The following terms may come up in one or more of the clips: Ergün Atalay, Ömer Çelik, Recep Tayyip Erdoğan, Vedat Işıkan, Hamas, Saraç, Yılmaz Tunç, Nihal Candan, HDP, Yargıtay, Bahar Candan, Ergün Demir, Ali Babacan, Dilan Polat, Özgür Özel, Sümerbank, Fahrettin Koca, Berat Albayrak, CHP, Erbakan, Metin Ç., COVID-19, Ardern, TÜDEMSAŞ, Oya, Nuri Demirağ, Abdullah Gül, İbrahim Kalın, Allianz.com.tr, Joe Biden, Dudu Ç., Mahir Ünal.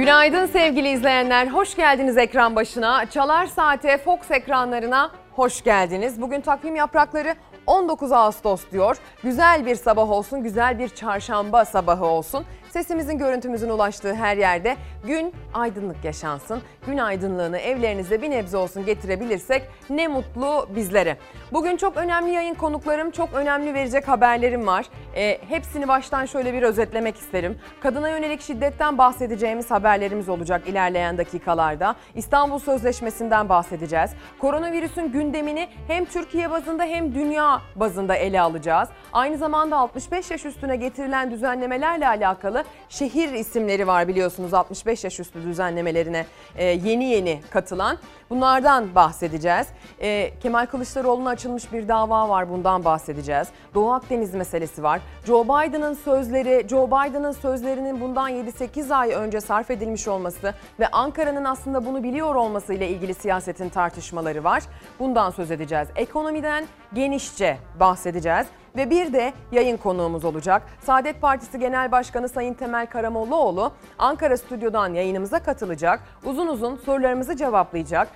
Günaydın sevgili izleyenler, hoş geldiniz ekran başına. Çalar Saat'e, Fox ekranlarına hoş geldiniz. Bugün takvim yaprakları 19 Ağustos diyor. Güzel bir sabah olsun, güzel bir çarşamba sabahı olsun. Sesimizin, görüntümüzün ulaştığı her yerde gün aydınlık yaşansın. Gün aydınlığını evlerinize bir nebze olsun getirebilirsek ne mutlu bizlere. Bugün çok önemli yayın konuklarım, çok önemli verecek haberlerim var. Hepsini baştan şöyle bir özetlemek isterim. Kadına yönelik şiddetten bahsedeceğimiz haberlerimiz olacak ilerleyen dakikalarda. İstanbul Sözleşmesi'nden bahsedeceğiz. Koronavirüsün gündemini hem Türkiye bazında hem dünya bazında ele alacağız. Aynı zamanda 65 yaş üstüne getirilen düzenlemelerle alakalı şehir isimleri var biliyorsunuz, 65 yaş üstü düzenlemelerine yeni katılan, bunlardan bahsedeceğiz. Kemal Kılıçdaroğlu'na açılmış bir dava var, bundan bahsedeceğiz. Doğu Akdeniz meselesi var. Joe Biden'ın sözlerinin bundan 7-8 ay önce sarf edilmiş olması ve Ankara'nın aslında bunu biliyor olması ile ilgili siyasetin tartışmaları var. Bundan söz edeceğiz. Ekonomiden genişçe bahsedeceğiz. Ve bir de yayın konuğumuz olacak. Saadet Partisi Genel Başkanı Sayın Temel Karamollaoğlu Ankara stüdyodan yayınımıza katılacak. Uzun uzun sorularımızı cevaplayacak.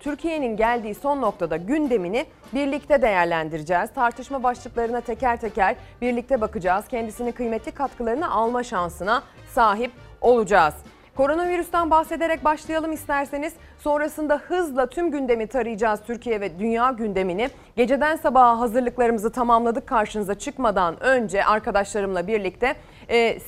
Türkiye'nin geldiği son noktada gündemini birlikte değerlendireceğiz. Tartışma başlıklarına teker teker birlikte bakacağız. Kendisinin kıymetli katkılarını alma şansına sahip olacağız. Koronavirüsten bahsederek başlayalım isterseniz. Sonrasında hızla tüm gündemi tarayacağız, Türkiye ve dünya gündemini. Geceden sabaha hazırlıklarımızı tamamladık. Karşınıza çıkmadan önce arkadaşlarımla birlikte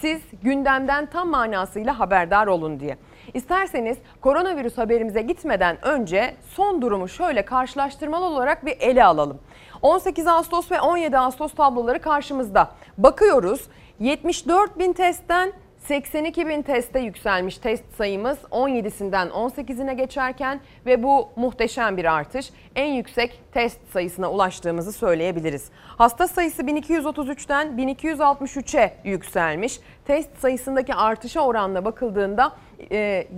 siz gündemden tam manasıyla haberdar olun diye. İsterseniz koronavirüs haberimize gitmeden önce son durumu şöyle karşılaştırmalı olarak bir ele alalım. 18 Ağustos ve 17 Ağustos tabloları karşımızda. Bakıyoruz, 74.000 testten 82.000 teste yükselmiş test sayımız, 17'sinden 18'ine geçerken ve bu muhteşem bir artış. En yüksek test sayısına ulaştığımızı söyleyebiliriz. Hasta sayısı 1233'ten 1263'e yükselmiş. Test sayısındaki artışa oranla bakıldığında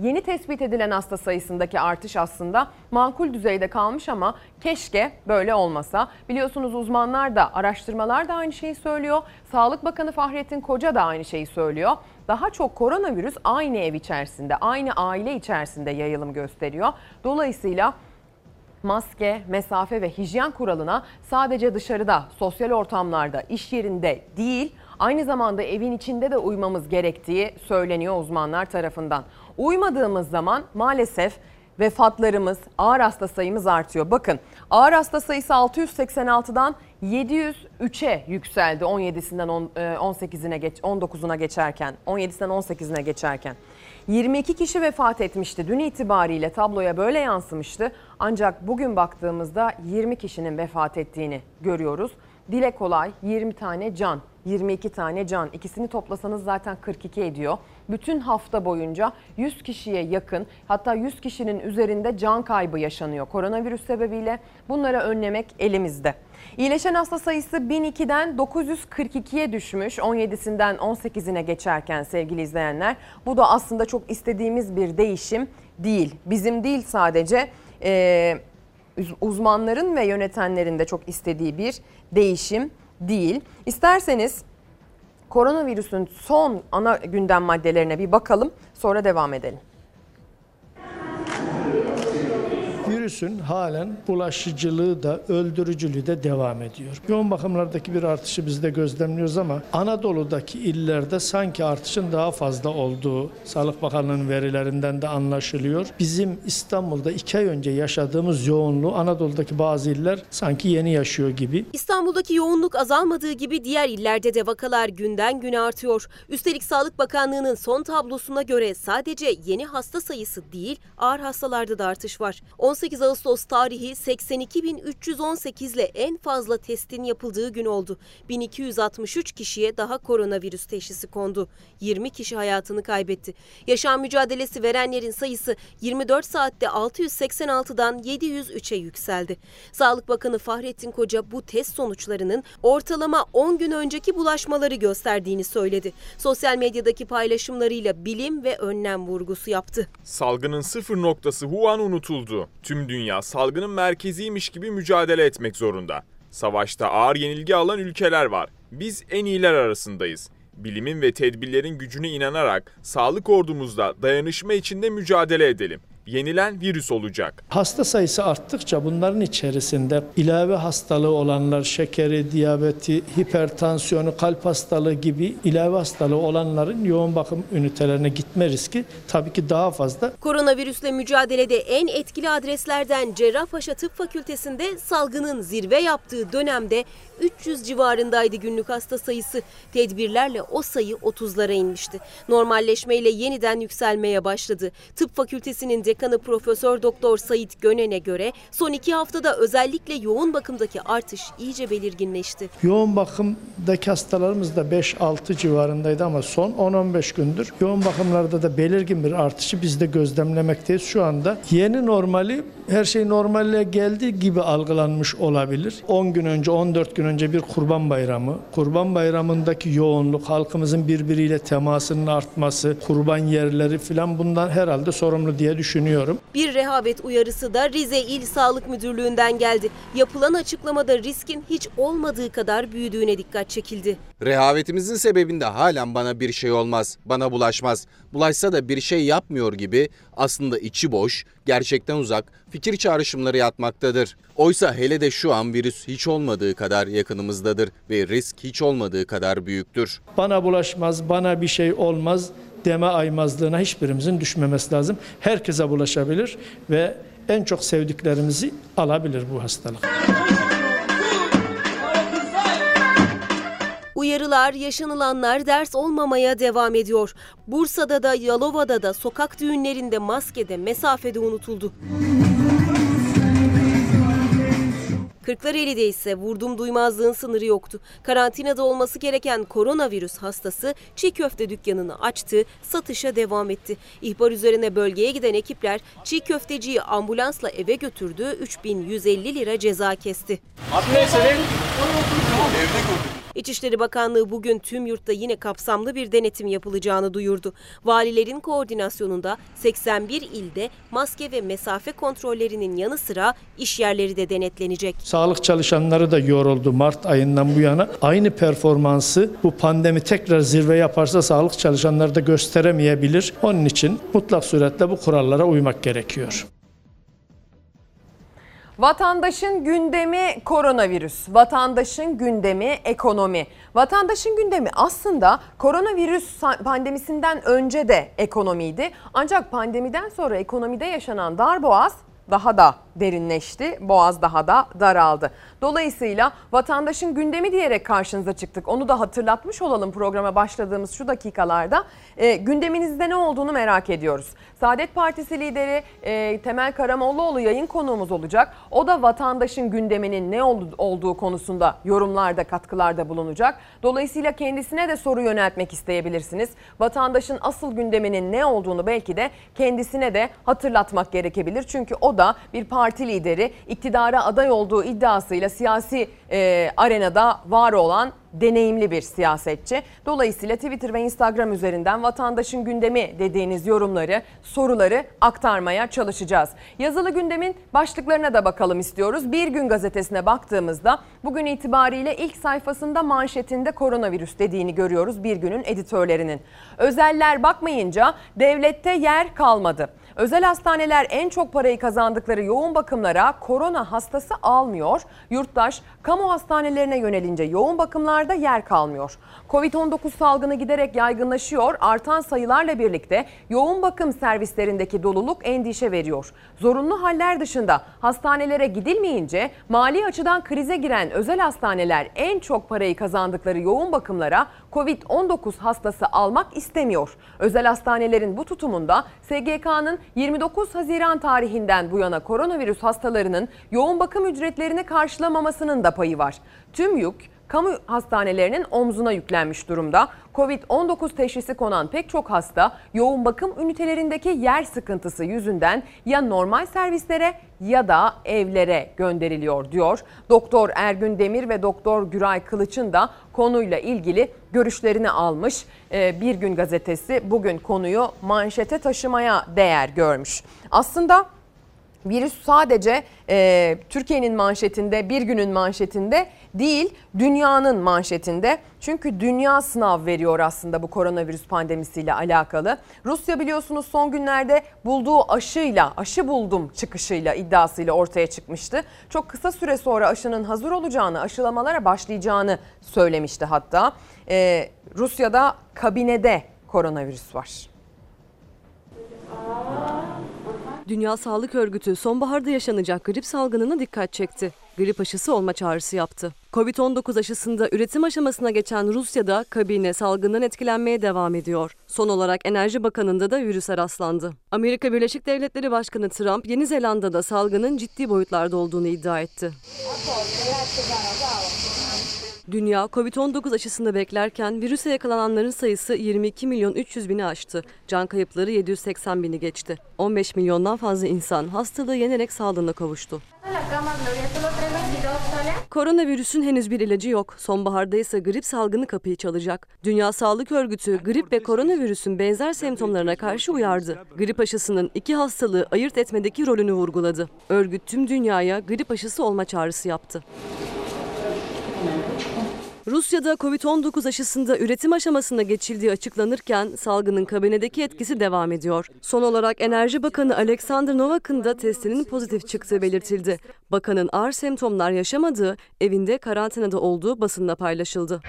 yeni tespit edilen hasta sayısındaki artış aslında makul düzeyde kalmış ama keşke böyle olmasa. Biliyorsunuz uzmanlar da, araştırmalar da aynı şeyi söylüyor. Sağlık Bakanı Fahrettin Koca da aynı şeyi söylüyor. Daha çok koronavirüs aynı ev içerisinde, aynı aile içerisinde yayılım gösteriyor. Dolayısıyla maske, mesafe ve hijyen kuralına sadece dışarıda, sosyal ortamlarda, iş yerinde değil, aynı zamanda evin içinde de uymamız gerektiği söyleniyor uzmanlar tarafından. Uymadığımız zaman maalesef vefatlarımız, ağır hasta sayımız artıyor. Bakın, ağır hasta sayısı 686'dan 703'e yükseldi 17'sinden 17'sinden 18'ine geçerken. 22 kişi vefat etmişti. Dün itibariyle tabloya böyle yansımıştı. Ancak bugün baktığımızda 20 kişinin vefat ettiğini görüyoruz. Dile kolay 20 tane can, 22 tane can. İkisini toplasanız zaten 42 ediyor. Bütün hafta boyunca 100 kişiye yakın, hatta 100 kişinin üzerinde can kaybı yaşanıyor koronavirüs sebebiyle. Bunları önlemek elimizde. İyileşen hasta sayısı 1002'den 942'ye düşmüş 17'sinden 18'ine geçerken sevgili izleyenler. Bu da aslında çok istediğimiz bir değişim değil. Bizim değil, sadece uzmanların ve yönetenlerin de çok istediği bir değişim değil. İsterseniz koronavirüsün son ana gündem maddelerine bir bakalım, sonra devam edelim. Virüsün halen bulaşıcılığı da öldürücülüğü de devam ediyor. Yoğun bakımlardaki bir artışı biz de gözlemliyoruz ama Anadolu'daki illerde sanki artışın daha fazla olduğu Sağlık Bakanlığı'nın verilerinden de anlaşılıyor. Bizim İstanbul'da 2 ay önce yaşadığımız yoğunluğu Anadolu'daki bazı iller sanki yeni yaşıyor gibi. İstanbul'daki yoğunluk azalmadığı gibi diğer illerde de vakalar günden güne artıyor. Üstelik Sağlık Bakanlığı'nın son tablosuna göre sadece yeni hasta sayısı değil, ağır hastalarda da artış var. 18 Ağustos tarihi 82.318 ile en fazla testin yapıldığı gün oldu. 1263 kişiye daha koronavirüs teşhisi kondu. 20 kişi hayatını kaybetti. Yaşam mücadelesi verenlerin sayısı 24 saatte 686'dan 703'e yükseldi. Sağlık Bakanı Fahrettin Koca bu test sonuçlarının ortalama 10 gün önceki bulaşmaları gösterdiğini söyledi. Sosyal medyadaki paylaşımlarıyla bilim ve önlem vurgusu yaptı. Salgının sıfır noktası Wuhan unutuldu. Tüm dünya salgının merkeziymiş gibi mücadele etmek zorunda. Savaşta ağır yenilgi alan ülkeler var. Biz en iyiler arasındayız. Bilimin ve tedbirlerin gücüne inanarak sağlık ordumuzda dayanışma içinde mücadele edelim. Yenilen virüs olacak. Hasta sayısı arttıkça bunların içerisinde ilave hastalığı olanlar, şekeri, diyabeti, hipertansiyonu, kalp hastalığı gibi ilave hastalığı olanların yoğun bakım ünitelerine gitme riski tabii ki daha fazla. Koronavirüsle mücadelede en etkili adreslerden Cerrahpaşa Tıp Fakültesi'nde salgının zirve yaptığı dönemde 300 civarındaydı günlük hasta sayısı. Tedbirlerle o sayı 30'lara inmişti. Normalleşmeyle yeniden yükselmeye başladı. Tıp Fakültesi'nin dekanı Profesör Doktor Sait Gönen'e göre son 2 haftada özellikle yoğun bakımdaki artış iyice belirginleşti. Yoğun bakımdaki hastalarımız da 5-6 civarındaydı ama son 10-15 gündür yoğun bakımlarda da belirgin bir artışı biz de gözlemlemekteyiz şu anda. Yeni normali her şey normale geldiği gibi algılanmış olabilir. 10 gün önce, 14 gün önce bir Kurban Bayramı. Kurban Bayramı'ndaki yoğunluk, halkımızın birbiriyle temasının artması, kurban yerleri filan bundan herhalde sorumlu diye düşünüyorum. Bir rehavet uyarısı da Rize İl Sağlık Müdürlüğü'nden geldi. Yapılan açıklamada riskin hiç olmadığı kadar büyüdüğüne dikkat çekildi. Rehavetimizin sebebinde halen bana bir şey olmaz, bana bulaşmaz, bulaşsa da bir şey yapmıyor gibi aslında içi boş, gerçekten uzak fikir çağrışımları yatmaktadır. Oysa hele de şu an virüs hiç olmadığı kadar yakınımızdadır ve risk hiç olmadığı kadar büyüktür. Bana bulaşmaz, bana bir şey olmaz deme aymazlığına hiçbirimizin düşmemesi lazım. Herkese bulaşabilir ve en çok sevdiklerimizi alabilir bu hastalık. Uyarılar, yaşanılanlar ders olmamaya devam ediyor. Bursa'da da Yalova'da da sokak düğünlerinde maskede, mesafede unutuldu. Kırklareli'de ise vurdum duymazlığın sınırı yoktu. Karantinada olması gereken koronavirüs hastası çiğ köfte dükkanını açtı, satışa devam etti. İhbar üzerine bölgeye giden ekipler çiğ köfteciyi ambulansla eve götürdü, 3150 lira ceza kesti. İçişleri Bakanlığı bugün tüm yurtta yine kapsamlı bir denetim yapılacağını duyurdu. Valilerin koordinasyonunda 81 ilde maske ve mesafe kontrollerinin yanı sıra iş yerleri de denetlenecek. Sağlık çalışanları da yoruldu Mart ayından bu yana. Aynı performansı bu pandemi tekrar zirve yaparsa sağlık çalışanları da gösteremeyebilir. Onun için mutlak suretle bu kurallara uymak gerekiyor. Vatandaşın gündemi koronavirüs, vatandaşın gündemi ekonomi. Vatandaşın gündemi aslında koronavirüs pandemisinden önce de ekonomiydi. Ancak pandemiden sonra ekonomide yaşanan darboğaz daha da derinleşti, boğaz daha da daraldı. Dolayısıyla vatandaşın gündemi diyerek karşınıza çıktık. Onu da hatırlatmış olalım programa başladığımız şu dakikalarda. Gündeminizde ne olduğunu merak ediyoruz. Saadet Partisi lideri Temel Karamollaoğlu yayın konuğumuz olacak. O da vatandaşın gündeminin ne olduğu konusunda yorumlarda, katkılarda bulunacak. Dolayısıyla kendisine de soru yöneltmek isteyebilirsiniz. Vatandaşın asıl gündeminin ne olduğunu belki de kendisine de hatırlatmak gerekebilir. Çünkü o da bir parti lideri, iktidara aday olduğu iddiasıyla siyasi arenada var olan deneyimli bir siyasetçi. Dolayısıyla Twitter ve Instagram üzerinden vatandaşın gündemi dediğiniz yorumları, soruları aktarmaya çalışacağız. Yazılı gündemin başlıklarına da bakalım istiyoruz. Bir Gün Gazetesi'ne baktığımızda bugün itibariyle ilk sayfasında manşetinde koronavirüs dediğini görüyoruz Bir Gün'ün editörlerinin. Özeller bakmayınca devlette yer kalmadı. Özel hastaneler en çok parayı kazandıkları yoğun bakımlara korona hastası almıyor. Yurttaş kamu hastanelerine yönelince yoğun bakımlarda yer kalmıyor. Covid-19 salgını giderek yaygınlaşıyor. Artan sayılarla birlikte yoğun bakım servislerindeki doluluk endişe veriyor. Zorunlu haller dışında hastanelere gidilmeyince mali açıdan krize giren özel hastaneler en çok parayı kazandıkları yoğun bakımlara Covid-19 hastası almak istemiyor. Özel hastanelerin bu tutumunda SGK'nın 29 Haziran tarihinden bu yana koronavirüs hastalarının yoğun bakım ücretlerini karşılamamasının da payı var. Tüm yük kamu hastanelerinin omzuna yüklenmiş durumda. Covid-19 teşhisi konan pek çok hasta yoğun bakım ünitelerindeki yer sıkıntısı yüzünden ya normal servislere ya da evlere gönderiliyor diyor. Doktor Ergün Demir ve Doktor Güray Kılıç'ın da konuyla ilgili görüşlerini almış. Bir Gün Gazetesi bugün konuyu manşete taşımaya değer görmüş. Aslında virüs sadece Türkiye'nin manşetinde, Bir Gün'ün manşetinde değil, dünyanın manşetinde. Çünkü dünya sınav veriyor aslında bu koronavirüs pandemisiyle alakalı. Rusya biliyorsunuz son günlerde bulduğu aşıyla, aşı buldum çıkışıyla, iddiasıyla ortaya çıkmıştı. Çok kısa süre sonra aşının hazır olacağını, aşılamalara başlayacağını söylemişti hatta. Rusya'da kabinede koronavirüs var. Dünya Sağlık Örgütü sonbaharda yaşanacak grip salgınına dikkat çekti. Grip aşısı olma çağrısı yaptı. Covid-19 aşısında üretim aşamasına geçen Rusya'da kabine salgından etkilenmeye devam ediyor. Son olarak Enerji Bakanı'nda da virüse rastlandı. Amerika Birleşik Devletleri Başkanı Trump, Yeni Zelanda'da salgının ciddi boyutlarda olduğunu iddia etti. Dünya Covid-19 aşısını beklerken virüse yakalananların sayısı 22.300.000'i aştı. Can kayıpları 780.000'i geçti. 15 milyondan fazla insan hastalığı yenerek sağlığına kavuştu. Koronavirüsün henüz bir ilacı yok. Sonbaharda ise grip salgını kapıyı çalacak. Dünya Sağlık Örgütü grip ve koronavirüsün benzer semptomlarına karşı uyardı. Grip aşısının iki hastalığı ayırt etmedeki rolünü vurguladı. Örgüt tüm dünyaya grip aşısı olma çağrısı yaptı. Rusya'da Covid-19 aşısında üretim aşamasına geçildiği açıklanırken salgının kabinedeki etkisi devam ediyor. Son olarak Enerji Bakanı Alexander Novak'ın da testinin pozitif çıktığı belirtildi. Bakanın ağır semptomlar yaşamadığı, evinde karantinada olduğu basınla paylaşıldı.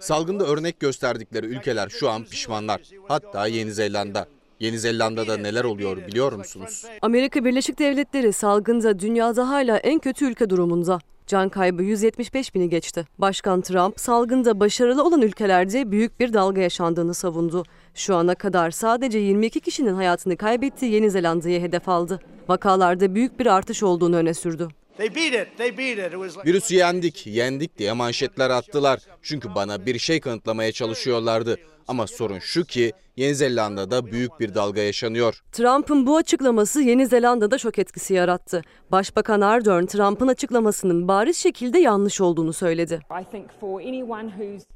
Salgında örnek gösterdikleri ülkeler şu an pişmanlar. Hatta Yeni Zelanda. Yeni Zelanda'da neler oluyor biliyor musunuz? Amerika Birleşik Devletleri salgında dünyada hala en kötü ülke durumunda. Can kaybı 175.000'i geçti. Başkan Trump salgında başarılı olan ülkelerde büyük bir dalga yaşandığını savundu. Şu ana kadar sadece 22 kişinin hayatını kaybettiği Yeni Zelanda'yı hedef aldı. Vakalarda büyük bir artış olduğunu öne sürdü. Virüsü yendik diye manşetler attılar. Çünkü bana bir şey kanıtlamaya çalışıyorlardı. Ama sorun şu ki Yeni Zelanda'da büyük bir dalga yaşanıyor. Trump'ın bu açıklaması Yeni Zelanda'da şok etkisi yarattı. Başbakan Ardern, Trump'ın açıklamasının bariz şekilde yanlış olduğunu söyledi.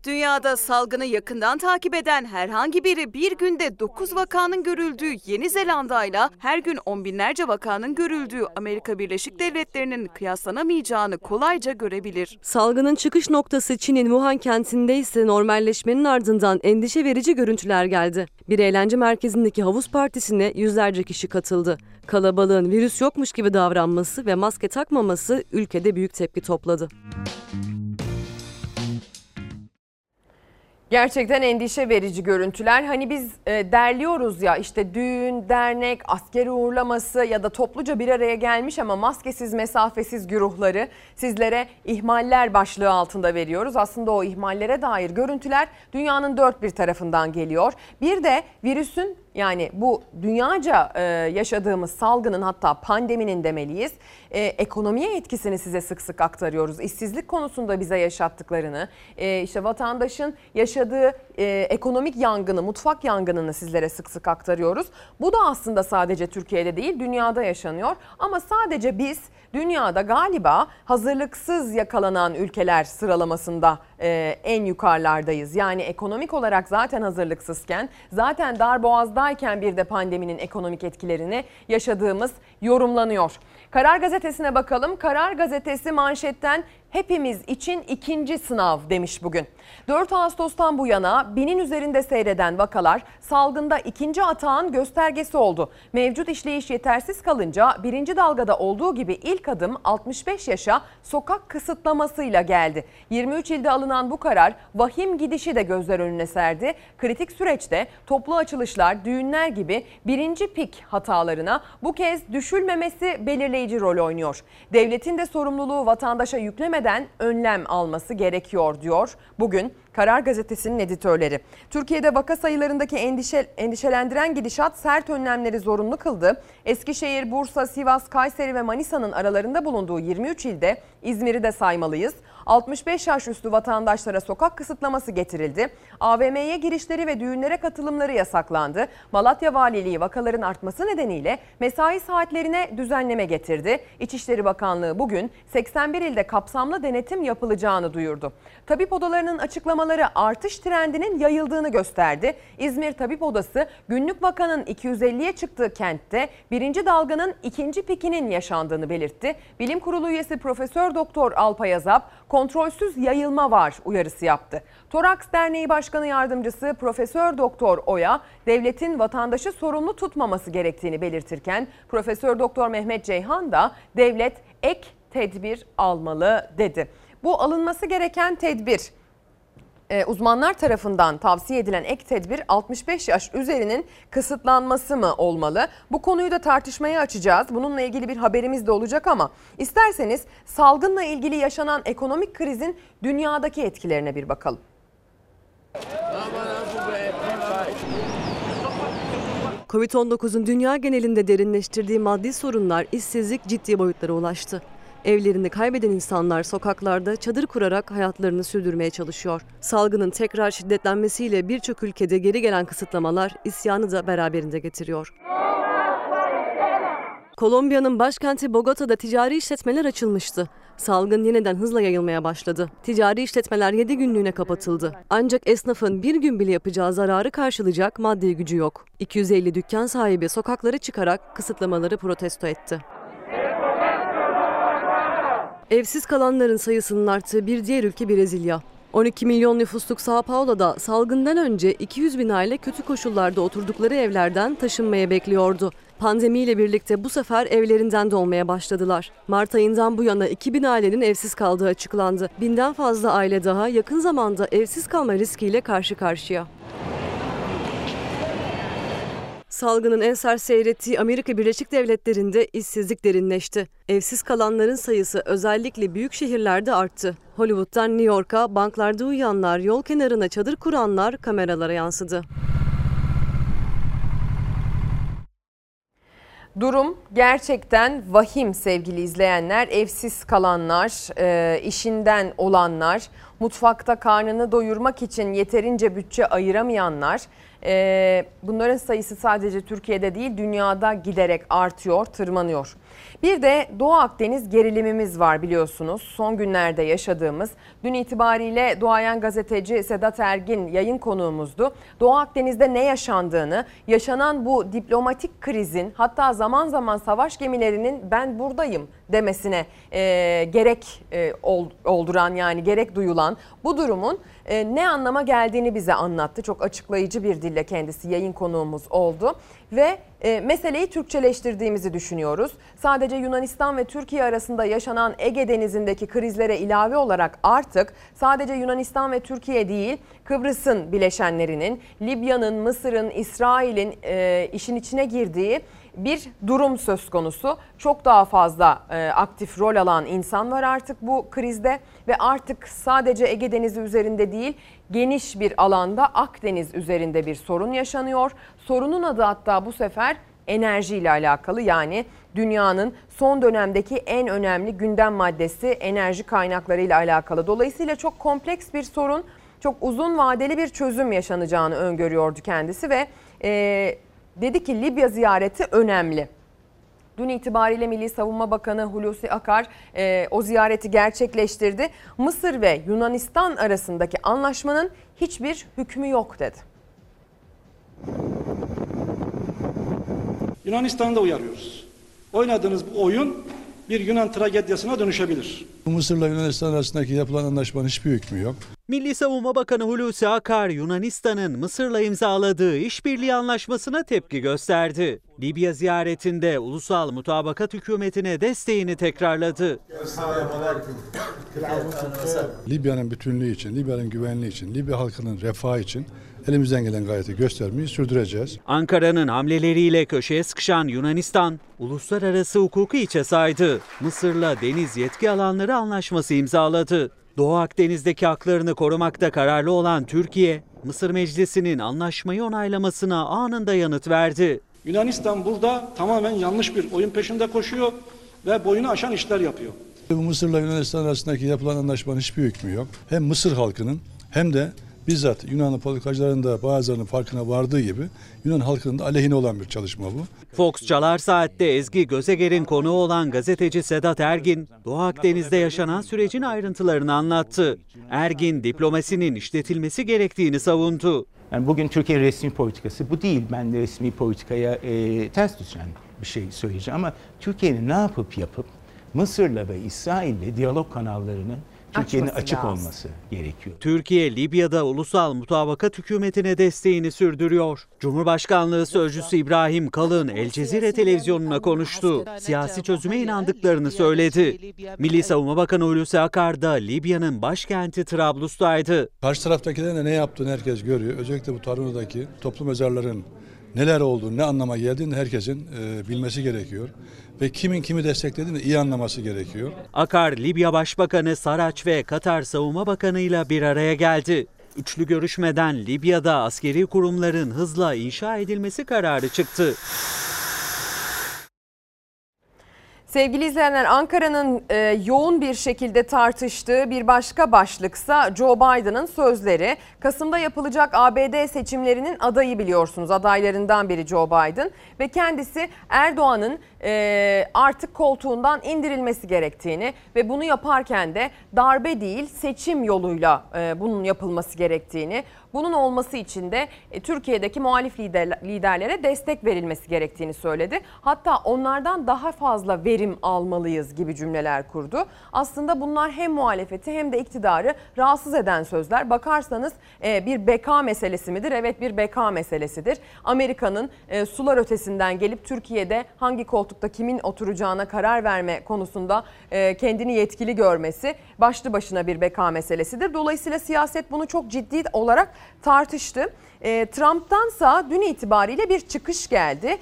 Dünyada salgını yakından takip eden herhangi biri bir günde 9 vakanın görüldüğü Yeni Zelanda'yla her gün on binlerce vakanın görüldüğü Amerika Birleşik Devletleri'nin kıyaslanamayacağını kolayca görebilir. Salgının çıkış noktası Çin'in Wuhan kentinde ise normalleşmenin ardından endişe verici görüntüler geldi. Bir eğlence merkezindeki havuz partisine yüzlerce kişi katıldı. Kalabalığın virüs yokmuş gibi davranması ve maske takmaması ülkede büyük tepki topladı. Gerçekten endişe verici görüntüler. Hani biz derliyoruz ya, işte düğün, dernek, askeri uğurlaması ya da topluca bir araya gelmiş ama maskesiz, mesafesiz güruhları sizlere ihmaller başlığı altında veriyoruz. Aslında o ihmallere dair görüntüler dünyanın dört bir tarafından geliyor. Bir de virüsün, yani bu dünyaca yaşadığımız salgının, hatta pandeminin demeliyiz, ekonomiye etkisini size sık sık aktarıyoruz. İşsizlik konusunda bize yaşattıklarını, işte vatandaşın yaşadığı ekonomik yangını, mutfak yangınını sizlere sık sık aktarıyoruz. Bu da aslında sadece Türkiye'de değil, dünyada yaşanıyor. Ama sadece biz dünyada galiba hazırlıksız yakalanan ülkeler sıralamasında en yukarılardayız. Yani ekonomik olarak zaten hazırlıksızken, zaten darboğazdayken bir de pandeminin ekonomik etkilerini yaşadığımız yorumlanıyor. Karar Gazetesi'ne bakalım. Karar Gazetesi manşetten hepimiz için ikinci sınav demiş bugün. 4 Ağustos'tan bu yana 1000'in üzerinde seyreden vakalar salgında ikinci atağın göstergesi oldu. Mevcut işleyiş yetersiz kalınca birinci dalgada olduğu gibi ilk adım 65 yaşa sokak kısıtlamasıyla geldi. 23 ilde alınan bu karar vahim gidişi de gözler önüne serdi. Kritik süreçte toplu açılışlar, düğünler gibi birinci pik hatalarına bu kez düşülmemesi belirleyici rol oynuyor. Devletin de sorumluluğu vatandaşa yüklemeden önlem alması gerekiyor diyor bugün Karar Gazetesi'nin editörleri. Türkiye'de vaka sayılarındaki endişelendiren gidişat sert önlemleri zorunlu kıldı. Eskişehir, Bursa, Sivas, Kayseri ve Manisa'nın aralarında bulunduğu 23 ilde İzmir'i de saymalıyız. 65 yaş üstü vatandaşlara sokak kısıtlaması getirildi. AVM'ye girişleri ve düğünlere katılımları yasaklandı. Malatya Valiliği vakaların artması nedeniyle mesai saatlerine düzenleme getirdi. İçişleri Bakanlığı bugün 81 ilde kapsamlı denetim yapılacağını duyurdu. Tabip odalarının açıklamaları vakaları artış trendinin yayıldığını gösterdi. İzmir Tabip Odası günlük vakanın 250'ye çıktığı kentte birinci dalganın ikinci pikinin yaşandığını belirtti. Bilim Kurulu üyesi Profesör Doktor Alpay Azap kontrolsüz yayılma var uyarısı yaptı. Toraks Derneği Başkanı Yardımcısı Profesör Doktor Oya devletin vatandaşı sorumlu tutmaması gerektiğini belirtirken Profesör Doktor Mehmet Ceyhan da devlet ek tedbir almalı dedi. Bu alınması gereken tedbir, uzmanlar tarafından tavsiye edilen ek tedbir 65 yaş üzerinin kısıtlanması mı olmalı? Bu konuyu da tartışmaya açacağız. Bununla ilgili bir haberimiz de olacak ama isterseniz salgınla ilgili yaşanan ekonomik krizin dünyadaki etkilerine bir bakalım. Covid-19'un dünya genelinde derinleştirdiği maddi sorunlar, işsizlik ciddi boyutlara ulaştı. Evlerini kaybeden insanlar sokaklarda çadır kurarak hayatlarını sürdürmeye çalışıyor. Salgının tekrar şiddetlenmesiyle birçok ülkede geri gelen kısıtlamalar isyanı da beraberinde getiriyor. Kolombiya'nın başkenti Bogota'da ticari işletmeler açılmıştı. Salgın yeniden hızla yayılmaya başladı. Ticari işletmeler 7 günlüğüne kapatıldı. Ancak esnafın bir gün bile yapacağı zararı karşılayacak maddi gücü yok. 250 dükkan sahibi sokaklara çıkarak kısıtlamaları protesto etti. Evsiz kalanların sayısının arttığı bir diğer ülke Brezilya. 12 milyon nüfusluk Sao Paulo'da salgından önce 200 bin aile kötü koşullarda oturdukları evlerden taşınmaya bekliyordu. Pandemiyle birlikte bu sefer evlerinden de olmaya başladılar. Mart ayından bu yana 2000 ailenin evsiz kaldığı açıklandı. 1000'den fazla aile daha yakın zamanda evsiz kalma riskiyle karşı karşıya. Salgının en sert seyrettiği Amerika Birleşik Devletleri'nde işsizlik derinleşti. Evsiz kalanların sayısı özellikle büyük şehirlerde arttı. Hollywood'dan New York'a, banklarda uyuyanlar, yol kenarına çadır kuranlar kameralara yansıdı. Durum gerçekten vahim sevgili izleyenler. Evsiz kalanlar, işinden olanlar, mutfakta karnını doyurmak için yeterince bütçe ayıramayanlar. Bunların sayısı sadece Türkiye'de değil, dünyada giderek artıyor, tırmanıyor. Bir de Doğu Akdeniz gerilimimiz var biliyorsunuz. Son günlerde yaşadığımız, dün itibariyle duayen gazeteci Sedat Ergin yayın konuğumuzdu. Doğu Akdeniz'de ne yaşandığını, yaşanan bu diplomatik krizin, hatta zaman zaman savaş gemilerinin ben buradayım demesine gerek olduran, yani gerek duyulan bu durumun ne anlama geldiğini bize anlattı. Çok açıklayıcı bir dille kendisi yayın konuğumuz oldu ve meseleyi Türkçeleştirdiğimizi düşünüyoruz. Sadece Yunanistan ve Türkiye arasında yaşanan Ege Denizi'ndeki krizlere ilave olarak artık sadece Yunanistan ve Türkiye değil, Kıbrıs'ın bileşenlerinin, Libya'nın, Mısır'ın, İsrail'in işin içine girdiği bir durum söz konusu. Çok daha fazla aktif rol alan insan var artık bu krizde ve artık sadece Ege Denizi üzerinde değil, geniş bir alanda Akdeniz üzerinde bir sorun yaşanıyor. Sorunun adı hatta bu sefer enerjiyle alakalı, yani dünyanın son dönemdeki en önemli gündem maddesi enerji kaynaklarıyla alakalı. Dolayısıyla çok kompleks bir sorun, çok uzun vadeli bir çözüm yaşanacağını öngörüyordu kendisi ve dedi ki Libya ziyareti önemli. Dün itibariyle Milli Savunma Bakanı Hulusi Akar o ziyareti gerçekleştirdi. Mısır ve Yunanistan arasındaki anlaşmanın hiçbir hükmü yok dedi. Yunanistan'ı da uyarıyoruz. Oynadığınız bu oyun bir Yunan tragedyasına dönüşebilir. Mısır'la Yunanistan arasındaki yapılan anlaşmanın hiçbir hükmü yok. Milli Savunma Bakanı Hulusi Akar, Yunanistan'ın Mısır'la imzaladığı işbirliği anlaşmasına tepki gösterdi. Libya ziyaretinde Ulusal Mutabakat Hükümeti'ne desteğini tekrarladı. Libya'nın bütünlüğü için, Libya'nın güvenliği için, Libya halkının refahı için elimizden gelen gayreti göstermeyi sürdüreceğiz. Ankara'nın hamleleriyle köşeye sıkışan Yunanistan, uluslararası hukuku hiçe saydı. Mısır'la deniz yetki alanları anlaşması imzaladı. Doğu Akdeniz'deki haklarını korumakta kararlı olan Türkiye, Mısır Meclisi'nin anlaşmayı onaylamasına anında yanıt verdi. Yunanistan burada tamamen yanlış bir oyun peşinde koşuyor ve boyunu aşan işler yapıyor. Mısır'la Yunanistan arasındaki yapılan anlaşmanın hiçbir hükmü yok. Hem Mısır halkının hem de bizzat Yunanlı politikacıların da bazılarının farkına vardığı gibi Yunan halkının da aleyhine olan bir çalışma bu. Fox Çalar Saat'te Ezgi Gözeger'in konuğu olan gazeteci Sedat Ergin, Doğu Akdeniz'de yaşanan sürecin ayrıntılarını anlattı. Ergin, diplomasinin işletilmesi gerektiğini savundu. Yani bugün Türkiye resmi politikası bu değil. Ben de resmi politikaya ters düşen bir şey söyleyeceğim ama Türkiye'nin ne yapıp Mısır'la ve İsrail'le diyalog kanallarının Türkiye'nin açık olması gerekiyor. Türkiye, Libya'da ulusal mutabakat hükümetine desteğini sürdürüyor. Cumhurbaşkanlığı Sözcüsü İbrahim Kalın, El Cezire televizyonuna konuştu. Siyasi çözüme inandıklarını söyledi. Milli Savunma Bakanı Hulusi Akar da Libya'nın başkenti Trablus'taydı. Karşı taraftakilerin de ne yaptığını herkes görüyor. Özellikle bu Taruna'daki toplu mezarların neler olduğunu, ne anlama geldiğini herkesin bilmesi gerekiyor. Ve kimin kimi desteklediğini iyi anlaması gerekiyor. Akar, Libya Başbakanı Saraç ve Katar Savunma Bakanı ile bir araya geldi. Üçlü görüşmeden Libya'da askeri kurumların hızla inşa edilmesi kararı çıktı. Sevgili izleyenler, Ankara'nın yoğun bir şekilde tartıştığı bir başka başlıksa Joe Biden'ın sözleri. Kasım'da yapılacak ABD seçimlerinin adayı, biliyorsunuz, adaylarından biri Joe Biden ve kendisi Erdoğan'ın artık koltuğundan indirilmesi gerektiğini ve bunu yaparken de darbe değil seçim yoluyla bunun yapılması gerektiğini, bunun olması için de Türkiye'deki muhalif liderlere destek verilmesi gerektiğini söyledi. Hatta onlardan daha fazla verim almalıyız gibi cümleler kurdu. Aslında bunlar hem muhalefeti hem de iktidarı rahatsız eden sözler. Bakarsanız bir beka meselesi midir? Evet, bir beka meselesidir. Amerika'nın sular ötesinden gelip Türkiye'de hangi koltukta kimin oturacağına karar verme konusunda kendini yetkili görmesi başlı başına bir beka meselesidir. Dolayısıyla siyaset bunu çok ciddi olarak tartıştı. Trump'tansa dün itibariyle bir çıkış geldi.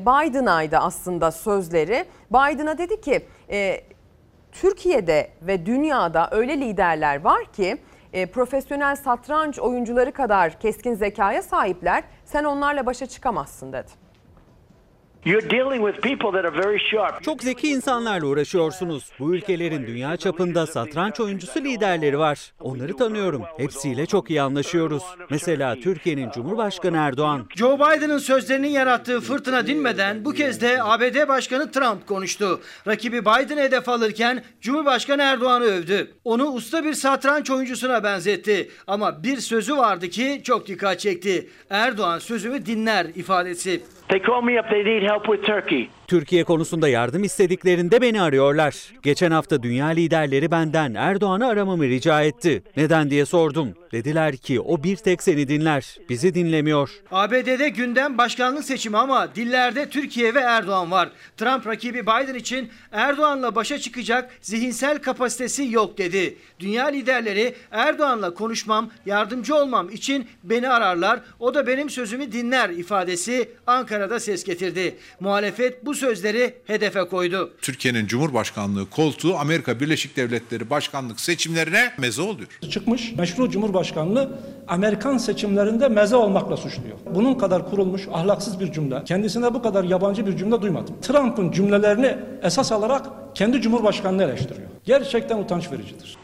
Biden'aydı aslında sözleri. Biden'a dedi ki Türkiye'de ve dünyada öyle liderler var ki profesyonel satranç oyuncuları kadar keskin zekaya sahipler. Sen onlarla başa çıkamazsın dedi. Çok zeki insanlarla uğraşıyorsunuz. Bu ülkelerin dünya çapında satranç oyuncusu liderleri var. Onları tanıyorum. Hepsiyle çok iyi anlaşıyoruz. Mesela Türkiye'nin Cumhurbaşkanı Erdoğan. Joe Biden'ın sözlerinin yarattığı fırtına dinmeden bu kez de ABD Başkanı Trump konuştu. Rakibi Biden'ı hedef alırken Cumhurbaşkanı Erdoğan'ı övdü. Onu usta bir satranç oyuncusuna benzetti. Ama bir sözü vardı ki çok dikkat çekti. Erdoğan sözümü dinler ifadesi. Türkiye konusunda yardım istediklerinde beni arıyorlar. Geçen hafta dünya liderleri benden Erdoğan'ı aramamı rica etti. Neden diye sordum. Dediler ki o bir tek seni dinler, bizi dinlemiyor. ABD'de gündem başkanlık seçimi ama dillerde Türkiye ve Erdoğan var. Trump rakibi Biden için Erdoğan'la başa çıkacak zihinsel kapasitesi yok dedi. Dünya liderleri Erdoğan'la konuşmam, yardımcı olmam için beni ararlar. O da benim sözümü dinler ifadesi Ankara'da ses getirdi. Muhalefet bu sözleri hedefe koydu. Türkiye'nin Cumhurbaşkanlığı koltuğu Amerika Birleşik Devletleri başkanlık seçimlerine meze oluyor. Çıkmış meşru Cumhurbaşkanlığı Amerikan seçimlerinde meze olmakla suçluyor. Bunun kadar kurulmuş ahlaksız bir cümle, kendisine bu kadar yabancı bir cümle duymadım. Trump'ın cümlelerini esas alarak kendi Cumhurbaşkanlığı eleştiriyor. Gerçekten utanç vericidir.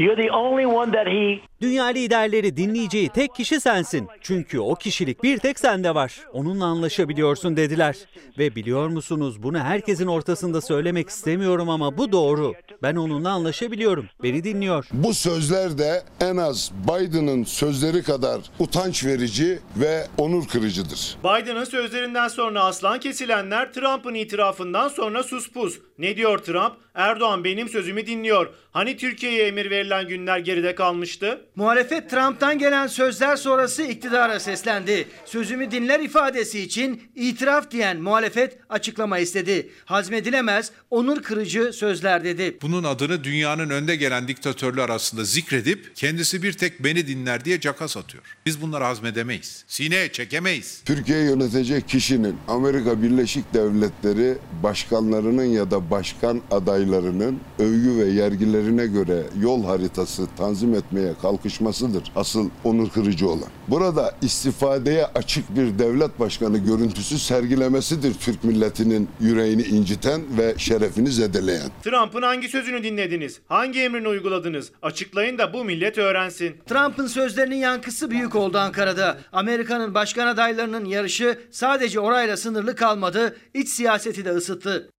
Dünya liderleri dinleyeceği tek kişi sensin. Çünkü o kişilik bir tek sende var. Onunla anlaşabiliyorsun dediler. Ve biliyor musunuz, bunu herkesin ortasında söylemek istemiyorum ama bu doğru. Ben onunla anlaşabiliyorum. Beni dinliyor. Bu sözler de en az Biden'ın sözleri kadar utanç verici ve onur kırıcıdır. Biden'ın sözlerinden sonra aslan kesilenler Trump'ın itirafından sonra sus pus. Ne diyor Trump? Erdoğan benim sözümü dinliyor. Hani Türkiye'ye emir verilen günler geride kalmıştı? Muhalefet Trump'tan gelen sözler sonrası iktidara seslendi. Sözümü dinler ifadesi için itiraf diyen muhalefet açıklama istedi. Hazmedilemez, onur kırıcı sözler dedi. Bunun adını dünyanın önde gelen diktatörler arasında zikredip kendisi bir tek beni dinler diye caka satıyor. Biz bunları hazmedemeyiz. Sineye çekemeyiz. Türkiye'yi yönetecek kişinin Amerika Birleşik Devletleri başkanlarının ya da başkan adaylarının övgü ve yergi vergilerine göre yol haritası tanzim etmeye kalkışmasıdır asıl onur kırıcı olan. Burada istifadeye açık bir devlet başkanı görüntüsü sergilemesidir Türk milletinin yüreğini inciten ve şerefini zedeleyen. Trump'ın hangi sözünü dinlediniz? Hangi emrini uyguladınız? Açıklayın da bu millet öğrensin. Trump'ın sözlerinin yankısı büyük oldu Ankara'da. Amerika'nın başkan adaylarının yarışı sadece orayla sınırlı kalmadı, iç siyaseti de ısıttı.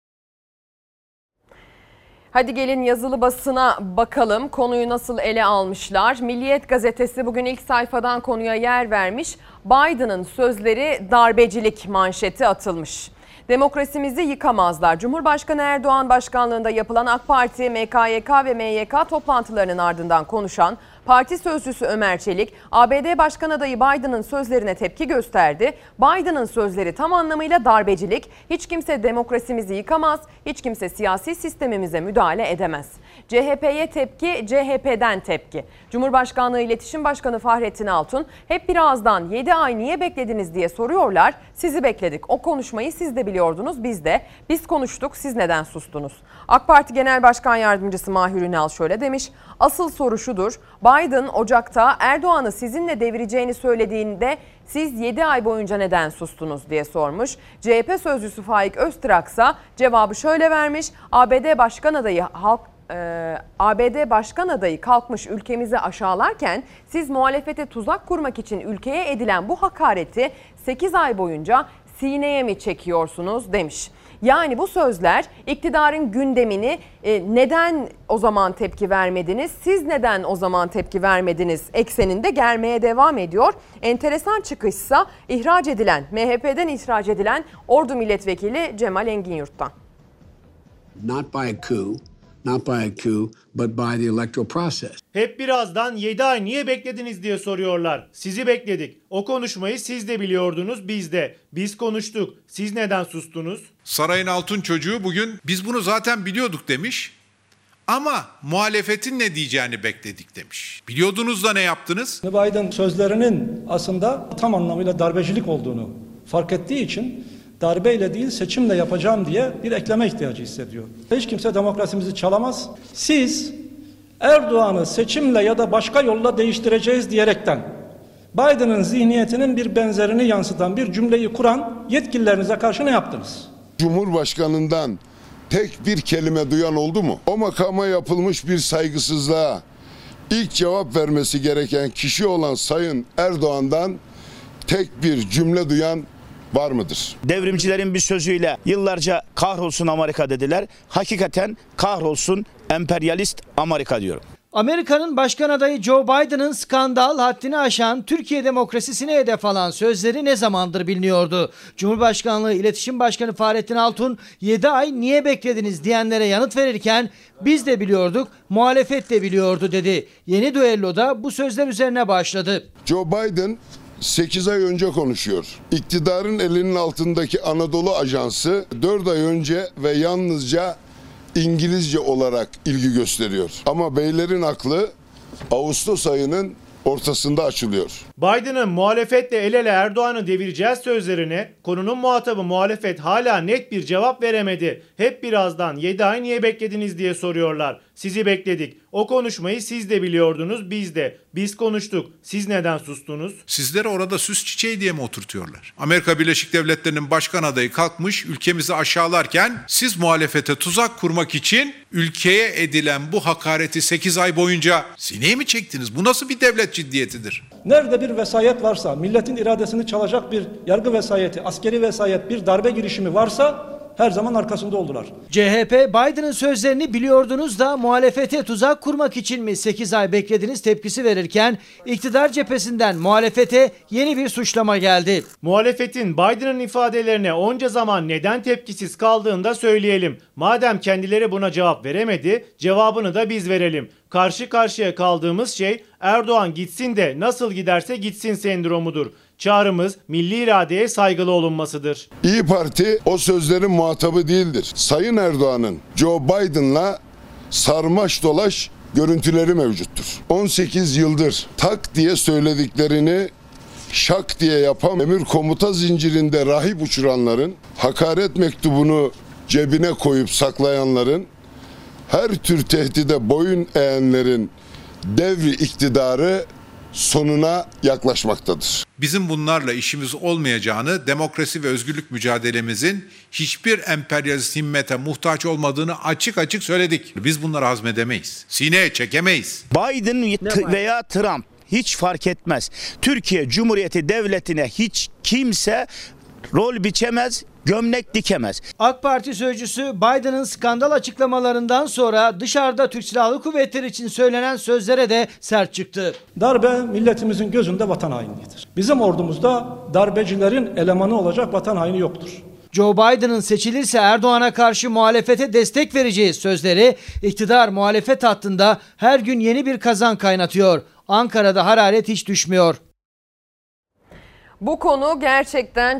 Hadi gelin yazılı basına bakalım. Konuyu nasıl ele almışlar? Milliyet gazetesi bugün ilk sayfadan konuya yer vermiş. Biden'ın sözleri darbecilik manşeti atılmış. Demokrasimizi yıkamazlar. Cumhurbaşkanı Erdoğan başkanlığında yapılan AK Parti, MKYK ve MYK toplantılarının ardından konuşan parti sözcüsü Ömer Çelik, ABD Başkan adayı Biden'ın sözlerine tepki gösterdi. Biden'ın sözleri tam anlamıyla darbecilik. Hiç kimse demokrasimizi yıkamaz, hiç kimse siyasi sistemimize müdahale edemez. CHP'ye tepki, CHP'den tepki. Cumhurbaşkanlığı İletişim Başkanı Fahrettin Altun, hep birazdan 7 ay niye beklediniz diye soruyorlar. Sizi bekledik, o konuşmayı siz de biliyordunuz, biz de. Biz konuştuk, siz neden sustunuz? AK Parti Genel Başkan Yardımcısı Mahir Ünal şöyle demiş, asıl soru şudur, Biden Ocak'ta Erdoğan'ı sizinle devireceğini söylediğinde siz 7 ay boyunca neden sustunuz diye sormuş. CHP sözcüsü Faik Öztrak'sa cevabı şöyle vermiş. ABD Başkan adayı kalkmış ülkemizi aşağılarken siz muhalefete tuzak kurmak için ülkeye edilen bu hakareti 8 ay boyunca sineye mi çekiyorsunuz demiş. Yani bu sözler iktidarın gündemini neden o zaman tepki vermediniz, siz neden o zaman tepki vermediniz ekseninde germeye devam ediyor. Enteresan çıkışsa MHP'den ihraç edilen Ordu Milletvekili Cemal Enginyurt'tan. Not by a coup, but by the electoral process. Hep birazdan 7 ay niye beklediniz diye soruyorlar. Sizi bekledik. O konuşmayı siz de biliyordunuz, biz de. Biz konuştuk. Siz neden sustunuz? Sarayın altın çocuğu bugün biz bunu zaten biliyorduk demiş. Ama muhalefetin ne diyeceğini bekledik demiş. Biliyordunuz da ne yaptınız? Biden sözlerinin aslında tam anlamıyla darbecilik olduğunu fark ettiği için darbeyle değil seçimle yapacağım diye bir ekleme ihtiyacı hissediyor. Hiç kimse demokrasimizi çalamaz. Siz Erdoğan'ı seçimle ya da başka yolla değiştireceğiz diyerekten Biden'ın zihniyetinin bir benzerini yansıtan bir cümleyi kuran yetkililerinize karşı ne yaptınız? Cumhurbaşkanından tek bir kelime duyan oldu mu? O makama yapılmış bir saygısızlığa ilk cevap vermesi gereken kişi olan Sayın Erdoğan'dan tek bir cümle duyan var mıdır? Devrimcilerin bir sözüyle yıllarca kahrolsun Amerika dediler. Hakikaten kahrolsun emperyalist Amerika diyorum. Amerika'nın başkan adayı Joe Biden'ın skandal haddini aşan Türkiye demokrasisine hedef alan sözleri ne zamandır biliniyordu. Cumhurbaşkanlığı İletişim Başkanı Fahrettin Altun 7 ay niye beklediniz diyenlere yanıt verirken biz de biliyorduk, muhalefet de biliyordu dedi. Yeni düello da bu sözler üzerine başladı. Joe Biden 8 ay önce konuşuyor. İktidarın elinin altındaki Anadolu Ajansı 4 ay önce ve yalnızca İngilizce olarak ilgi gösteriyor. Ama beylerin aklı Ağustos ayının ortasında açılıyor. Biden'ın muhalefetle el ele Erdoğan'ı devireceğiz sözlerine konunun muhatabı muhalefet hala net bir cevap veremedi. Hep birazdan 7 ay niye beklediniz diye soruyorlar. Sizi bekledik. O konuşmayı siz de biliyordunuz, biz de. Biz konuştuk. Siz neden sustunuz? Sizleri orada süs çiçeği diye mi oturtuyorlar? Amerika Birleşik Devletleri'nin başkan adayı kalkmış ülkemizi aşağılarken siz muhalefete tuzak kurmak için ülkeye edilen bu hakareti 8 ay boyunca sineye mi çektiniz? Bu nasıl bir devlet ciddiyetidir? Nerede bir vesayet varsa, milletin iradesini çalacak bir yargı vesayeti, askeri vesayet, bir darbe girişimi varsa her zaman arkasında oldular. CHP Biden'ın sözlerini biliyordunuz da muhalefete tuzak kurmak için mi 8 ay beklediniz tepkisi verirken iktidar cephesinden muhalefete yeni bir suçlama geldi. Muhalefetin Biden'ın ifadelerine onca zaman neden tepkisiz kaldığını da söyleyelim. Madem kendileri buna cevap veremedi, cevabını da biz verelim. Karşı karşıya kaldığımız şey Erdoğan gitsin de nasıl giderse gitsin sendromudur. Çağrımız milli iradeye saygılı olunmasıdır. İYİ Parti o sözlerin muhatabı değildir. Sayın Erdoğan'ın Joe Biden'la sarmaş dolaş görüntüleri mevcuttur. 18 yıldır tak diye söylediklerini şak diye yapan emir komuta zincirinde rahip uçuranların, hakaret mektubunu cebine koyup saklayanların, her tür tehdide boyun eğenlerin devri iktidarı sonuna yaklaşmaktadır. Bizim bunlarla işimiz olmayacağını, demokrasi ve özgürlük mücadelemizin hiçbir emperyalist himmete muhtaç olmadığını açık açık söyledik. Biz bunları hazmedemeyiz, sineye çekemeyiz. Biden veya Trump hiç fark etmez. Türkiye Cumhuriyeti Devleti'ne hiç kimse rol biçemez, gömlek dikemez. AK Parti sözcüsü Biden'ın skandal açıklamalarından sonra dışarıda Türk Silahlı Kuvvetleri için söylenen sözlere de sert çıktı. Darbe milletimizin gözünde vatan hainidir. Bizim ordumuzda darbecilerin elemanı olacak vatan haini yoktur. Joe Biden'ın seçilirse Erdoğan'a karşı muhalefete destek vereceği sözleri iktidar muhalefet hattında her gün yeni bir kazan kaynatıyor. Ankara'da hararet hiç düşmüyor. Bu konu gerçekten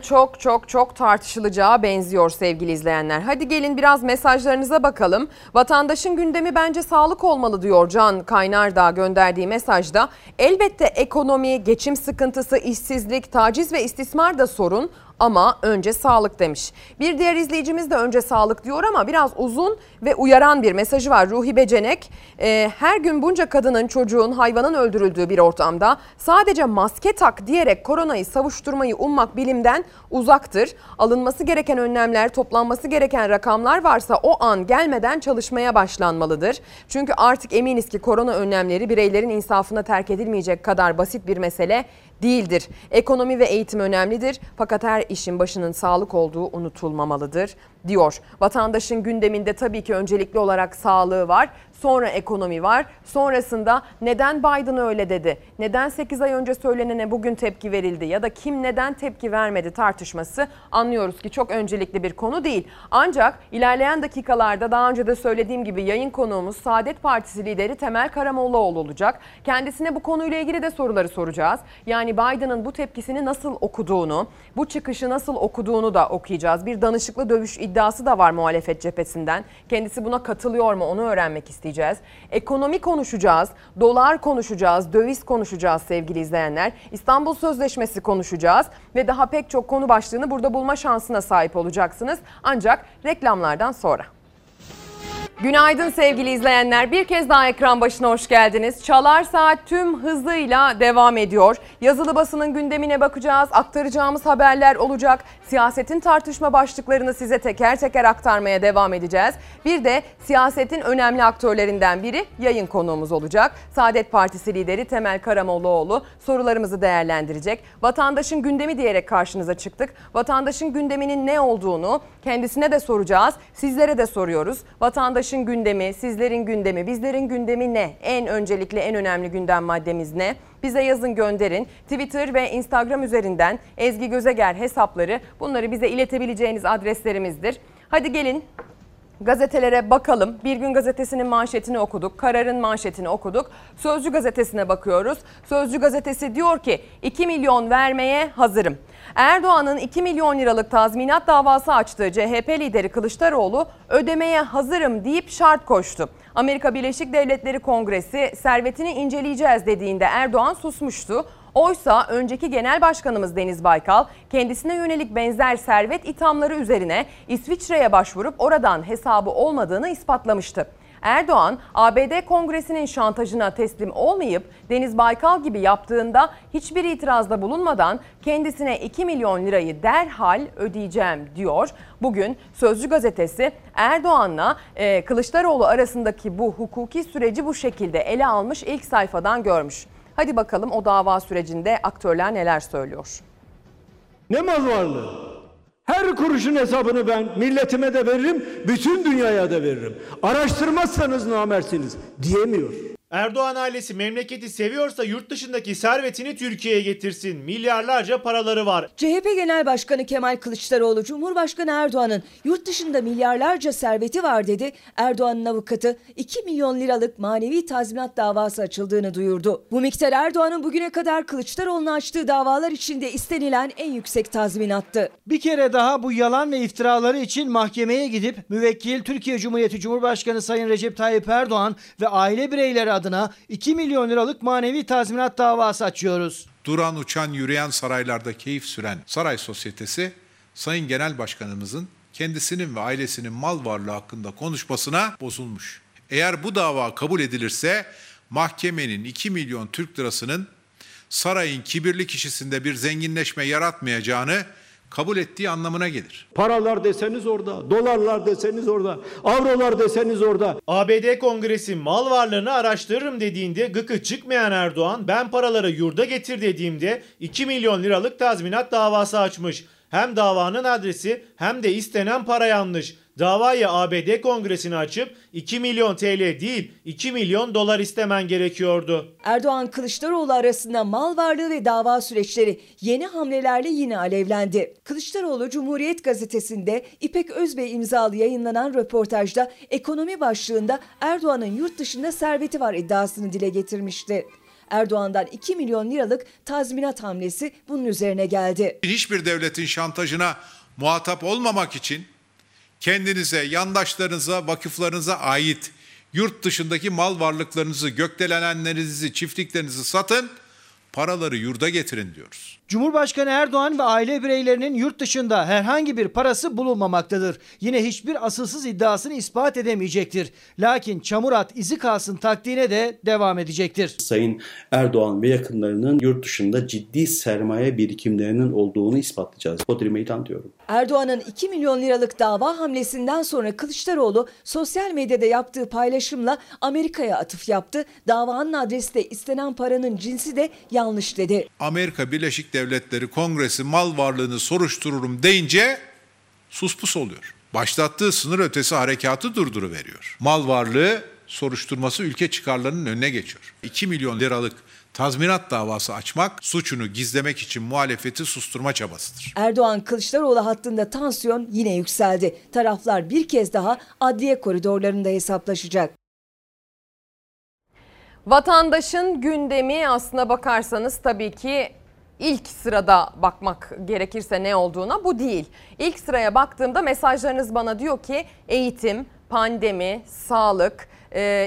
çok tartışılacağı benziyor sevgili izleyenler. Hadi gelin biraz mesajlarınıza bakalım. Vatandaşın gündemi bence sağlık olmalı diyor Can Kaynardağ gönderdiği mesajda. Elbette ekonomi, geçim sıkıntısı, işsizlik, taciz ve istismar da sorun ama önce sağlık demiş. Bir diğer izleyicimiz de önce sağlık diyor ama biraz uzun ve uyaran bir mesajı var. Ruhi Becenek, her gün bunca kadının, çocuğun, hayvanın öldürüldüğü bir ortamda sadece maske tak diyerek koronayı savuşturmayı ummak bilimden uzaktır. Alınması gereken önlemler, toplanması gereken rakamlar varsa o an gelmeden çalışmaya başlanmalıdır. Çünkü artık eminiz ki korona önlemleri bireylerin insafına terk edilmeyecek kadar basit bir mesele değildir. Ekonomi ve eğitim önemlidir fakat her işin başının sağlık olduğu unutulmamalıdır diyor. Vatandaşın gündeminde tabii ki öncelikli olarak sağlığı var, sonra ekonomi var, sonrasında neden Biden öyle dedi, neden 8 ay önce söylenene bugün tepki verildi ya da kim neden tepki vermedi tartışması anlıyoruz ki çok öncelikli bir konu değil. Ancak ilerleyen dakikalarda daha önce de söylediğim gibi yayın konuğumuz Saadet Partisi lideri Temel Karamollaoğlu olacak. Kendisine bu konuyla ilgili de soruları soracağız. Yani Biden'ın bu tepkisini nasıl okuduğunu, bu çıkışı nasıl okuduğunu da okuyacağız. Bir danışıklı dövüş iddiası da var muhalefet cephesinden. Kendisi buna katılıyor mu onu öğrenmek isteyeceğiz. Ekonomi konuşacağız, dolar konuşacağız, döviz konuşacağız sevgili izleyenler. İstanbul Sözleşmesi konuşacağız ve daha pek çok konu başlığını burada bulma şansına sahip olacaksınız. Ancak reklamlardan sonra. Günaydın sevgili izleyenler. Bir kez daha ekran başına hoş geldiniz. Çalar Saat tüm hızıyla devam ediyor. Yazılı basının gündemine bakacağız. Aktaracağımız haberler olacak. Siyasetin tartışma başlıklarını size teker teker aktarmaya devam edeceğiz. Bir de siyasetin önemli aktörlerinden biri yayın konuğumuz olacak. Saadet Partisi lideri Temel Karamollaoğlu sorularımızı değerlendirecek. Vatandaşın gündemi diyerek karşınıza çıktık. Vatandaşın gündeminin ne olduğunu kendisine de soracağız. Sizlere de soruyoruz. Vatandaşın gündemi, sizlerin gündemi, bizlerin gündemi ne? En öncelikli, en önemli gündem maddemiz ne? Bize yazın, gönderin. Twitter ve Instagram üzerinden Ezgi Gözeger hesapları, bunları bize iletebileceğiniz adreslerimizdir. Hadi gelin gazetelere bakalım. Bir Gün Gazetesi'nin manşetini okuduk. Karar'ın manşetini okuduk. Sözcü Gazetesi'ne bakıyoruz. Sözcü Gazetesi diyor ki 2 milyon vermeye hazırım. Erdoğan'ın 2 milyon liralık tazminat davası açtığı CHP lideri Kılıçdaroğlu ödemeye hazırım deyip şart koştu. Amerika Birleşik Devletleri Kongresi servetini inceleyeceğiz dediğinde Erdoğan susmuştu. Oysa önceki Genel Başkanımız Deniz Baykal kendisine yönelik benzer servet ithamları üzerine İsviçre'ye başvurup oradan hesabı olmadığını ispatlamıştı. Erdoğan, ABD Kongresi'nin şantajına teslim olmayıp Deniz Baykal gibi yaptığında hiçbir itirazda bulunmadan kendisine 2 milyon lirayı derhal ödeyeceğim diyor. Bugün Sözcü Gazetesi Erdoğan'la Kılıçdaroğlu arasındaki bu hukuki süreci bu şekilde ele almış, ilk sayfadan görmüş. Hadi bakalım o dava sürecinde aktörler neler söylüyor? Ne mal varlığı? Her kuruşun hesabını ben milletime de veririm, bütün dünyaya da veririm. Araştırmazsanız namersiniz diyemiyor. Erdoğan ailesi memleketi seviyorsa yurt dışındaki servetini Türkiye'ye getirsin. Milyarlarca paraları var. CHP Genel Başkanı Kemal Kılıçdaroğlu, Cumhurbaşkanı Erdoğan'ın yurt dışında milyarlarca serveti var dedi. Erdoğan'ın avukatı 2 milyon liralık manevi tazminat davası açıldığını duyurdu. Bu miktar Erdoğan'ın bugüne kadar Kılıçdaroğlu'na açtığı davalar içinde istenilen en yüksek tazminattı. Bir kere daha bu yalan ve iftiraları için mahkemeye gidip müvekkil Türkiye Cumhuriyeti Cumhurbaşkanı Sayın Recep Tayyip Erdoğan ve aile bireyleri adına 2 milyon liralık manevi tazminat davası açıyoruz. Duran, uçan, yürüyen saraylarda keyif süren saray sosyetesi, Sayın Genel Başkanımızın kendisinin ve ailesinin mal varlığı hakkında konuşmasına bozulmuş. Eğer bu dava kabul edilirse mahkemenin 2 milyon Türk lirasının sarayın kibirli kişisinde bir zenginleşme yaratmayacağını kabul ettiği anlamına gelir. Paralar deseniz orada, dolarlar deseniz orada, avrolar deseniz orada. ABD Kongresi mal varlığını araştırırım dediğinde gıkı çıkmayan Erdoğan, ben paraları yurda getir dediğimde 2 milyon liralık tazminat davası açmış. Hem davanın adresi hem de istenen para yanlış. Davayı ABD Kongresi'ne açıp 2 milyon TL değil 2 milyon dolar istemen gerekiyordu. Erdoğan Kılıçdaroğlu arasında mal varlığı ve dava süreçleri yeni hamlelerle yine alevlendi. Kılıçdaroğlu Cumhuriyet Gazetesi'nde İpek Özbey imzalı yayınlanan röportajda ekonomi başlığında Erdoğan'ın yurt dışında serveti var iddiasını dile getirmişti. Erdoğan'dan 2 milyon liralık tazminat hamlesi bunun üzerine geldi. Hiçbir devletin şantajına muhatap olmamak için kendinize, yandaşlarınıza, vakıflarınıza ait yurt dışındaki mal varlıklarınızı, gökdelenlerinizi, çiftliklerinizi satın, paraları yurda getirin diyoruz. Cumhurbaşkanı Erdoğan ve aile bireylerinin yurt dışında herhangi bir parası bulunmamaktadır. Yine hiçbir asılsız iddiasını ispat edemeyecektir. Lakin çamur at izi kalsın taktiğine de devam edecektir. Sayın Erdoğan ve yakınlarının yurt dışında ciddi sermaye birikimlerinin olduğunu ispatlayacağız. Hodri meydan diyorum. Erdoğan'ın 2 milyon liralık dava hamlesinden sonra Kılıçdaroğlu sosyal medyada yaptığı paylaşımla Amerika'ya atıf yaptı. Davanın adresi de istenen paranın cinsi de yanlış dedi. Amerika Birleşik Devletleri Kongresi mal varlığını soruştururum deyince suspus oluyor. Başlattığı sınır ötesi harekatı durduruveriyor. Mal varlığı soruşturması ülke çıkarlarının önüne geçiyor. 2 milyon liralık tazminat davası açmak suçunu gizlemek için muhalefeti susturma çabasıdır. Erdoğan Kılıçdaroğlu hattında tansiyon yine yükseldi. Taraflar bir kez daha adliye koridorlarında hesaplaşacak. Vatandaşın gündemi aslına bakarsanız tabii ki ilk sırada bakmak gerekirse ne olduğuna bu değil. İlk sıraya baktığımda mesajlarınız bana diyor ki eğitim, pandemi, sağlık.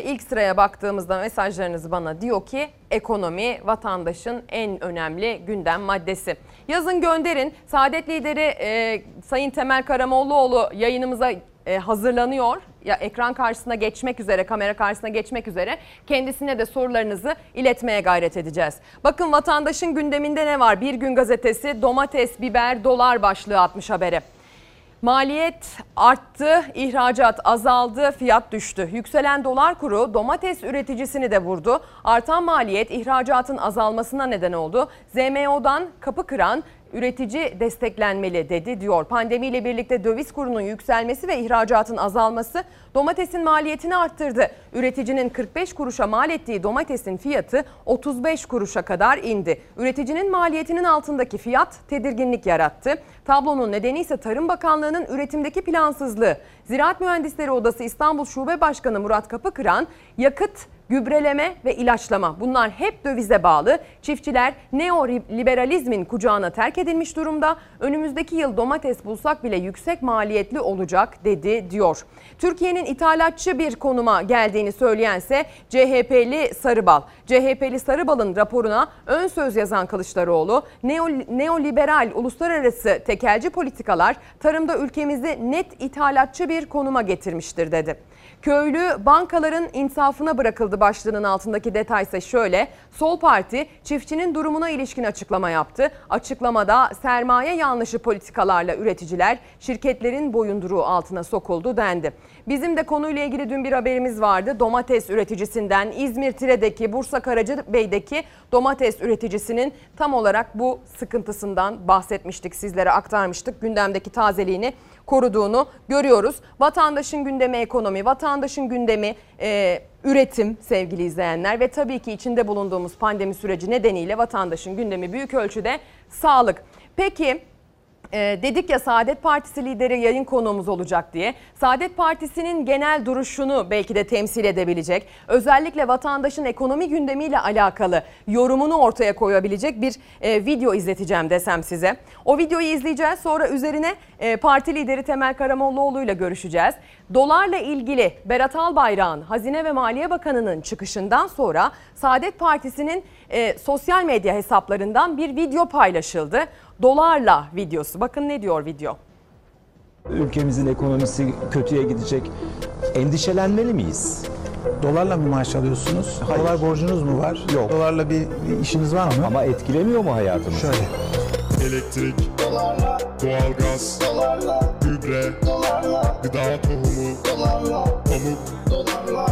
İlk sıraya baktığımızda mesajlarınız bana diyor ki ekonomi vatandaşın en önemli gündem maddesi. Yazın gönderin. Saadet lideri Sayın Temel Karamollaoğlu yayınımıza hazırlanıyor. Ya ekran karşısına geçmek üzere, kamera karşısına geçmek üzere kendisine de sorularınızı iletmeye gayret edeceğiz. Bakın vatandaşın gündeminde ne var? Bir Gün Gazetesi domates, biber, dolar başlığı atmış haberi. Maliyet arttı, ihracat azaldı, fiyat düştü. Yükselen dolar kuru domates üreticisini de vurdu. Artan maliyet ihracatın azalmasına neden oldu. ZMO'dan Kapıkıran üretici desteklenmeli dedi diyor. Pandemiyle birlikte döviz kurunun yükselmesi ve ihracatın azalması domatesin maliyetini arttırdı. Üreticinin 45 kuruşa mal ettiği domatesin fiyatı 35 kuruşa kadar indi. Üreticinin maliyetinin altındaki fiyat tedirginlik yarattı. Tablonun nedeni ise Tarım Bakanlığı'nın üretimdeki plansızlığı. Ziraat Mühendisleri Odası İstanbul Şube Başkanı Murat Kapıkıran yakıt, gübreleme ve ilaçlama bunlar hep dövize bağlı. Çiftçiler neoliberalizmin kucağına terk edilmiş durumda. Önümüzdeki yıl domates bulsak bile yüksek maliyetli olacak dedi diyor. Türkiye'nin ithalatçı bir konuma geldiğini söyleyense CHP'li Sarıbal. CHP'li Sarıbal'ın raporuna ön söz yazan Kılıçdaroğlu neoliberal uluslararası tekelci politikalar tarımda ülkemizi net ithalatçı bir konuma getirmiştir dedi. Köylü bankaların insafına bırakıldı başlığının altındaki detay ise şöyle. Sol Parti çiftçinin durumuna ilişkin açıklama yaptı. Açıklamada sermaye yanlışı politikalarla üreticiler şirketlerin boyunduruğu altına sokuldu dendi. Bizim de konuyla ilgili dün bir haberimiz vardı. Domates üreticisinden İzmir Tire'deki, Bursa Karacabey'deki domates üreticisinin tam olarak bu sıkıntısından bahsetmiştik. Sizlere aktarmıştık gündemdeki tazeliğini koruduğunu görüyoruz. Vatandaşın gündemi ekonomi, vatandaşın gündemi üretim sevgili izleyenler ve tabii ki içinde bulunduğumuz pandemi süreci nedeniyle vatandaşın gündemi büyük ölçüde sağlık. Peki dedik ya Saadet Partisi lideri yayın konuğumuz olacak diye. Saadet Partisi'nin genel duruşunu belki de temsil edebilecek, özellikle vatandaşın ekonomi gündemiyle alakalı yorumunu ortaya koyabilecek bir video izleteceğim desem size. O videoyu izleyeceğiz, sonra üzerine parti lideri Temel Karamollaoğlu ile görüşeceğiz. Dolarla ilgili Berat Albayrak'ın Hazine ve Maliye Bakanı'nın çıkışından sonra Saadet Partisi'nin sosyal medya hesaplarından bir video paylaşıldı. Dolarla videosu. Bakın ne diyor video. Ülkemizin ekonomisi kötüye gidecek. Endişelenmeli miyiz? Dolarla mı maaş alıyorsunuz? Hayır. Dolar borcunuz mu var? Yok. Dolarla bir işiniz var mı? Ama etkilemiyor mu hayatınızı? Şöyle. Elektrik, dolarla, doğalgaz, dolarla, gübre, dolarla, gıda tohumu, dolarla, pamuk, dolarla,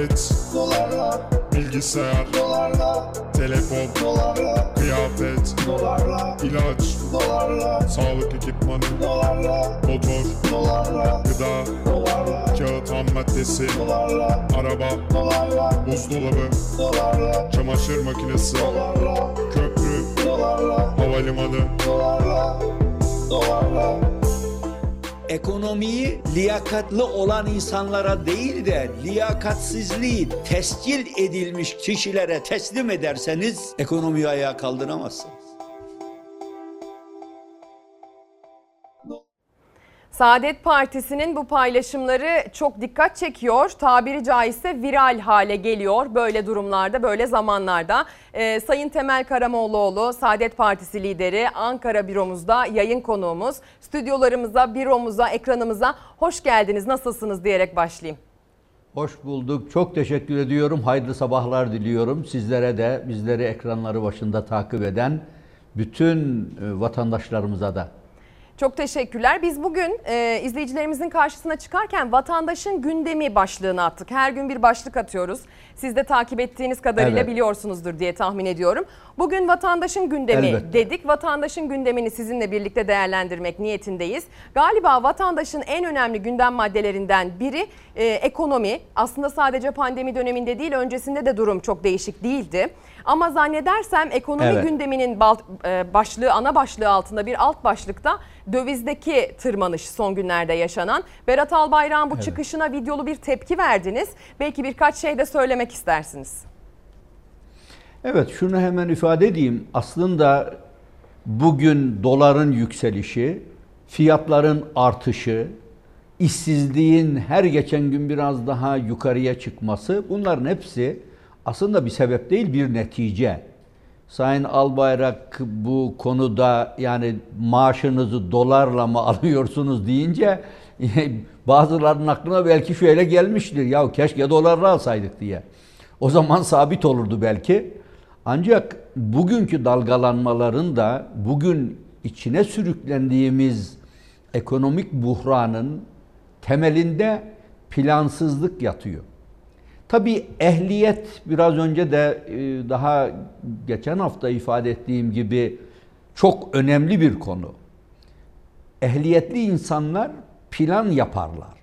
et, dolarla, bilgisayar, dolarla, telefon, dolarla, kıyafet, dolarla, ilaç, dolarla, sağlık ekipmanı, dolarla, motor, dolarla, gıda, dolarla, kağıt ham maddesi, dolarla, araba, dolarla, buzdolabı, dolarla, çamaşır makinesi, dolarla, köprü, dolarla, havalimanı, dolarla, dolarla. Ekonomiyi liyakatlı olan insanlara değil de liyakatsizliği tescil edilmiş kişilere teslim ederseniz ekonomiyi ayağa kaldıramazsınız. Saadet Partisi'nin bu paylaşımları çok dikkat çekiyor. Tabiri caizse viral hale geliyor böyle durumlarda, böyle zamanlarda. Sayın Temel Karamollaoğlu, Saadet Partisi lideri, Ankara büromuzda yayın konuğumuz. Stüdyolarımıza, büromuza, ekranımıza hoş geldiniz, nasılsınız diyerek başlayayım. Hoş bulduk, çok teşekkür ediyorum. Hayırlı sabahlar diliyorum. Sizlere de, bizleri ekranları başında takip eden bütün vatandaşlarımıza da. Çok teşekkürler. Biz bugün izleyicilerimizin karşısına çıkarken vatandaşın gündemi başlığını attık. Her gün bir başlık atıyoruz. Siz de takip ettiğiniz kadarıyla evet, biliyorsunuzdur diye tahmin ediyorum. Bugün vatandaşın gündemi elbette dedik. Vatandaşın gündemini sizinle birlikte değerlendirmek niyetindeyiz. Galiba vatandaşın en önemli gündem maddelerinden biri ekonomi. Aslında sadece pandemi döneminde değil, öncesinde de durum çok değişik değildi. Ama zannedersem ekonomi evet, gündeminin başlığı, ana başlığı altında bir alt başlıkta dövizdeki tırmanış son günlerde yaşanan. Berat Albayrak'ın bu evet, çıkışına videolu bir tepki verdiniz. Belki birkaç şey de söylemek istersiniz. Evet, şunu hemen ifade edeyim. Aslında bugün doların yükselişi, fiyatların artışı, işsizliğin her geçen gün biraz daha yukarıya çıkması, bunların hepsi aslında bir sebep değil, bir netice. Sayın Albayrak bu konuda yani maaşınızı dolarla mı alıyorsunuz deyince bazılarının aklına belki şöyle gelmiştir. Ya keşke dolarla alsaydık diye. O zaman sabit olurdu belki. Ancak bugünkü dalgalanmaların da bugün içine sürüklendiğimiz ekonomik buhranın temelinde plansızlık yatıyor. Tabii ehliyet biraz önce de daha geçen hafta ifade ettiğim gibi çok önemli bir konu. Ehliyetli insanlar plan yaparlar.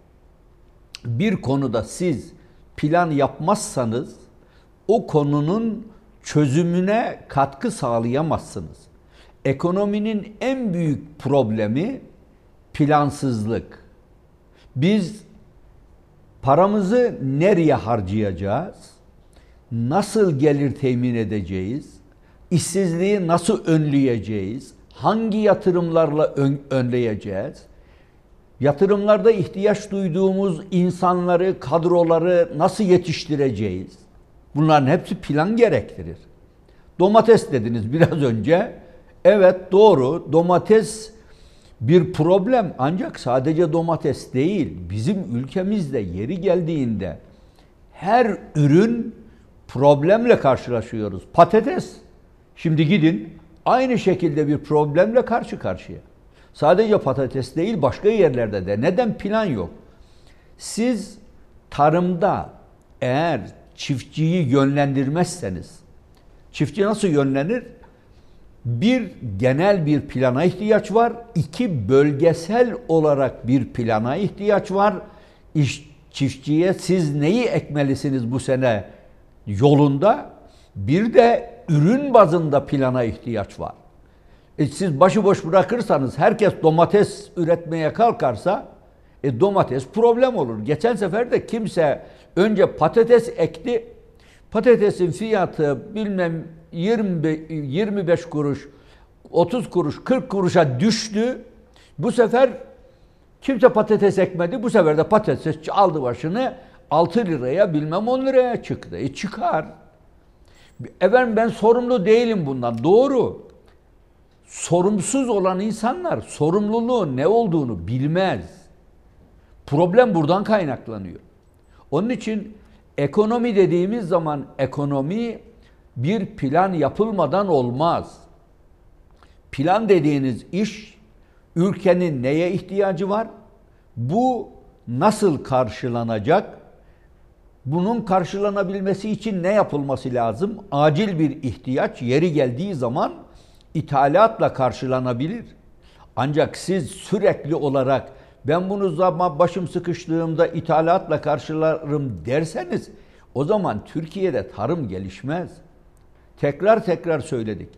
Bir konuda siz plan yapmazsanız o konunun çözümüne katkı sağlayamazsınız. Ekonominin en büyük problemi plansızlık. Biz paramızı nereye harcayacağız? Nasıl gelir temin edeceğiz? İşsizliği nasıl önleyeceğiz? Hangi yatırımlarla önleyeceğiz? Yatırımlarda ihtiyaç duyduğumuz insanları, kadroları nasıl yetiştireceğiz? Bunların hepsi plan gerektirir. Domates dediniz biraz önce. Evet doğru, domates bir problem, ancak sadece domates değil, bizim ülkemizde yeri geldiğinde her ürün problemle karşılaşıyoruz. Patates, şimdi gidin aynı şekilde bir problemle karşı karşıya. Sadece patates değil, başka yerlerde de. Neden plan yok? Siz tarımda eğer çiftçiyi yönlendirmezseniz, çiftçi nasıl yönlenir? Bir, genel bir plana ihtiyaç var. İki, bölgesel olarak bir plana ihtiyaç var. Çiftçiye siz neyi ekmelisiniz bu sene yolunda? Bir de ürün bazında plana ihtiyaç var. Siz başıboş bırakırsanız, herkes domates üretmeye kalkarsa domates problem olur. Geçen sefer de kimse önce patates ekti. Patatesin fiyatı bilmem 25 kuruş, 30 kuruş, 40 kuruşa düştü. Bu sefer kimse patates ekmedi. Bu sefer de patates aldı başını 6 liraya bilmem 10 liraya çıktı. Çıkar. Efendim ben sorumlu değilim bundan. Doğru. Sorumsuz olan insanlar sorumluluğun ne olduğunu bilmez. Problem buradan kaynaklanıyor. Onun için Ekonomi dediğimiz zaman ekonomi bir plan yapılmadan olmaz. Plan dediğiniz iş, ülkenin neye ihtiyacı var? Bu nasıl karşılanacak? Bunun karşılanabilmesi için ne yapılması lazım? Acil bir ihtiyaç yeri geldiği zaman ithalatla karşılanabilir. Ancak siz sürekli olarak ben bunu zaman başım sıkıştığımda ithalatla karşılarım derseniz o zaman Türkiye'de tarım gelişmez. Tekrar söyledik.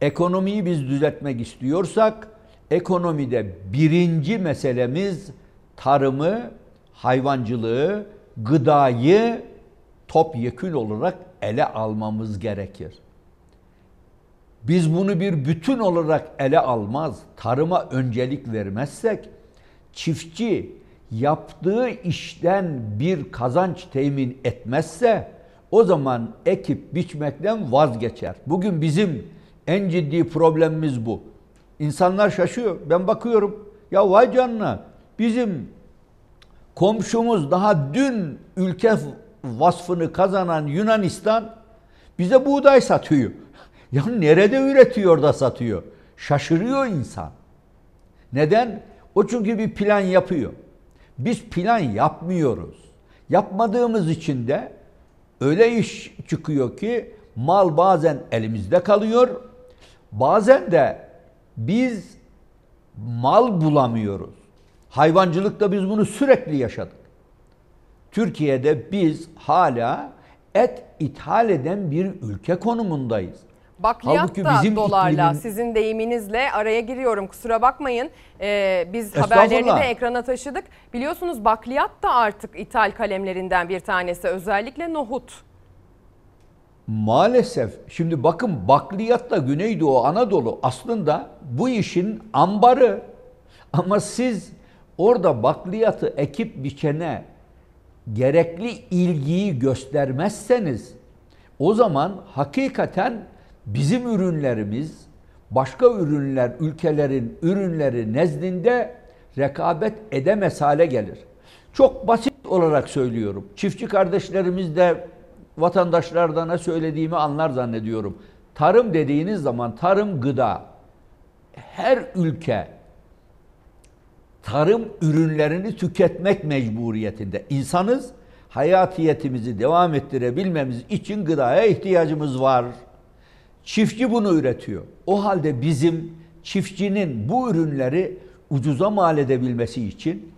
Ekonomiyi biz düzeltmek istiyorsak ekonomide birinci meselemiz tarımı, hayvancılığı, gıdayı topyekün olarak ele almamız gerekir. Biz bunu bir bütün olarak ele almaz, tarıma öncelik vermezsek çiftçi yaptığı işten bir kazanç temin etmezse o zaman ekip biçmekten vazgeçer. Bugün bizim en ciddi problemimiz bu. İnsanlar şaşıyor. Ben bakıyorum ya vay canına bizim komşumuz daha dün ülke vasfını kazanan Yunanistan bize buğday satıyor. Ya nerede üretiyor da satıyor? Şaşırıyor insan. Neden? O çünkü bir plan yapıyor. Biz plan yapmıyoruz. Yapmadığımız için de öyle iş çıkıyor ki mal bazen elimizde kalıyor. Bazen de biz mal bulamıyoruz. Hayvancılıkta biz bunu sürekli yaşadık. Türkiye'de biz hala et ithal eden bir ülke konumundayız. Bakliyat da dolarla iklimin... sizin deyiminizle araya giriyorum kusura bakmayın. Biz haberlerini de ekrana taşıdık. Biliyorsunuz bakliyat da artık ithal kalemlerinden bir tanesi, özellikle nohut. Maalesef şimdi bakın bakliyat da Güneydoğu Anadolu aslında bu işin ambarı. Ama siz orada bakliyatı ekip biçene gerekli ilgiyi göstermezseniz o zaman hakikaten bizim ürünlerimiz başka ürünler, ülkelerin ürünleri nezdinde rekabet edemez hale gelir. Çok basit olarak söylüyorum. Çiftçi kardeşlerimiz de vatandaşlardan ne söylediğimi anlar zannediyorum. Tarım dediğiniz zaman tarım gıda. Her ülke tarım ürünlerini tüketmek mecburiyetinde. İnsanız, hayatiyetimizi devam ettirebilmemiz için gıdaya ihtiyacımız var. Çiftçi bunu üretiyor. O halde bizim çiftçinin bu ürünleri ucuza mal edebilmesi için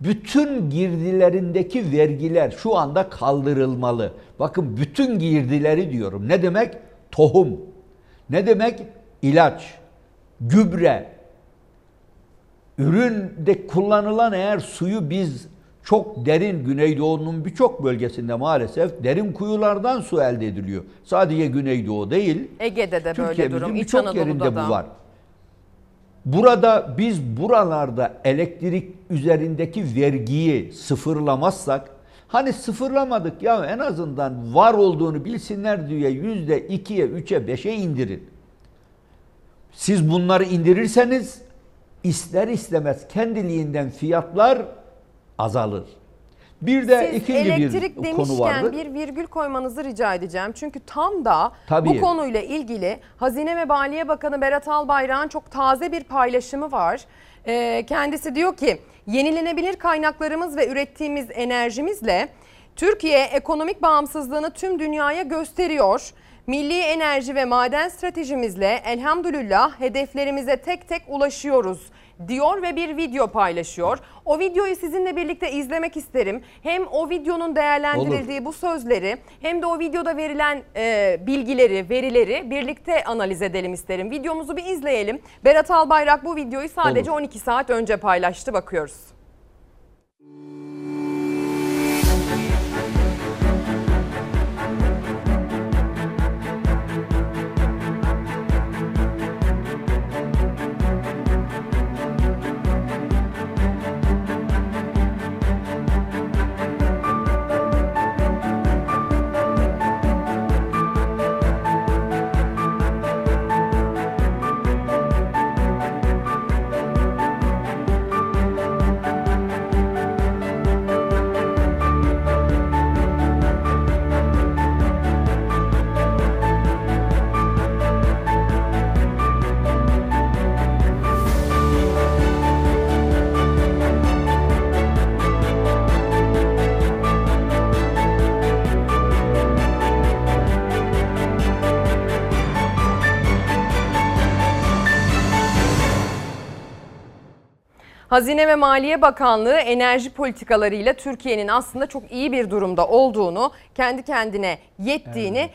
bütün girdilerindeki vergiler şu anda kaldırılmalı. Bakın bütün girdileri diyorum. Ne demek? Tohum. Ne demek? İlaç, gübre. Üründe kullanılan eğer suyu biz çok derin Güneydoğu'nun birçok bölgesinde maalesef derin kuyulardan su elde ediliyor. Sadece Güneydoğu değil. Ege'de de böyle durum. İç Anadolu'da da bu var. Burada biz buralarda elektrik üzerindeki vergiyi sıfırlamazsak, hani sıfırlamadık ya en azından var olduğunu bilsinler diye %2'ye, 3'e, 5'e indirin. Siz bunları indirirseniz ister istemez kendiliğinden fiyatlar azalır. Bir de siz ikinci elektrik bir konu vardı. Bir virgül koymanızı rica edeceğim. Çünkü tam da tabii bu konuyla ilgili Hazine ve Maliye Bakanı Berat Albayrak'ın çok taze bir paylaşımı var. Kendisi diyor ki yenilenebilir kaynaklarımız ve ürettiğimiz enerjimizle Türkiye ekonomik bağımsızlığını tüm dünyaya gösteriyor. Milli enerji ve maden stratejimizle elhamdülillah hedeflerimize tek tek ulaşıyoruz diyor ve bir video paylaşıyor. O videoyu sizinle birlikte izlemek isterim. Hem o videonun değerlendirildiği bu sözleri hem de o videoda verilen bilgileri, verileri birlikte analiz edelim isterim. Videomuzu bir izleyelim. Berat Albayrak bu videoyu sadece 12 saat önce paylaştı. Bakıyoruz. Hazine ve Maliye Bakanlığı enerji politikalarıyla Türkiye'nin aslında çok iyi bir durumda olduğunu, kendi kendine yettiğini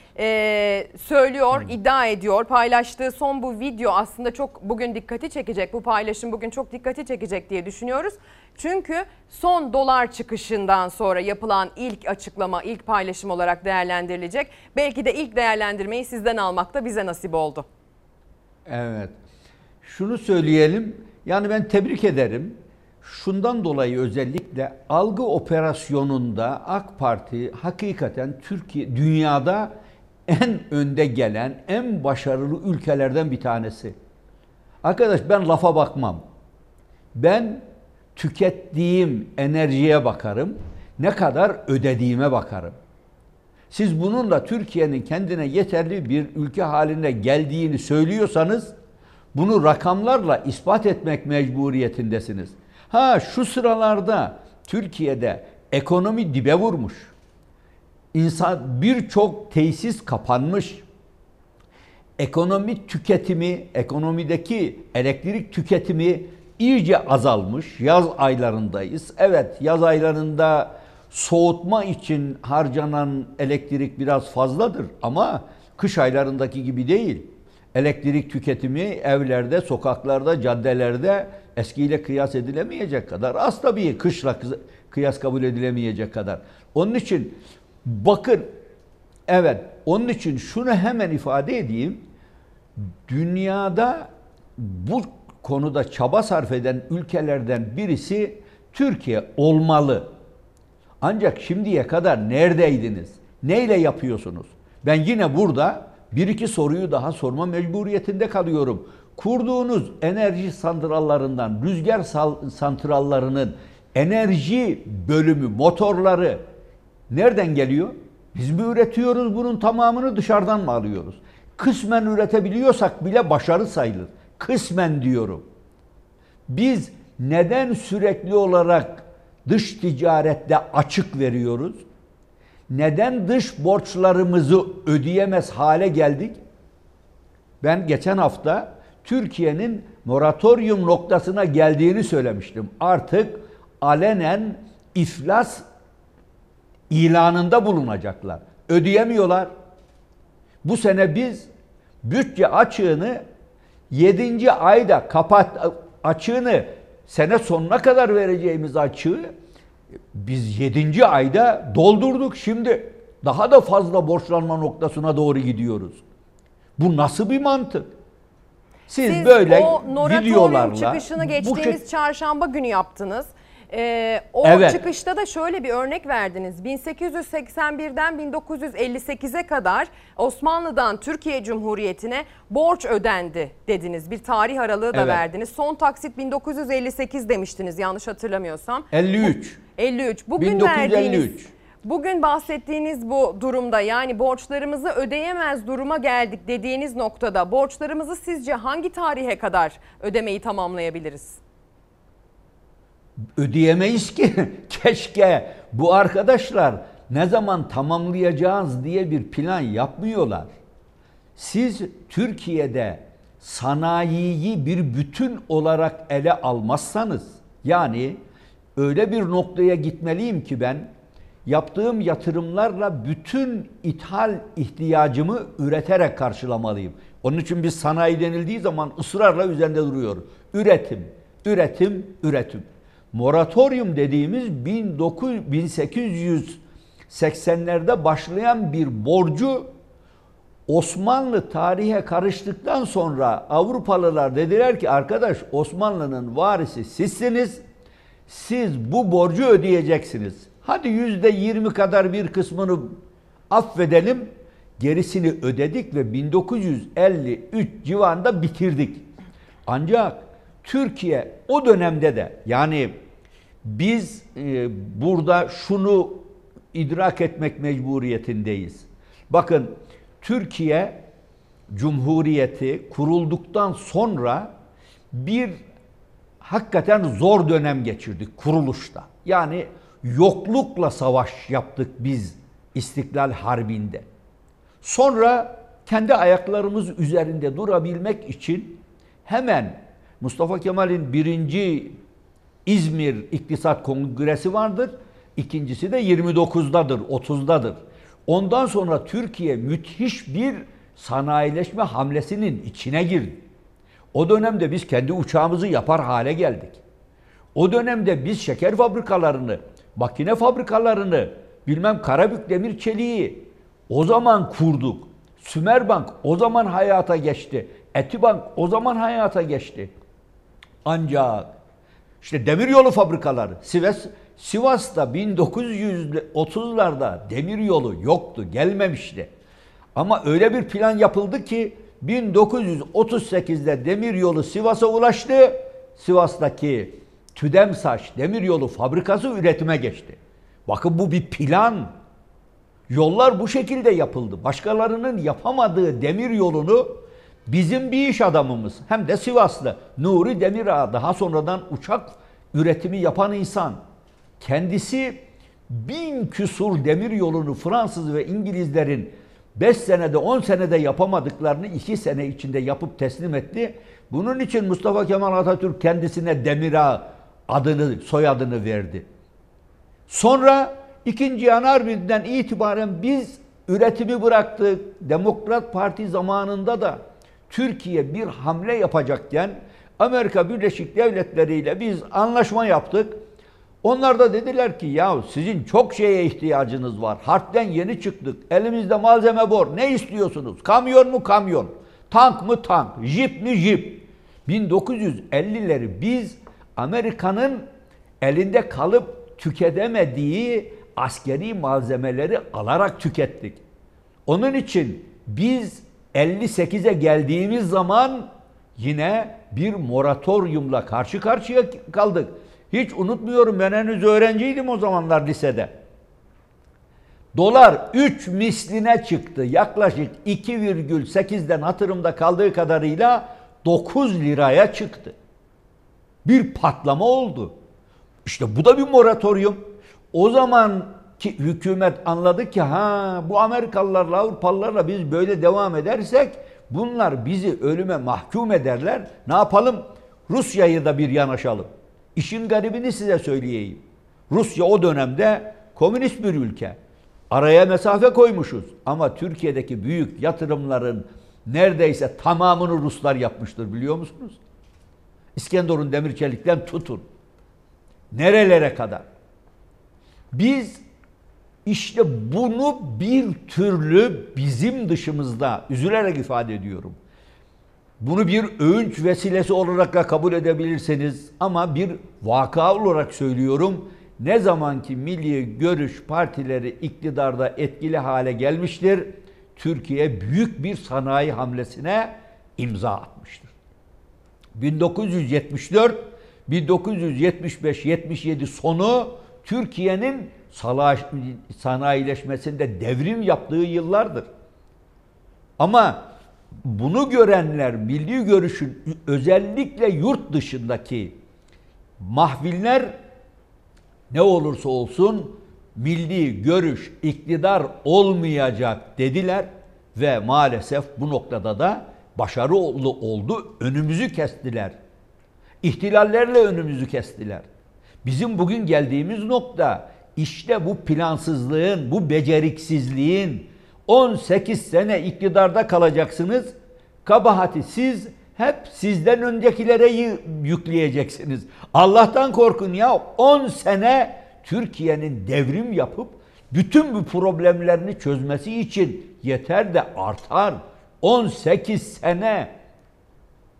söylüyor, iddia ediyor. Paylaştığı son bu video aslında çok bugün dikkati çekecek. Bu paylaşım bugün çok dikkati çekecek diye düşünüyoruz. Çünkü son dolar çıkışından sonra yapılan ilk açıklama, ilk paylaşım olarak değerlendirilecek. Belki de ilk değerlendirmeyi sizden almak da bize nasip oldu. Evet. Şunu söyleyelim, yani ben tebrik ederim. Şundan dolayı özellikle algı operasyonunda AK Parti hakikaten Türkiye, dünyada en önde gelen, en başarılı ülkelerden bir tanesi. Arkadaş, ben lafa bakmam. Ben tükettiğim enerjiye bakarım, ne kadar ödediğime bakarım. Siz bununla Türkiye'nin kendine yeterli bir ülke haline geldiğini söylüyorsanız, bunu rakamlarla ispat etmek mecburiyetindesiniz. Ha, şu sıralarda Türkiye'de ekonomi dibe vurmuş. İnsan, birçok tesis kapanmış. Ekonomi tüketimi, ekonomideki elektrik tüketimi iyice azalmış. Yaz aylarındayız. Evet, yaz aylarında soğutma için harcanan elektrik biraz fazladır ama kış aylarındaki gibi değil. Elektrik tüketimi evlerde, sokaklarda, caddelerde eskiyle kıyas edilemeyecek kadar az, tabii kışla kıyas kabul edilemeyecek kadar. Onun için bakın, evet, onun için şunu hemen ifade edeyim. Dünyada bu konuda çaba sarf eden ülkelerden birisi Türkiye olmalı. Ancak şimdiye kadar neredeydiniz? Neyle yapıyorsunuz? Ben yine burada bir iki soruyu daha sorma mecburiyetinde kalıyorum. Kurduğunuz enerji santrallarından, rüzgar santrallarının enerji bölümü, motorları nereden geliyor? Biz mi üretiyoruz, bunun tamamını dışarıdan mı alıyoruz? Kısmen üretebiliyorsak bile başarı sayılır. Kısmen diyorum. Biz neden sürekli olarak dış ticarette açık veriyoruz? Neden dış borçlarımızı ödeyemez hale geldik? Ben geçen hafta Türkiye'nin moratoryum noktasına geldiğini söylemiştim. Artık alenen iflas ilanında bulunacaklar. Ödeyemiyorlar. Bu sene biz bütçe açığını 7. ayda açığını, sene sonuna kadar vereceğimiz açığı biz 7. ayda doldurduk. Şimdi daha da fazla borçlanma noktasına doğru gidiyoruz. Bu nasıl bir mantık? Siz böyle videolarla çıkışını geçtiğimiz çarşamba günü yaptınız. O evet. Çıkışta da şöyle bir örnek verdiniz. 1881'den 1958'e kadar Osmanlı'dan Türkiye Cumhuriyeti'ne borç ödendi dediniz. Bir tarih aralığı da evet. Verdiniz. Son taksit 1958 demiştiniz yanlış hatırlamırsam. 53. 53. Bugün 1953. Verdiğiniz, bugün bahsettiğiniz bu durumda, yani borçlarımızı ödeyemez duruma geldik dediğiniz noktada borçlarımızı sizce hangi tarihe kadar ödemeyi tamamlayabiliriz? Ödeyemeyiz ki. Keşke bu arkadaşlar ne zaman tamamlayacağız diye bir plan yapmıyorlar. Siz Türkiye'de sanayiyi bir bütün olarak ele almazsanız, yani öyle bir noktaya gitmeliyim ki ben yaptığım yatırımlarla bütün ithal ihtiyacımı üreterek karşılamalıyım. Onun için biz sanayi denildiği zaman ısrarla üzerinde duruyoruz. Üretim, üretim, üretim. Moratoryum dediğimiz 1880'lerde başlayan bir borcu Osmanlı tarihe karıştıktan sonra Avrupalılar dediler ki arkadaş, Osmanlı'nın varisi sizsiniz, siz bu borcu ödeyeceksiniz. Hadi %20 kadar bir kısmını affedelim, gerisini ödedik ve 1953 civarında bitirdik. Ancak Türkiye o dönemde de, yani biz burada şunu idrak etmek mecburiyetindeyiz. Bakın, Türkiye Cumhuriyeti kurulduktan sonra bir hakikaten zor dönem geçirdik kuruluşta. Yani yoklukla savaş yaptık biz İstiklal Harbi'nde. Sonra kendi ayaklarımız üzerinde durabilmek için hemen Mustafa Kemal'in birinci İzmir İktisat Kongresi vardır. İkincisi de 29'dadır, 30'dadır. Ondan sonra Türkiye müthiş bir sanayileşme hamlesinin içine girdi. O dönemde biz kendi uçağımızı yapar hale geldik. O dönemde biz şeker fabrikalarını, makine fabrikalarını, bilmem Karabük Demir Çeliği o zaman kurduk. Sümerbank o zaman hayata geçti. Etibank o zaman hayata geçti. Ancak işte demiryolu fabrikaları, Sivas'ta 1930'larda demiryolu yoktu, gelmemişti. Ama öyle bir plan yapıldı ki 1938'de demiryolu Sivas'a ulaştı. Sivas'taki TÜDEMSAŞ demiryolu fabrikası üretime geçti. Bakın bu bir plan. Yollar bu şekilde yapıldı. Başkalarının yapamadığı demiryolunu bizim bir iş adamımız, hem de Sivaslı Nuri Demirağ, daha sonradan uçak üretimi yapan insan, kendisi 1000 küsur demiryolunu Fransız ve İngilizlerin 5 senede 10 senede yapamadıklarını 2 sene içinde yapıp teslim etti. Bunun için Mustafa Kemal Atatürk kendisine Demirağ adını, soyadını verdi. Sonra 2. Yanvar'dan itibaren biz üretimi bıraktık. Demokrat Parti zamanında da Türkiye bir hamle yapacakken Amerika Birleşik Devletleri ile biz anlaşma yaptık. Onlar da dediler ki ya sizin çok şeye ihtiyacınız var. Harpten yeni çıktık. Elimizde malzeme bor. Ne istiyorsunuz? Kamyon mu kamyon? Tank mı tank? Jip mi jip? 1950'leri biz Amerika'nın elinde kalıp tüketemediği askeri malzemeleri alarak tükettik. Onun için biz 58'e geldiğimiz zaman yine bir moratoriumla karşı karşıya kaldık. Hiç unutmuyorum, ben henüz öğrenciydim o zamanlar lisede. Dolar 3 misline çıktı. Yaklaşık 2,8'den hatırımda kaldığı kadarıyla 9 liraya çıktı. Bir patlama oldu. İşte bu da bir moratorium. O zamanki hükümet anladı ki ha bu Amerikalılarla, Avrupalılarla biz böyle devam edersek bunlar bizi ölüme mahkum ederler. Ne yapalım? Rusya'yı da bir yanaşalım. İşin garibini size söyleyeyim. Rusya o dönemde komünist bir ülke. Araya mesafe koymuşuz. Ama Türkiye'deki büyük yatırımların neredeyse tamamını Ruslar yapmıştır, biliyor musunuz? İskenderun Demirçelik'ten tutun. Nerelere kadar? Biz işte bunu bir türlü bizim dışımızda, üzülerek ifade ediyorum, bunu bir övünç vesilesi olarak da kabul edebilirsiniz ama bir vaka olarak söylüyorum. Ne zamanki milli görüş partileri iktidarda etkili hale gelmiştir, Türkiye büyük bir sanayi hamlesine imza atmıştır. 1974, 1975, 77 sonu Türkiye'nin sanayileşmesinde devrim yaptığı yıllardır. Ama bunu görenler, milli görüşün özellikle yurt dışındaki mahviller ne olursa olsun milli görüş iktidar olmayacak dediler ve maalesef bu noktada da başarılı oldu. Önümüzü kestiler. İhtilallerle önümüzü kestiler. Bizim bugün geldiğimiz nokta işte bu plansızlığın, bu beceriksizliğin. 18 sene iktidarda kalacaksınız. Kabahati siz, hep sizden öncekilere yükleyeceksiniz. Allah'tan korkun ya. 10 sene Türkiye'nin devrim yapıp bütün bu problemlerini çözmesi için yeter de artar. 18 sene.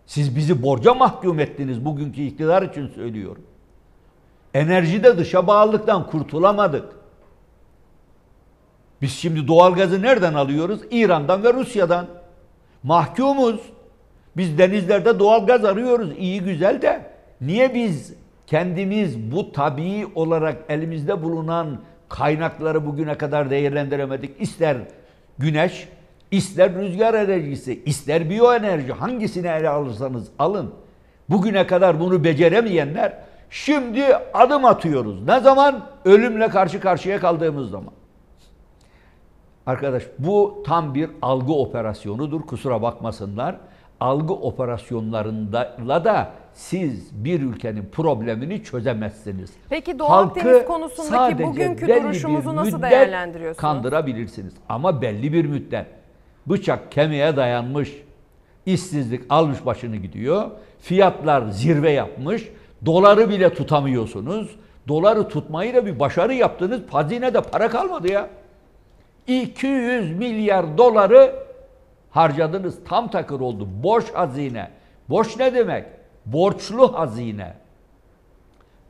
Siz bizi borca mahkum ettiniz, bugünkü iktidar için söylüyorum. Enerjide dışa bağlılıktan kurtulamadık. Biz şimdi doğalgazı nereden alıyoruz? İran'dan ve Rusya'dan. Mahkumuz. Biz denizlerde doğalgaz arıyoruz. İyi güzel de niye biz kendimiz bu tabii olarak elimizde bulunan kaynakları bugüne kadar değerlendiremedik? İster güneş, ister rüzgar enerjisi, ister biyoenerji, hangisini ele alırsanız alın. Bugüne kadar bunu beceremeyenler şimdi adım atıyoruz. Ne zaman? Ölümle karşı karşıya kaldığımız zaman. Arkadaş bu tam bir algı operasyonudur, kusura bakmasınlar. algı operasyonlarıyla da siz bir ülkenin problemini çözemezsiniz. Peki Doğu Akdeniz konusundaki bugünkü duruşumuzu nasıl değerlendiriyorsunuz? Kandırabilirsiniz ama belli bir müddet. Bıçak kemiğe dayanmış, işsizlik almış başını gidiyor, fiyatlar zirve yapmış, doları bile tutamıyorsunuz. Doları tutmayla bir başarı yaptınız, hazinede para kalmadı ya. 200 milyar doları harcadınız, tam takır oldu. Boş hazine. Boş ne demek? Borçlu hazine.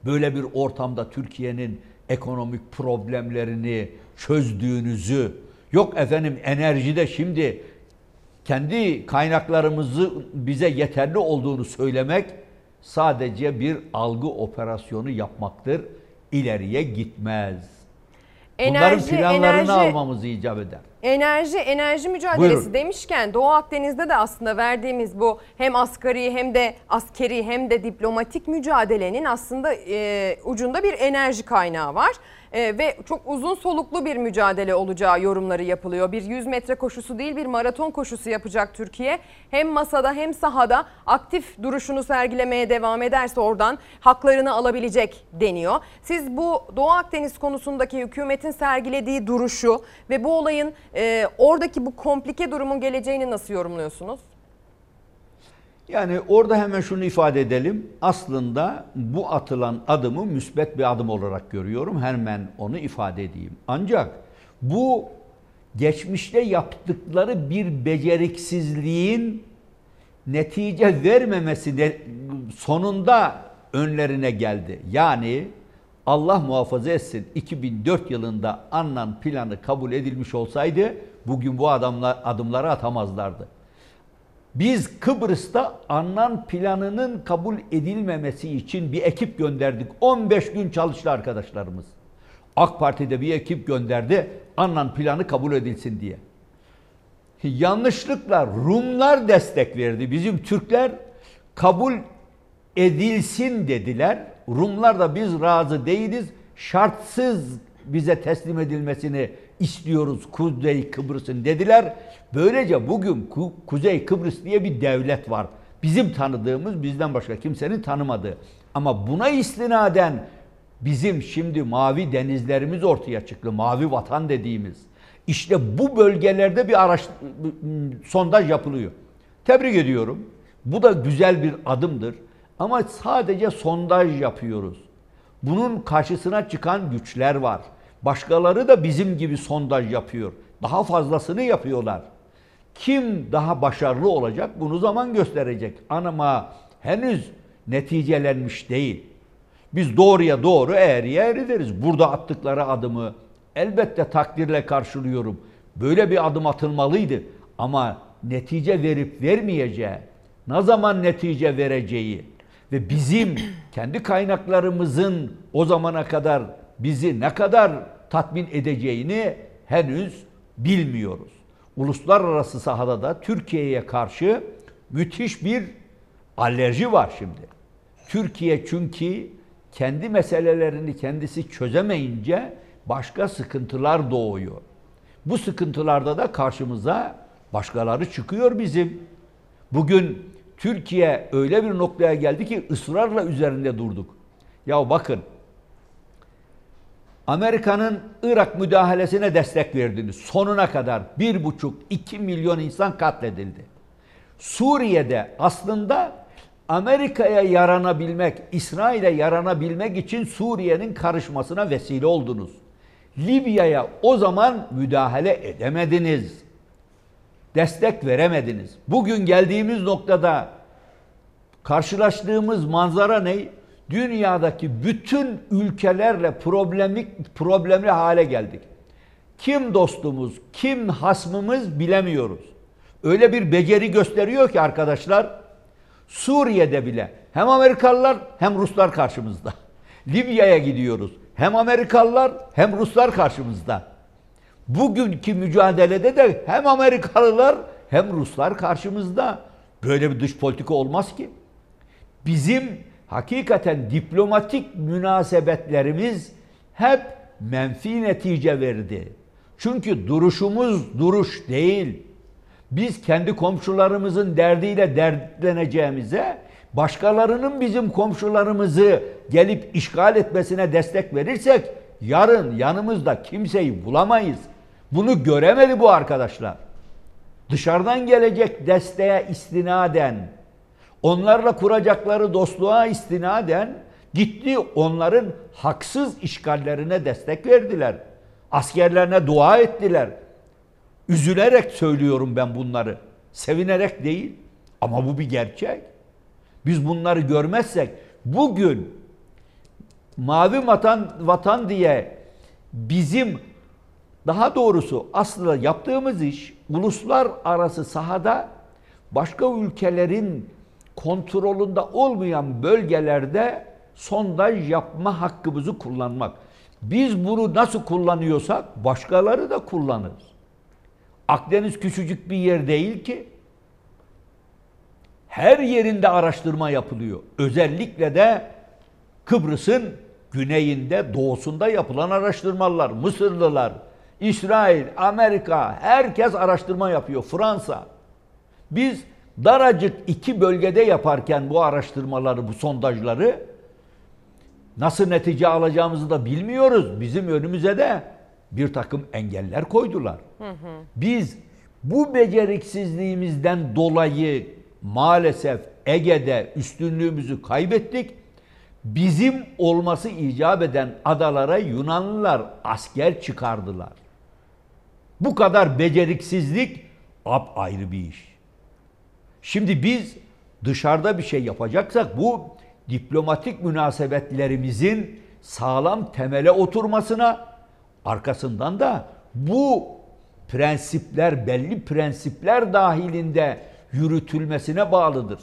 Böyle bir ortamda Türkiye'nin ekonomik problemlerini çözdüğünüzü, yok efendim enerjide şimdi kendi kaynaklarımızı bize yeterli olduğunu söylemek sadece bir algı operasyonu yapmaktır. İleriye gitmez. Bunların planlarını almamızı icap eder. Enerji mücadelesi demişken Doğu Akdeniz'de de aslında verdiğimiz bu hem asgari hem de askeri hem de diplomatik mücadelenin aslında ucunda bir enerji kaynağı var. Ve çok uzun soluklu bir mücadele olacağı yorumları yapılıyor. Bir 100 metre koşusu değil bir maraton koşusu yapacak Türkiye. Hem masada hem sahada aktif duruşunu sergilemeye devam ederse oradan haklarını alabilecek deniyor. Siz bu Doğu Akdeniz konusundaki hükümetin sergilediği duruşu ve bu olayın oradaki bu komplike durumun geleceğini nasıl yorumluyorsunuz? Yani orada hemen şunu ifade edelim. Aslında bu atılan adımı müsbet bir adım olarak görüyorum. Hemen onu ifade edeyim. Ancak bu geçmişte yaptıkları bir beceriksizliğin netice vermemesi de sonunda önlerine geldi. Yani Allah muhafaza etsin 2004 yılında alınan planı kabul edilmiş olsaydı bugün bu adımları atamazlardı. Biz Kıbrıs'ta alınan planının kabul edilmemesi için bir ekip gönderdik. 15 gün çalıştı arkadaşlarımız. AK Parti'de bir ekip gönderdi alınan planı kabul edilsin diye. Yanlışlıkla Rumlar destek verdi. Bizim Türkler kabul edilsin dediler. Rumlar da biz razı değiliz. Şartsız bize teslim edilmesini istiyoruz Kuzey Kıbrıs'ın dediler. Böylece bugün Kuzey Kıbrıs diye bir devlet var. Bizim tanıdığımız, bizden başka kimsenin tanımadığı. Ama buna istinaden bizim şimdi mavi denizlerimiz ortaya çıktı. Mavi vatan dediğimiz. İşte bu bölgelerde bir sondaj yapılıyor. Tebrik ediyorum. Bu da güzel bir adımdır. Ama sadece sondaj yapıyoruz. Bunun karşısına çıkan güçler var. Başkaları da bizim gibi sondaj yapıyor. Daha fazlasını yapıyorlar. Kim daha başarılı olacak bunu zaman gösterecek. Ama henüz neticelenmiş değil. Biz doğruya doğru eğriye eğri deriz. Burada attıkları adımı elbette takdirle karşılıyorum. Böyle bir adım atılmalıydı. Ama netice verip vermeyeceği, ne zaman netice vereceği ve bizim kendi kaynaklarımızın o zamana kadar bizi ne kadar tatmin edeceğini henüz bilmiyoruz. Uluslararası sahada da Türkiye'ye karşı müthiş bir alerji var şimdi. Türkiye çünkü kendi meselelerini kendisi çözemeyince başka sıkıntılar doğuyor. Bu sıkıntılarda da karşımıza başkaları çıkıyor bizim. Bugün Türkiye öyle bir noktaya geldi ki ısrarla üzerinde durduk. Ya bakın, Amerika'nın Irak müdahalesine destek verdiniz. Sonuna kadar 1,5-2 milyon insan katledildi. Suriye'de aslında Amerika'ya yaranabilmek, İsrail'e yaranabilmek için Suriye'nin karışmasına vesile oldunuz. Libya'ya o zaman müdahale edemediniz. Destek veremediniz. Bugün geldiğimiz noktada karşılaştığımız manzara ne? Dünyadaki bütün ülkelerle problemli hale geldik. Kim dostumuz, kim hasmımız bilemiyoruz. Öyle bir beceri gösteriyor ki arkadaşlar, Suriye'de bile hem Amerikalılar hem Ruslar karşımızda. Libya'ya gidiyoruz. Hem Amerikalılar hem Ruslar karşımızda. Bugünkü mücadelede de hem Amerikalılar hem Ruslar karşımızda. Böyle bir dış politika olmaz ki. Bizim hakikaten diplomatik münasebetlerimiz hep menfi netice verdi. Çünkü duruşumuz duruş değil. Biz kendi komşularımızın derdiyle dertleneceğimize, başkalarının bizim komşularımızı gelip işgal etmesine destek verirsek yarın yanımızda kimseyi bulamayız. Bunu göremedi bu arkadaşlar. Dışarıdan gelecek desteğe istinaden, onlarla kuracakları dostluğa istinaden gitti onların haksız işgallerine destek verdiler. Askerlerine dua ettiler. Üzülerek söylüyorum ben bunları. Sevinerek değil. Ama bu bir gerçek. Biz bunları görmezsek bugün mavi vatan diye bizim, daha doğrusu aslında yaptığımız iş uluslararası sahada başka ülkelerin kontrolünde olmayan bölgelerde sondaj yapma hakkımızı kullanmak. Biz bunu nasıl kullanıyorsak başkaları da kullanır. Akdeniz küçücük bir yer değil ki. Her yerinde araştırma yapılıyor. Özellikle de Kıbrıs'ın güneyinde, doğusunda yapılan araştırmalar. Mısırlılar, İsrail, Amerika, herkes araştırma yapıyor. Fransa. Biz daracık iki bölgede yaparken bu araştırmaları, bu sondajları nasıl netice alacağımızı da bilmiyoruz. Bizim önümüze de bir takım engeller koydular. Biz bu beceriksizliğimizden dolayı maalesef Ege'de üstünlüğümüzü kaybettik. Bizim olması icap eden adalara Yunanlılar asker çıkardılar. Bu kadar beceriksizlik apayrı bir iş. Şimdi biz dışarıda bir şey yapacaksak bu diplomatik münasebetlerimizin sağlam temele oturmasına, arkasından da bu prensipler, belli prensipler dahilinde yürütülmesine bağlıdır.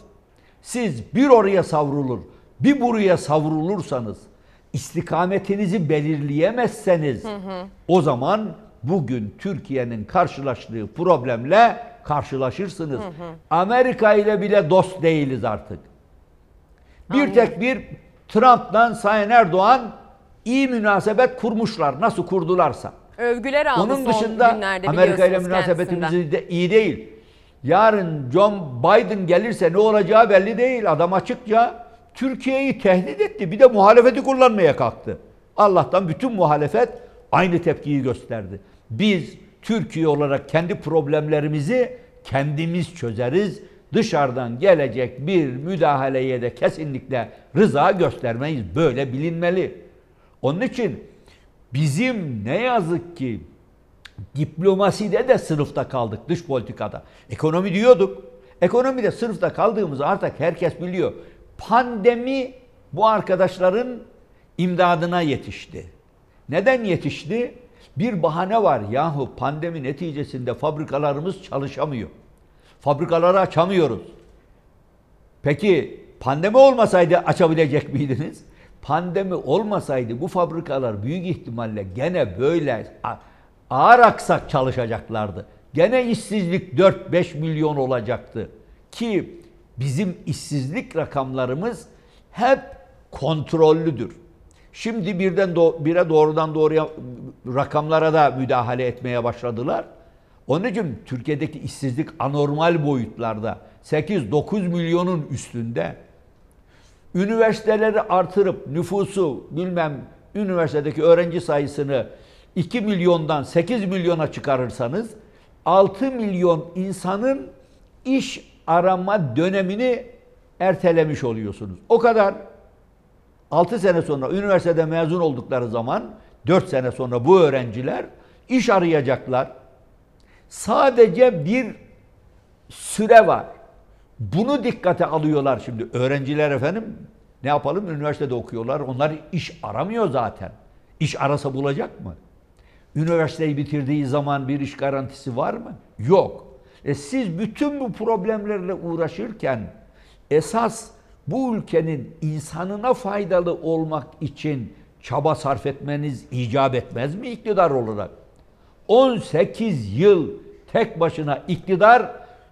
Siz bir oraya savrulur, bir buraya savrulursanız, istikametinizi belirleyemezseniz, o zaman bugün Türkiye'nin karşılaştığı problemle karşılaşırsınız. Amerika ile bile dost değiliz artık. Bir tek bir Trump'tan Sayın Erdoğan iyi münasebet kurmuşlar. Nasıl kurdularsa. Övgüler aldı onun dışında günlerde, Amerika ile münasebetimiz de iyi değil. Yarın John Biden gelirse ne olacağı belli değil. Adam açıkça Türkiye'yi tehdit etti. Bir de muhalefeti kullanmaya kalktı. Allah'tan bütün muhalefet aynı tepkiyi gösterdi. Biz Türkiye olarak kendi problemlerimizi kendimiz çözeriz. Dışarıdan gelecek bir müdahaleye de kesinlikle rıza göstermeyiz. Böyle bilinmeli. Onun için bizim ne yazık ki diplomaside de sınıfta kaldık, dış politikada. Ekonomi diyorduk. Ekonomide sınıfta kaldığımızı artık herkes biliyor. Pandemi bu arkadaşların imdadına yetişti. Neden yetişti? Bir bahane var. Yahu pandemi neticesinde fabrikalarımız çalışamıyor. Fabrikaları açamıyoruz. Peki pandemi olmasaydı açabilecek miydiniz? Pandemi olmasaydı bu fabrikalar büyük ihtimalle gene böyle ağır aksak çalışacaklardı. Gene işsizlik 4-5 milyon olacaktı. Ki bizim işsizlik rakamlarımız hep kontrollüdür. Şimdi bire doğrudan doğruya rakamlara da müdahale etmeye başladılar. Onun için Türkiye'deki işsizlik anormal boyutlarda. 8-9 milyonun üstünde. Üniversiteleri artırıp nüfusu, bilmem üniversitedeki öğrenci sayısını 2 milyondan 8 milyona çıkarırsanız 6 milyon insanın iş arama dönemini ertelemiş oluyorsunuz. O kadar. 6 sene sonra üniversitede mezun oldukları zaman 4 sene sonra bu öğrenciler iş arayacaklar. Sadece bir süre var. Bunu dikkate alıyorlar şimdi. Öğrenciler efendim ne yapalım? Üniversitede okuyorlar. Onlar iş aramıyor zaten. İş arasa bulacak mı? Üniversiteyi bitirdiği zaman bir iş garantisi var mı? Yok. Siz bütün bu problemlerle uğraşırken esas bu ülkenin insanına faydalı olmak için çaba sarf etmeniz icap etmez mi iktidar olarak? 18 yıl tek başına iktidar,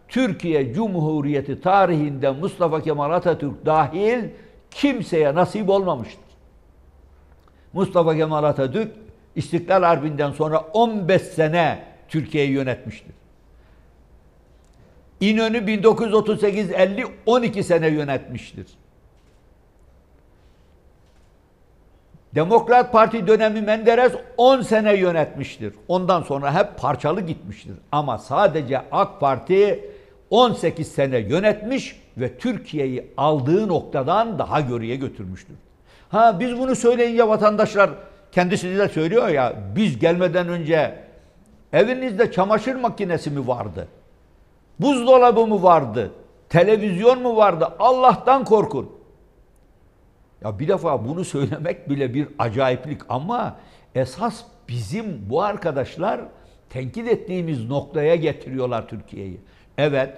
Türkiye Cumhuriyeti tarihinde Mustafa Kemal Atatürk dahil kimseye nasip olmamıştır. Mustafa Kemal Atatürk İstiklal Harbi'nden sonra 15 sene Türkiye'yi yönetmiştir. İnönü 1938-50 12 sene yönetmiştir. Demokrat Parti dönemi Menderes 10 sene yönetmiştir. Ondan sonra hep parçalı gitmiştir. Ama sadece AK Parti 18 sene yönetmiş ve Türkiye'yi aldığı noktadan daha geriye götürmüştür. Ha, biz bunu söyleyince vatandaşlar kendisi de söylüyor ya, biz gelmeden önce evinizde çamaşır makinesi mi vardı? Buzdolabı mı vardı? Televizyon mu vardı? Allah'tan korkun. Ya bir defa bunu söylemek bile bir acayiplik ama esas bizim bu arkadaşlar tenkit ettiğimiz noktaya getiriyorlar Türkiye'yi. Evet,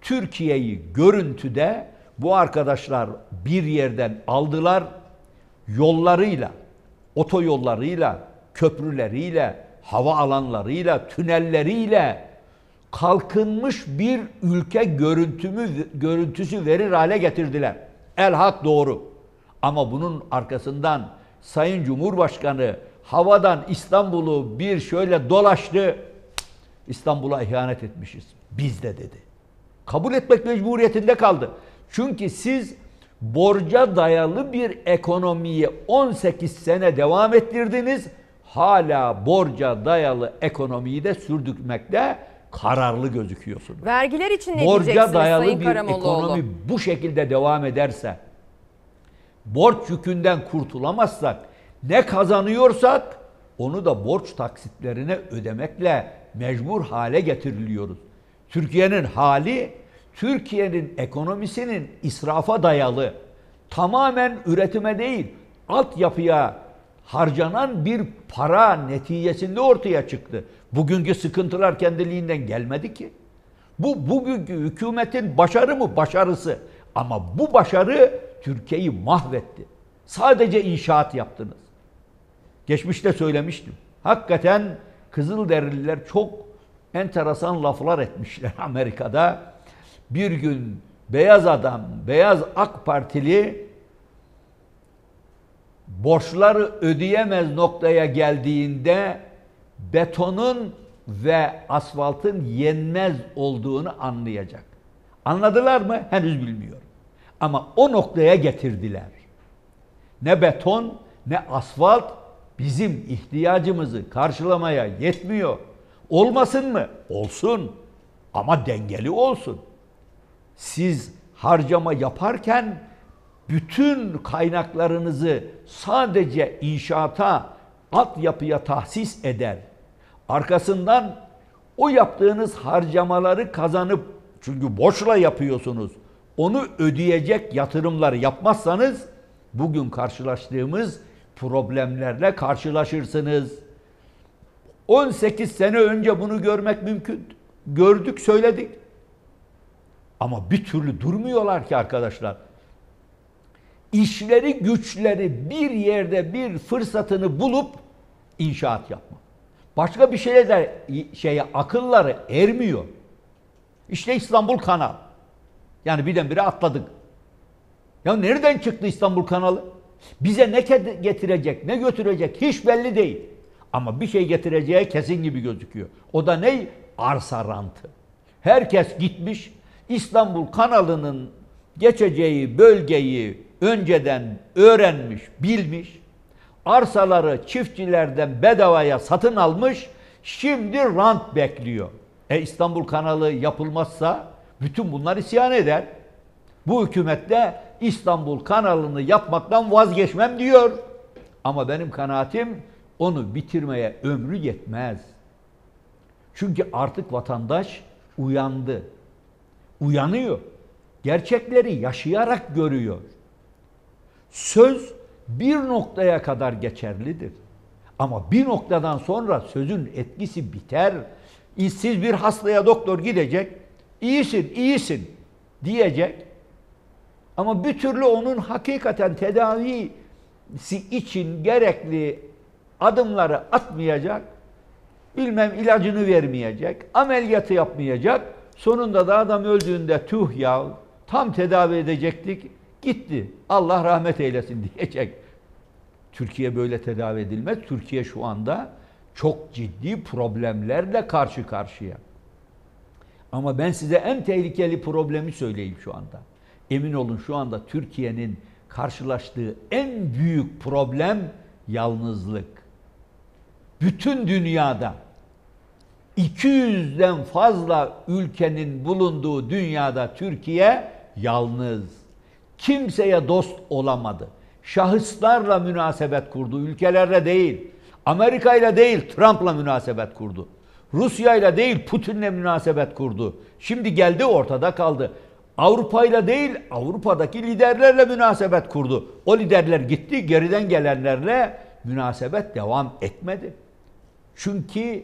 Türkiye'yi görüntüde bu arkadaşlar bir yerden aldılar, yollarıyla, otoyollarıyla, köprüleriyle, hava alanlarıyla, tünelleriyle kalkınmış bir ülke görüntüsü verir hale getirdiler. Elhak doğru. Ama bunun arkasından Sayın Cumhurbaşkanı havadan İstanbul'u bir şöyle dolaştı. İstanbul'a ihanet etmişiz. Biz de dedi. Kabul etmek mecburiyetinde kaldı. Çünkü siz borca dayalı bir ekonomiyi 18 sene devam ettirdiniz. Hala borca dayalı ekonomiyi de sürdürmekte kararlı gözüküyorsunuz. Vergiler için ne diyeceksiniz Sayın Karamollaoğlu? Borca dayalı bir ekonomi bu şekilde devam ederse, borç yükünden kurtulamazsak, ne kazanıyorsak onu da borç taksitlerine ödemekle mecbur hale getiriliyoruz. Türkiye'nin hali, Türkiye'nin ekonomisinin israfa dayalı, tamamen üretime değil, altyapıya harcanan bir para neticesinde ortaya çıktı. Bugünkü sıkıntılar kendiliğinden gelmedi ki. Bu bugünkü hükümetin başarı mı? Başarısı. Ama bu başarı Türkiye'yi mahvetti. Sadece inşaat yaptınız. Geçmişte söylemiştim. Hakikaten Kızılderililer çok enteresan laflar etmişler Amerika'da. Bir gün beyaz adam, beyaz AK Partili borçları ödeyemez noktaya geldiğinde betonun ve asfaltın yenmez olduğunu anlayacak. Anladılar mı? Henüz bilmiyorum. Ama o noktaya getirdiler. Ne beton ne asfalt bizim ihtiyacımızı karşılamaya yetmiyor. Olmasın mı? Olsun. Ama dengeli olsun. Siz harcama yaparken bütün kaynaklarınızı sadece inşaata, altyapıya tahsis eder. Arkasından o yaptığınız harcamaları kazanıp, çünkü borçla yapıyorsunuz, onu ödeyecek yatırımlar yapmazsanız bugün karşılaştığımız problemlerle karşılaşırsınız. 18 sene önce bunu görmek mümkün. Gördük, söyledik. Ama bir türlü durmuyorlar ki arkadaşlar. İşleri, güçleri bir yerde bir fırsatını bulup inşaat yapmak. Başka bir şeye akılları ermiyor. İşte İstanbul Kanal. Yani birdenbire atladık. Ya nereden çıktı İstanbul Kanalı? Bize ne getirecek, ne götürecek hiç belli değil. Ama bir şey getireceği kesin gibi gözüküyor. O da ne? Arsa rantı. Herkes gitmiş İstanbul Kanalı'nın geçeceği bölgeyi önceden öğrenmiş, bilmiş. Arsaları çiftçilerden bedavaya satın almış. Şimdi rant bekliyor. İstanbul Kanalı yapılmazsa bütün bunlar isyan eder. Bu hükümet de İstanbul Kanalı'nı yapmaktan vazgeçmem diyor. Ama benim kanaatim onu bitirmeye ömrü yetmez. Çünkü artık vatandaş uyandı. Uyanıyor. Gerçekleri yaşayarak görüyor. Söz bir noktaya kadar geçerlidir. Ama bir noktadan sonra sözün etkisi biter. Siz bir hastaya doktor gidecek, iyisin, iyisin diyecek ama bir türlü onun hakikaten tedavisi için gerekli adımları atmayacak, bilmem ilacını vermeyecek, ameliyatı yapmayacak. Sonunda da adam öldüğünde tüh ya, tam tedavi edecektik, gitti, Allah rahmet eylesin diyecek. Türkiye böyle tedavi edilmez. Türkiye şu anda çok ciddi problemlerle karşı karşıya. Ama ben size en tehlikeli problemi söyleyeyim şu anda. Emin olun şu anda Türkiye'nin karşılaştığı en büyük problem yalnızlık. Bütün dünyada 200'den fazla ülkenin bulunduğu dünyada Türkiye yalnız. Kimseye dost olamadı. Şahıslarla münasebet kurdu, ülkelerle değil. Amerika'yla değil, Trump'la münasebet kurdu. Rusya'yla değil, Putin'le münasebet kurdu. Şimdi geldi, ortada kaldı. Avrupa'yla değil, Avrupa'daki liderlerle münasebet kurdu. O liderler gitti, geriden gelenlerle münasebet devam etmedi. Çünkü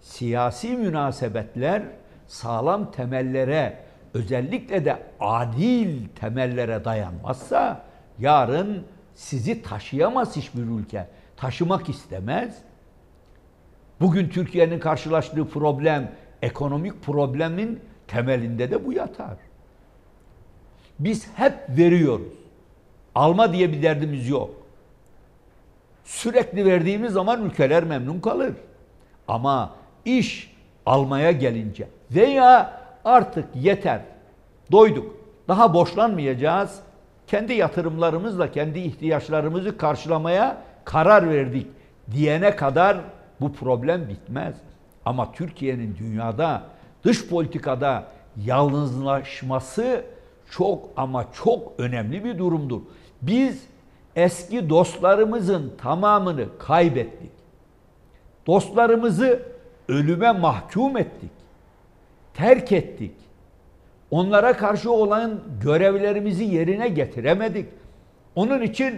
siyasi münasebetler sağlam temellere, özellikle de adil temellere dayanmazsa yarın sizi taşıyamaz hiçbir ülke. Taşımak istemez. Bugün Türkiye'nin karşılaştığı problem, ekonomik problemin temelinde de bu yatar. Biz hep veriyoruz. Alma diye bir derdimiz yok. Sürekli verdiğimiz zaman ülkeler memnun kalır. Ama iş almaya gelince veya artık yeter, doyduk, daha borçlanmayacağız, kendi yatırımlarımızla kendi ihtiyaçlarımızı karşılamaya karar verdik diyene kadar bu problem bitmez. Ama Türkiye'nin dünyada, dış politikada yalnızlaşması çok ama çok önemli bir durumdur. Biz eski dostlarımızın tamamını kaybettik. Dostlarımızı ölüme mahkum ettik. Terk ettik. Onlara karşı olan görevlerimizi yerine getiremedik. Onun için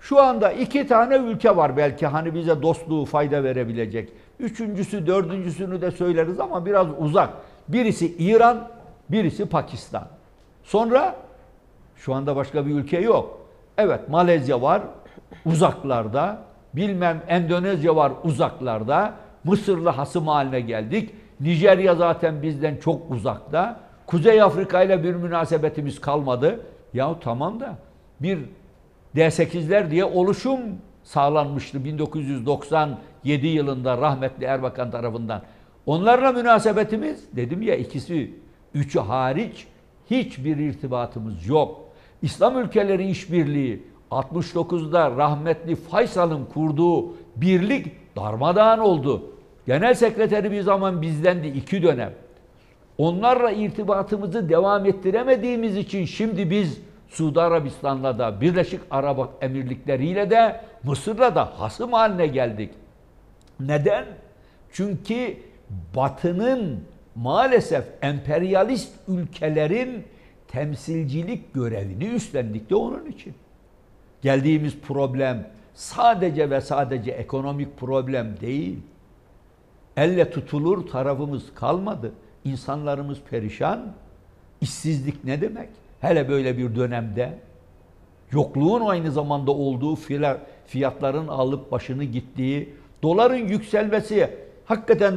şu anda 2 tane ülke var belki hani bize dostluğu fayda verebilecek. 3.'sü, 4.'sünü de söyleriz ama biraz uzak. Birisi İran, birisi Pakistan. Sonra şu anda başka bir ülke yok. Evet, Malezya var uzaklarda. Bilmem Endonezya var uzaklarda. Mısır'la hasım haline geldik. Nijerya zaten bizden çok uzakta. Kuzey Afrika ile bir münasebetimiz kalmadı. Yahu tamam da bir D8'ler diye oluşum sağlanmıştı 1997 yılında rahmetli Erbakan tarafından. Onlarla münasebetimiz, dedim ya, 2'si 3'ü hariç hiçbir irtibatımız yok. İslam ülkeleri işbirliği, 69'da rahmetli Faysal'ın kurduğu birlik darmadağın oldu. Genel sekreteri bir zaman bizdendi 2 dönem. Onlarla irtibatımızı devam ettiremediğimiz için şimdi biz Suudi Arabistan'la da, Birleşik Arap Emirlikleri'yle de, Mısır'la da hasım haline geldik. Neden? Çünkü Batı'nın, maalesef emperyalist ülkelerin temsilcilik görevini üstlendik de onun için. Geldiğimiz problem sadece ve sadece ekonomik problem değil. Elle tutulur tarafımız kalmadı. İnsanlarımız perişan. İşsizlik ne demek? Hele böyle bir dönemde yokluğun aynı zamanda olduğu, fiyatların alıp başını gittiği, doların yükselmesi, hakikaten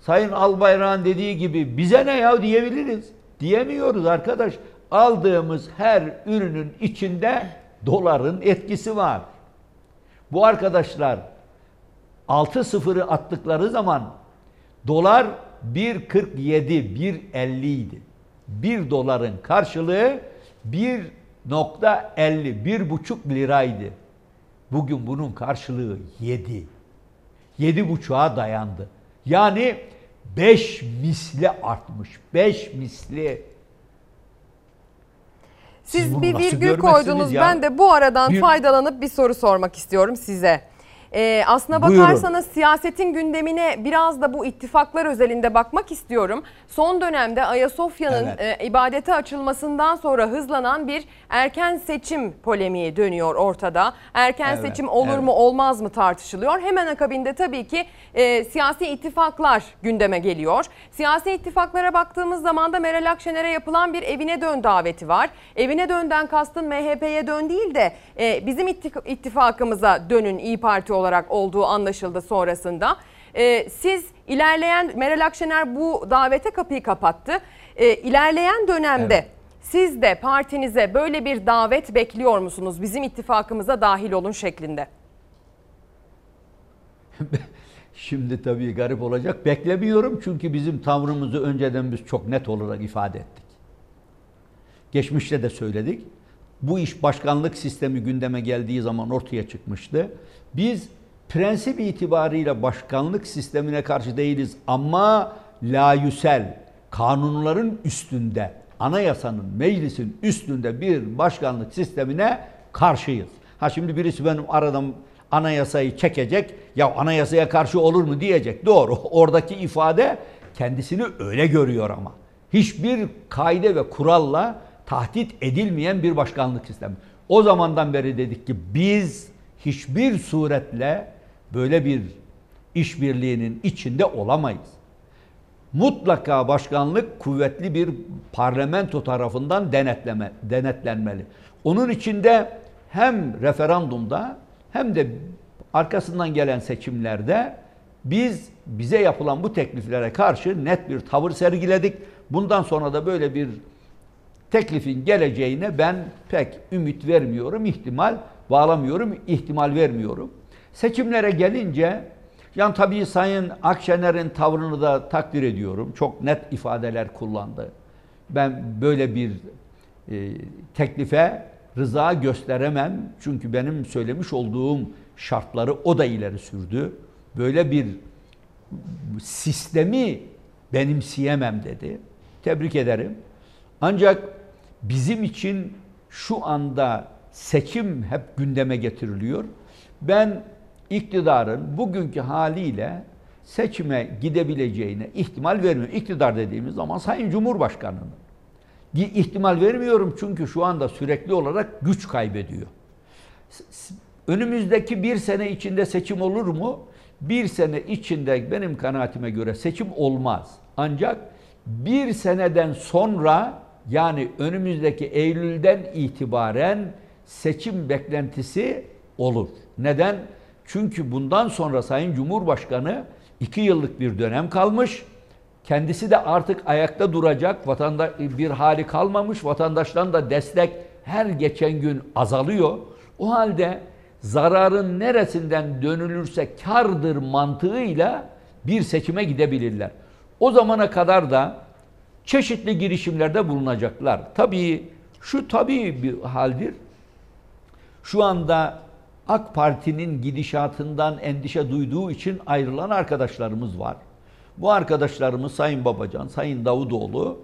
Sayın Albayrak'ın dediği gibi bize ne ya diyebiliriz. Diyemiyoruz arkadaş. Aldığımız her ürünün içinde doların etkisi var. Bu arkadaşlar 6-0'ı attıkları zaman dolar 1.47, 1.50 idi. 1 doların karşılığı 1.50, 1.5 liraydı. Bugün bunun karşılığı 7. 7.5'a dayandı. Yani 5 misli artmış. 5 misli. Siz bir virgül koydunuz. Ya. Ben de bu aradan faydalanıp bir soru sormak istiyorum size. Aslına bakarsanız siyasetin gündemine biraz da bu ittifaklar özelinde bakmak istiyorum. Son dönemde Ayasofya'nın ibadete açılmasından sonra hızlanan bir erken seçim polemiği dönüyor ortada. Erken seçim olur mu olmaz mı tartışılıyor. Hemen akabinde tabii ki siyasi ittifaklar gündeme geliyor. Siyasi ittifaklara baktığımız zaman da Meral Akşener'e yapılan bir evine dön daveti var. Evine dönden kastın MHP'ye dön değil de bizim ittifakımıza dönün İYİ Parti olarak olduğu anlaşıldı sonrasında. Siz ilerleyen, Meral Akşener bu davete kapıyı kapattı. İlerleyen dönemde siz de partinize böyle bir davet bekliyor musunuz? Bizim ittifakımıza dahil olun şeklinde. Şimdi tabii garip olacak. Beklemiyorum çünkü bizim tavrımızı önceden biz çok net olarak ifade ettik. Geçmişte de söyledik. Bu iş başkanlık sistemi gündeme geldiği zaman ortaya çıkmıştı. Biz prensip itibarıyla başkanlık sistemine karşı değiliz ama layüsel, kanunların üstünde, anayasanın, meclisin üstünde bir başkanlık sistemine karşıyız. Ha şimdi birisi benim aradan anayasayı çekecek, ya anayasaya karşı olur mu diyecek. Doğru, oradaki ifade kendisini öyle görüyor ama. Hiçbir kaide ve kuralla tahdit edilmeyen bir başkanlık sistemi. O zamandan beri dedik ki biz hiçbir suretle böyle bir işbirliğinin içinde olamayız. Mutlaka başkanlık kuvvetli bir parlamento tarafından denetlenmeli. Onun için de hem referandumda hem de arkasından gelen seçimlerde bize yapılan bu tekliflere karşı net bir tavır sergiledik. Bundan sonra da böyle bir teklifin geleceğine ben pek ümit vermiyorum, ihtimal bağlamıyorum, ihtimal vermiyorum. Seçimlere gelince, yani tabii Sayın Akşener'in tavrını da takdir ediyorum. Çok net ifadeler kullandı. Ben böyle bir teklife rıza gösteremem. Çünkü benim söylemiş olduğum şartları o da ileri sürdü. Böyle bir sistemi benimseyemem dedi. Tebrik ederim. Ancak bizim için şu anda seçim hep gündeme getiriliyor. Ben iktidarın bugünkü haliyle seçime gidebileceğine ihtimal vermiyorum. İktidar dediğimiz zaman Sayın Cumhurbaşkanı'nın. İhtimal vermiyorum çünkü şu anda sürekli olarak güç kaybediyor. Önümüzdeki bir sene içinde seçim olur mu? Bir sene içinde benim kanaatime göre seçim olmaz. Ancak bir seneden sonra yani önümüzdeki Eylül'den itibaren seçim beklentisi olur. Neden? Çünkü bundan sonra Sayın Cumhurbaşkanı 2 yıllık bir dönem kalmış. Kendisi de artık ayakta duracak bir hali kalmamış. Vatandaştan da destek her geçen gün azalıyor. O halde zararın neresinden dönülürse kârdır mantığıyla bir seçime gidebilirler. O zamana kadar da çeşitli girişimlerde bulunacaklar. Tabii şu tabii bir haldir. Şu anda AK Parti'nin gidişatından endişe duyduğu için ayrılan arkadaşlarımız var. Bu arkadaşlarımız Sayın Babacan, Sayın Davutoğlu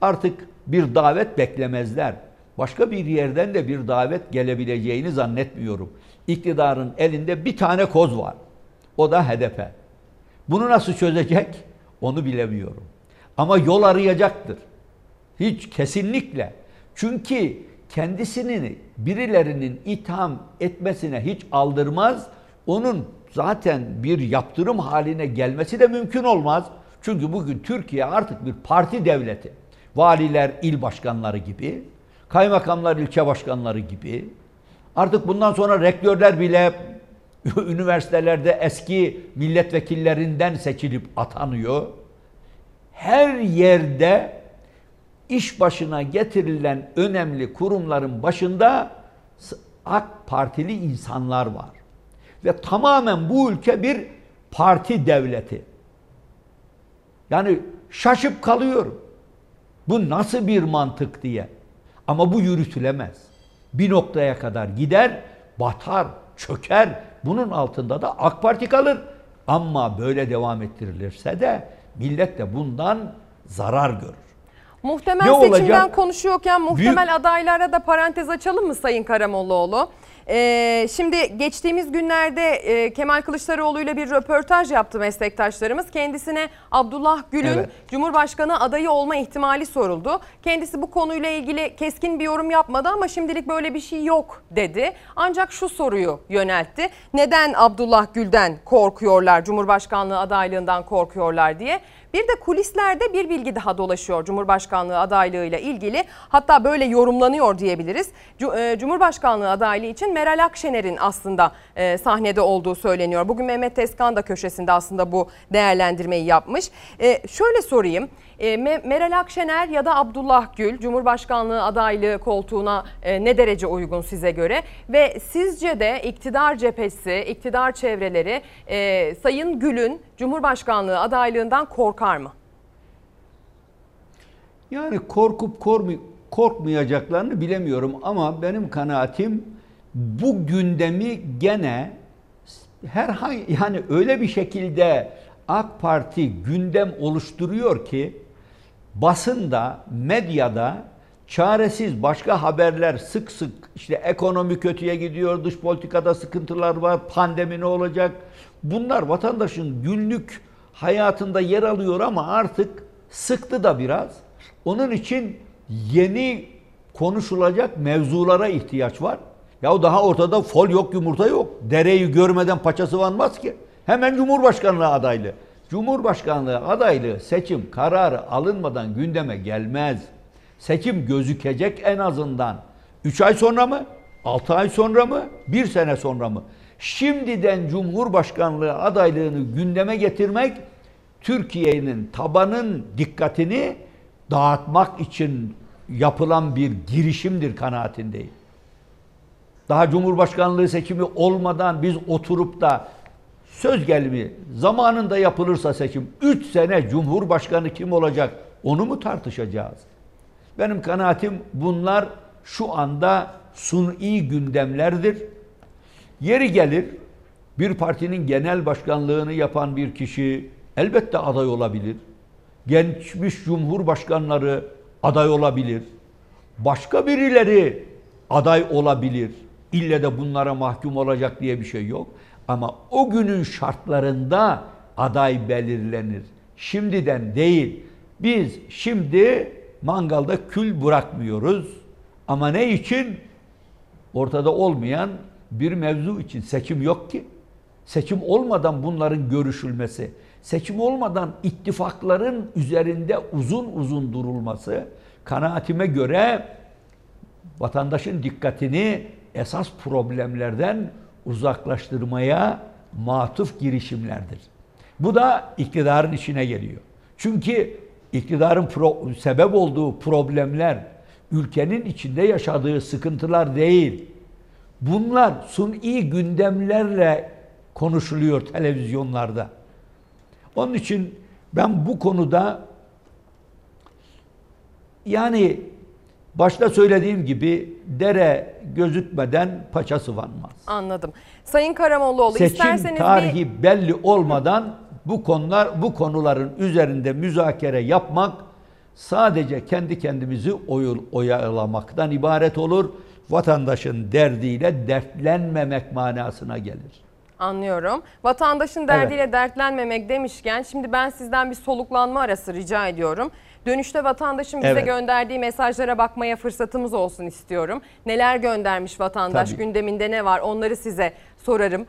artık bir davet beklemezler. Başka bir yerden de bir davet gelebileceğini zannetmiyorum. İktidarın elinde bir tane koz var. O da HDP. Bunu nasıl çözecek onu bilemiyorum. Ama yol arayacaktır. Hiç kesinlikle. Çünkü kendisini birilerinin itham etmesine hiç aldırmaz. Onun zaten bir yaptırım haline gelmesi de mümkün olmaz. Çünkü bugün Türkiye artık bir parti devleti. Valiler il başkanları gibi, kaymakamlar ilçe başkanları gibi. Artık bundan sonra rektörler bile üniversitelerde eski milletvekillerinden seçilip atanıyor. Her yerde iş başına getirilen önemli kurumların başında AK Partili insanlar var. Ve tamamen bu ülke bir parti devleti. Yani şaşıp kalıyorum. Bu nasıl bir mantık diye. Ama bu yürütülemez. Bir noktaya kadar gider, batar, çöker. Bunun altında da AK Parti kalır. Ama böyle devam ettirilirse de millet de bundan zarar görür. Muhtemel ne seçimden olacak? Konuşuyorken muhtemel adaylara da parantez açalım mı Sayın Karamollaoğlu? Şimdi geçtiğimiz günlerde Kemal Kılıçdaroğlu ile bir röportaj yaptı meslektaşlarımız. Kendisine Abdullah Gül'ün Cumhurbaşkanı adayı olma ihtimali soruldu. Kendisi bu konuyla ilgili keskin bir yorum yapmadı ama şimdilik böyle bir şey yok dedi. Ancak şu soruyu yöneltti. Neden Abdullah Gül'den korkuyorlar, Cumhurbaşkanlığı adaylığından korkuyorlar diye. Bir de kulislerde bir bilgi daha dolaşıyor Cumhurbaşkanlığı adaylığıyla ilgili. Hatta böyle yorumlanıyor diyebiliriz. Cumhurbaşkanlığı adaylığı için Meral Akşener'in aslında sahnede olduğu söyleniyor. Bugün Mehmet Tezkan da köşesinde aslında bu değerlendirmeyi yapmış. Şöyle sorayım. Meral Akşener ya da Abdullah Gül Cumhurbaşkanlığı adaylığı koltuğuna ne derece uygun size göre? Ve sizce de iktidar cephesi, iktidar çevreleri Sayın Gül'ün Cumhurbaşkanlığı adaylığından korkar mı? Yani korkup korkmayacaklarını bilemiyorum ama benim kanaatim bu gündemi gene herhangi, yani öyle bir şekilde AK Parti gündem oluşturuyor ki basında, medyada çaresiz başka haberler sık sık, işte ekonomi kötüye gidiyor, dış politikada sıkıntılar var, pandemi ne olacak? Bunlar vatandaşın günlük hayatında yer alıyor ama artık sıktı da biraz. Onun için yeni konuşulacak mevzulara ihtiyaç var. Ya daha ortada fol yok, yumurta yok. Dereyi görmeden paçası varmaz ki. Hemen Cumhurbaşkanlığı adaylığı. Cumhurbaşkanlığı adaylığı seçim kararı alınmadan gündeme gelmez. Seçim gözükecek en azından. 3 ay sonra mı? 6 ay sonra mı? 1 sene sonra mı? Şimdiden Cumhurbaşkanlığı adaylığını gündeme getirmek, Türkiye'nin tabanın dikkatini dağıtmak için yapılan bir girişimdir kanaatindeyim. Daha Cumhurbaşkanlığı seçimi olmadan biz oturup da söz gelimi zamanında yapılırsa seçim 3 sene Cumhurbaşkanı kim olacak onu mu tartışacağız? Benim kanaatim bunlar şu anda suni gündemlerdir. Yeri gelir bir partinin genel başkanlığını yapan bir kişi elbette aday olabilir. Geçmiş cumhurbaşkanları aday olabilir. Başka birileri aday olabilir. İlle de bunlara mahkum olacak diye bir şey yok. Ama o günün şartlarında aday belirlenir. Şimdiden değil. Biz şimdi mangalda kül bırakmıyoruz. Ama ne için? Ortada olmayan bir mevzu için. Seçim yok ki. Seçim olmadan bunların görüşülmesi, seçim olmadan ittifakların üzerinde uzun uzun durulması kanaatime göre vatandaşın dikkatini esas problemlerden uzaklaştırmaya matuf girişimlerdir. Bu da iktidarın işine geliyor. Çünkü iktidarın sebep olduğu problemler ülkenin içinde yaşadığı sıkıntılar değil. Bunlar suni gündemlerle konuşuluyor televizyonlarda. Onun için ben bu konuda yani başta söylediğim gibi dere gözükmeden paçası varmaz. Anladım. Sayın Karamollaoğlu, seçim isterseniz tarihi belli olmadan bu konuların üzerinde müzakere yapmak sadece kendi kendimizi oyalamaktan ibaret olur. Vatandaşın derdiyle dertlenmemek manasına gelir. Anlıyorum. Vatandaşın derdiyle dertlenmemek demişken şimdi ben sizden bir soluklanma arası rica ediyorum. Dönüşte vatandaşın bize gönderdiği mesajlara bakmaya fırsatımız olsun istiyorum. Neler göndermiş vatandaş, gündeminde ne var onları size sorarım.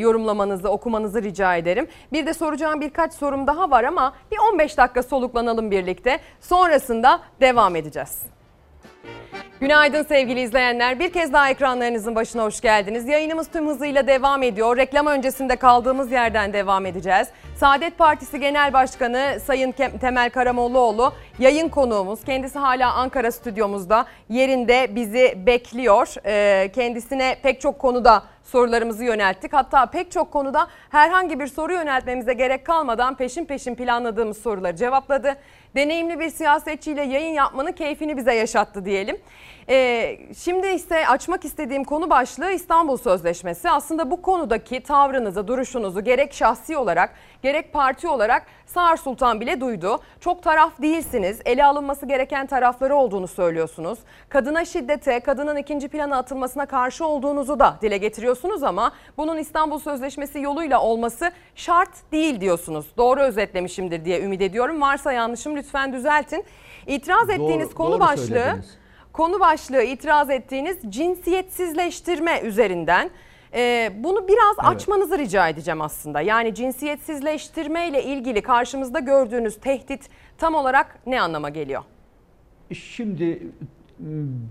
Yorumlamanızı, okumanızı rica ederim. Bir de soracağım birkaç sorum daha var ama bir 15 dakika soluklanalım birlikte. Sonrasında devam edeceğiz. Günaydın sevgili izleyenler. Bir kez daha ekranlarınızın başına hoş geldiniz. Yayınımız tüm hızıyla devam ediyor. Reklam öncesinde kaldığımız yerden devam edeceğiz. Saadet Partisi Genel Başkanı Sayın Temel Karamollaoğlu yayın konuğumuz. Kendisi hala Ankara stüdyomuzda yerinde bizi bekliyor. Kendisine pek çok konuda sorularımızı yönelttik. Hatta pek çok konuda herhangi bir soru yöneltmemize gerek kalmadan peşin peşin planladığımız soruları cevapladı. Deneyimli bir siyasetçiyle yayın yapmanın keyfini bize yaşattı diyelim. Şimdi ise açmak istediğim konu başlığı İstanbul Sözleşmesi. Aslında bu konudaki tavrınızı, duruşunuzu gerek şahsi olarak gerek parti olarak Sağır Sultan bile duydu. Çok taraf değilsiniz. Ele alınması gereken tarafları olduğunu söylüyorsunuz. Kadına şiddete, kadının ikinci plana atılmasına karşı olduğunuzu da dile getiriyorsunuz ama bunun İstanbul Sözleşmesi yoluyla olması şart değil diyorsunuz. Doğru özetlemişimdir diye ümit ediyorum. Varsa yanlışım lütfen düzeltin. İtiraz ettiğiniz konu başlığı itiraz ettiğiniz cinsiyetsizleştirme üzerinden. Bunu biraz açmanızı rica edeceğim aslında. Yani cinsiyetsizleştirme ile ilgili karşımızda gördüğünüz tehdit tam olarak ne anlama geliyor? Şimdi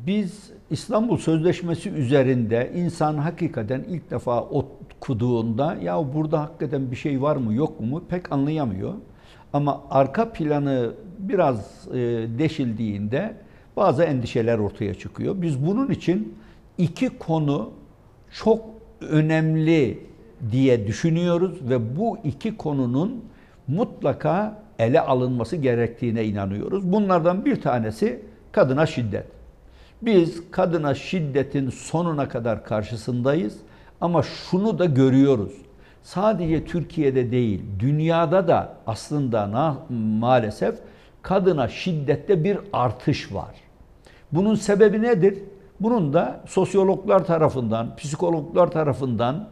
biz İstanbul Sözleşmesi üzerinde insan hakikaten ilk defa okuduğunda ya burada hakikaten bir şey var mı yok mu pek anlayamıyor. Ama arka planı biraz deşildiğinde bazı endişeler ortaya çıkıyor. Biz bunun için iki konu çok önemli diye düşünüyoruz ve bu iki konunun mutlaka ele alınması gerektiğine inanıyoruz. Bunlardan bir tanesi kadına şiddet. Biz kadına şiddetin sonuna kadar karşısındayız ama şunu da görüyoruz. Sadece Türkiye'de değil, dünyada da aslında maalesef kadına şiddette bir artış var. Bunun sebebi nedir? Bunun da sosyologlar tarafından, psikologlar tarafından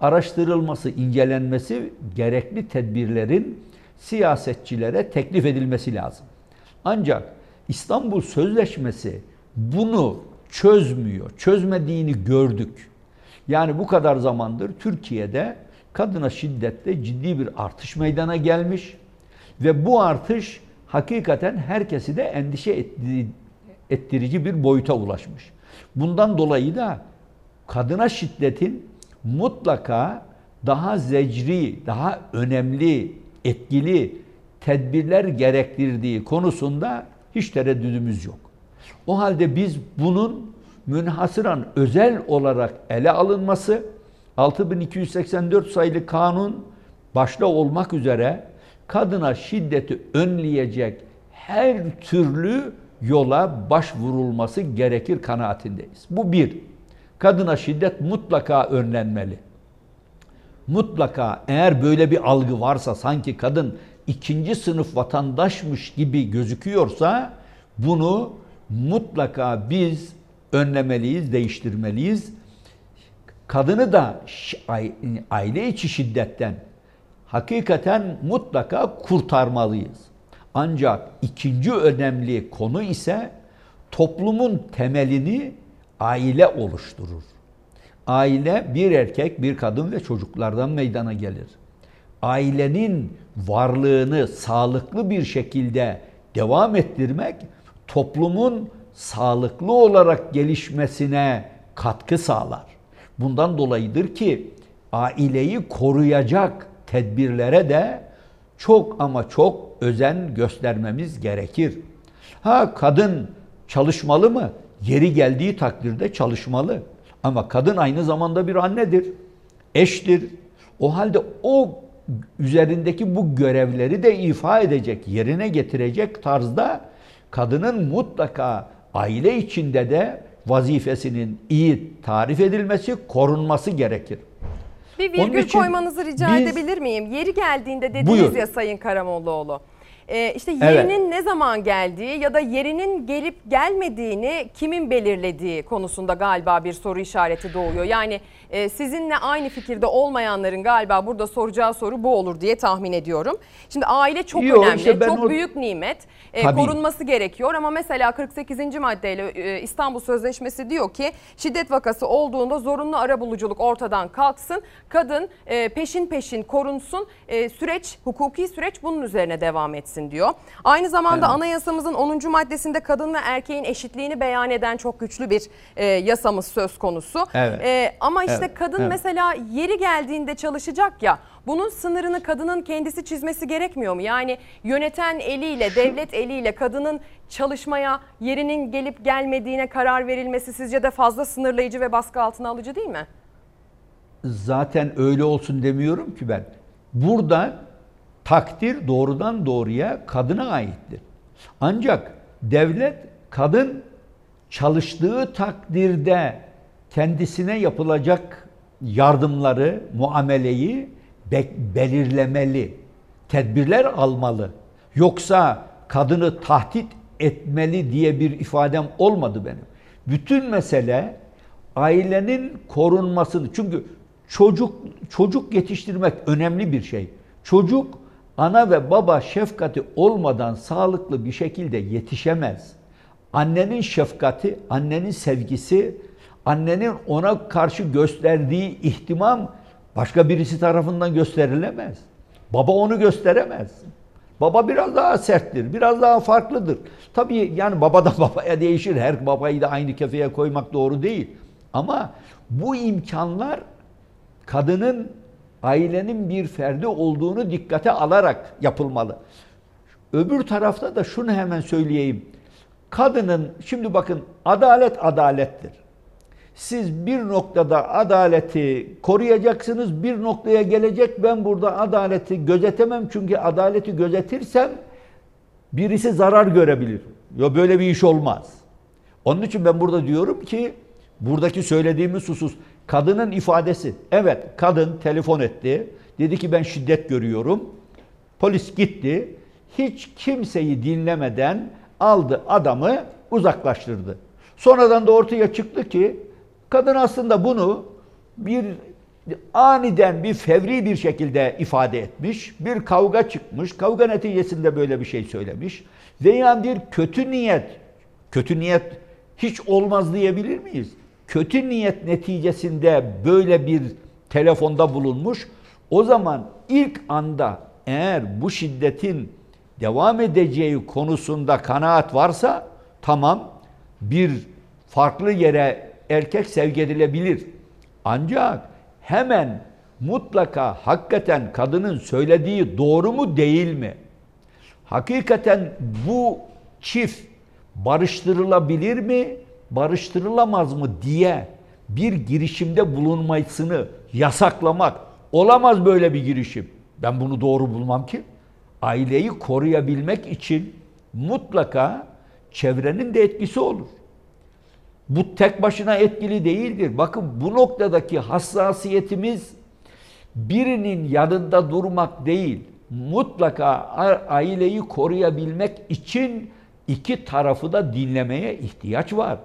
araştırılması, incelenmesi, gerekli tedbirlerin siyasetçilere teklif edilmesi lazım. Ancak İstanbul Sözleşmesi bunu çözmüyor. Çözmediğini gördük. Yani bu kadar zamandır Türkiye'de kadına şiddette ciddi bir artış meydana gelmiş ve bu artış hakikaten herkesi de endişe ettirici bir boyuta ulaşmış. Bundan dolayı da kadına şiddetin mutlaka daha zecri, daha önemli, etkili tedbirler gerektirdiği konusunda hiç tereddüdümüz yok. O halde biz bunun münhasıran özel olarak ele alınması, 6284 sayılı kanun başta olmak üzere kadına şiddeti önleyecek her türlü yola başvurulması gerekir kanaatindeyiz. Bu bir. Kadına şiddet mutlaka önlenmeli. Mutlaka, eğer böyle bir algı varsa, sanki kadın ikinci sınıf vatandaşmış gibi gözüküyorsa, bunu mutlaka biz önlemeliyiz, değiştirmeliyiz. Kadını da aile içi şiddetten hakikaten mutlaka kurtarmalıyız. Ancak ikinci önemli konu ise toplumun temelini aile oluşturur. Aile bir erkek, bir kadın ve çocuklardan meydana gelir. Ailenin varlığını sağlıklı bir şekilde devam ettirmek, toplumun sağlıklı olarak gelişmesine katkı sağlar. Bundan dolayıdır ki aileyi koruyacak tedbirlere de çok ama çok özen göstermemiz gerekir. Ha, kadın çalışmalı mı? Yeri geldiği takdirde çalışmalı. Ama kadın aynı zamanda bir annedir, eştir. O halde o üzerindeki bu görevleri de ifa edecek, yerine getirecek tarzda kadının mutlaka aile içinde de vazifesinin iyi tarif edilmesi, korunması gerekir. Bir virgül koymanızı rica edebilir miyim? Yeri geldiğinde dediniz, buyur ya Sayın Karamollaoğlu. İşte yerinin, evet, ne zaman geldiği ya da yerinin gelip gelmediğini kimin belirlediği konusunda galiba bir soru işareti doğuyor. Yani sizinle aynı fikirde olmayanların galiba burada soracağı soru bu olur diye tahmin ediyorum. Şimdi aile çok önemli, işte çok büyük nimet, korunması gerekiyor ama mesela 48. maddeyle İstanbul Sözleşmesi diyor ki şiddet vakası olduğunda zorunlu arabuluculuk ortadan kalksın, kadın peşin korunsun, hukuki süreç bunun üzerine devam etsin diyor. Aynı zamanda anayasamızın 10. maddesinde kadın ve erkeğin eşitliğini beyan eden çok güçlü bir yasamız söz konusu. Evet. Ama işte kadın mesela yeri geldiğinde çalışacak ya, bunun sınırını kadının kendisi çizmesi gerekmiyor mu? Yani yöneten eliyle, devlet eliyle kadının çalışmaya, yerinin gelip gelmediğine karar verilmesi sizce de fazla sınırlayıcı ve baskı altına alıcı değil mi? Zaten öyle olsun demiyorum ki ben. Burada takdir doğrudan doğruya kadına aittir. Ancak devlet, kadın çalıştığı takdirde kendisine yapılacak yardımları, muameleyi belirlemeli, tedbirler almalı. Yoksa kadını tahdit etmeli diye bir ifadem olmadı benim. Bütün mesele ailenin korunmasını. Çünkü çocuk yetiştirmek önemli bir şey. Çocuk ana ve baba şefkati olmadan sağlıklı bir şekilde yetişemez. Annenin şefkati, annenin sevgisi, annenin ona karşı gösterdiği ihtimam başka birisi tarafından gösterilemez. Baba onu gösteremez. Baba biraz daha serttir, biraz daha farklıdır. Tabii yani babadan babaya değişir. Her babayı da aynı kefeye koymak doğru değil. Ama bu imkanlar kadının ailenin bir ferdi olduğunu dikkate alarak yapılmalı. Öbür tarafta da şunu hemen söyleyeyim. Kadının, şimdi bakın, adalet adalettir. Siz bir noktada adaleti koruyacaksınız, bir noktaya gelecek. Ben burada adaleti gözetemem, çünkü adaleti gözetirsem birisi zarar görebilir. Ya böyle bir iş olmaz. Onun için ben burada diyorum ki, buradaki söylediğimiz husus kadının ifadesi. Evet, kadın telefon etti. Dedi ki ben şiddet görüyorum. Polis gitti. Hiç kimseyi dinlemeden aldı adamı, uzaklaştırdı. Sonradan da ortaya çıktı ki kadın aslında bunu bir aniden, bir fevri bir şekilde ifade etmiş. Bir kavga çıkmış. Kavga neticesinde böyle bir şey söylemiş. Veya bir kötü niyet. Kötü niyet hiç olmaz diyebilir miyiz? Kötü niyet neticesinde böyle bir telefonda bulunmuş. O zaman ilk anda eğer bu şiddetin devam edeceği konusunda kanaat varsa, tamam, bir farklı yere erkek sevk edilebilir. Ancak hemen mutlaka hakikaten kadının söylediği doğru mu değil mi? Hakikaten bu çift barıştırılabilir mi, barıştırılamaz mı diye bir girişimde bulunmasını yasaklamak, olamaz böyle bir girişim. Ben bunu doğru bulmam ki. Aileyi koruyabilmek için mutlaka çevrenin de etkisi olur. Bu tek başına etkili değildir. Bakın, bu noktadaki hassasiyetimiz birinin yanında durmak değil. Mutlaka aileyi koruyabilmek için iki tarafı da dinlemeye ihtiyaç var.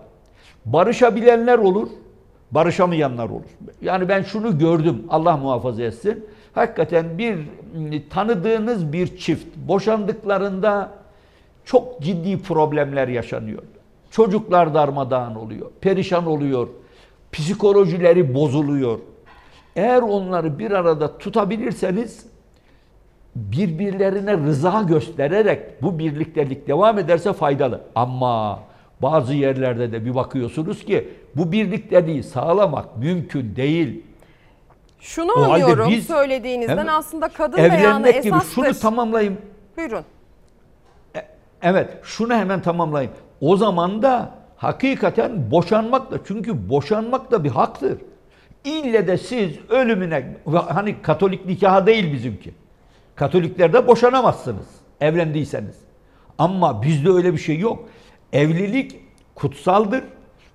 Barışabilenler olur, barışamayanlar olur. Yani ben şunu gördüm, Allah muhafaza etsin. Hakikaten bir tanıdığınız bir çift boşandıklarında çok ciddi problemler yaşanıyor. Çocuklar darmadağın oluyor, perişan oluyor, psikolojileri bozuluyor. Eğer onları bir arada tutabilirseniz, birbirlerine rıza göstererek bu birliktelik devam ederse faydalı. Ama bazı yerlerde de bir bakıyorsunuz ki bu birlikteliği sağlamak mümkün değil. Şunu anlıyorum söylediğinizden, evet, aslında kadın beyanı esastır. Şunu tamamlayayım. Buyurun. Evet, şunu hemen tamamlayayım. O zaman da hakikaten boşanmak da, çünkü boşanmak da bir haktır. İlle de siz ölümüne, hani Katolik nikahı değil bizimki. Katoliklerde boşanamazsınız evlendiyseniz. Ama bizde öyle bir şey yok. Evlilik kutsaldır.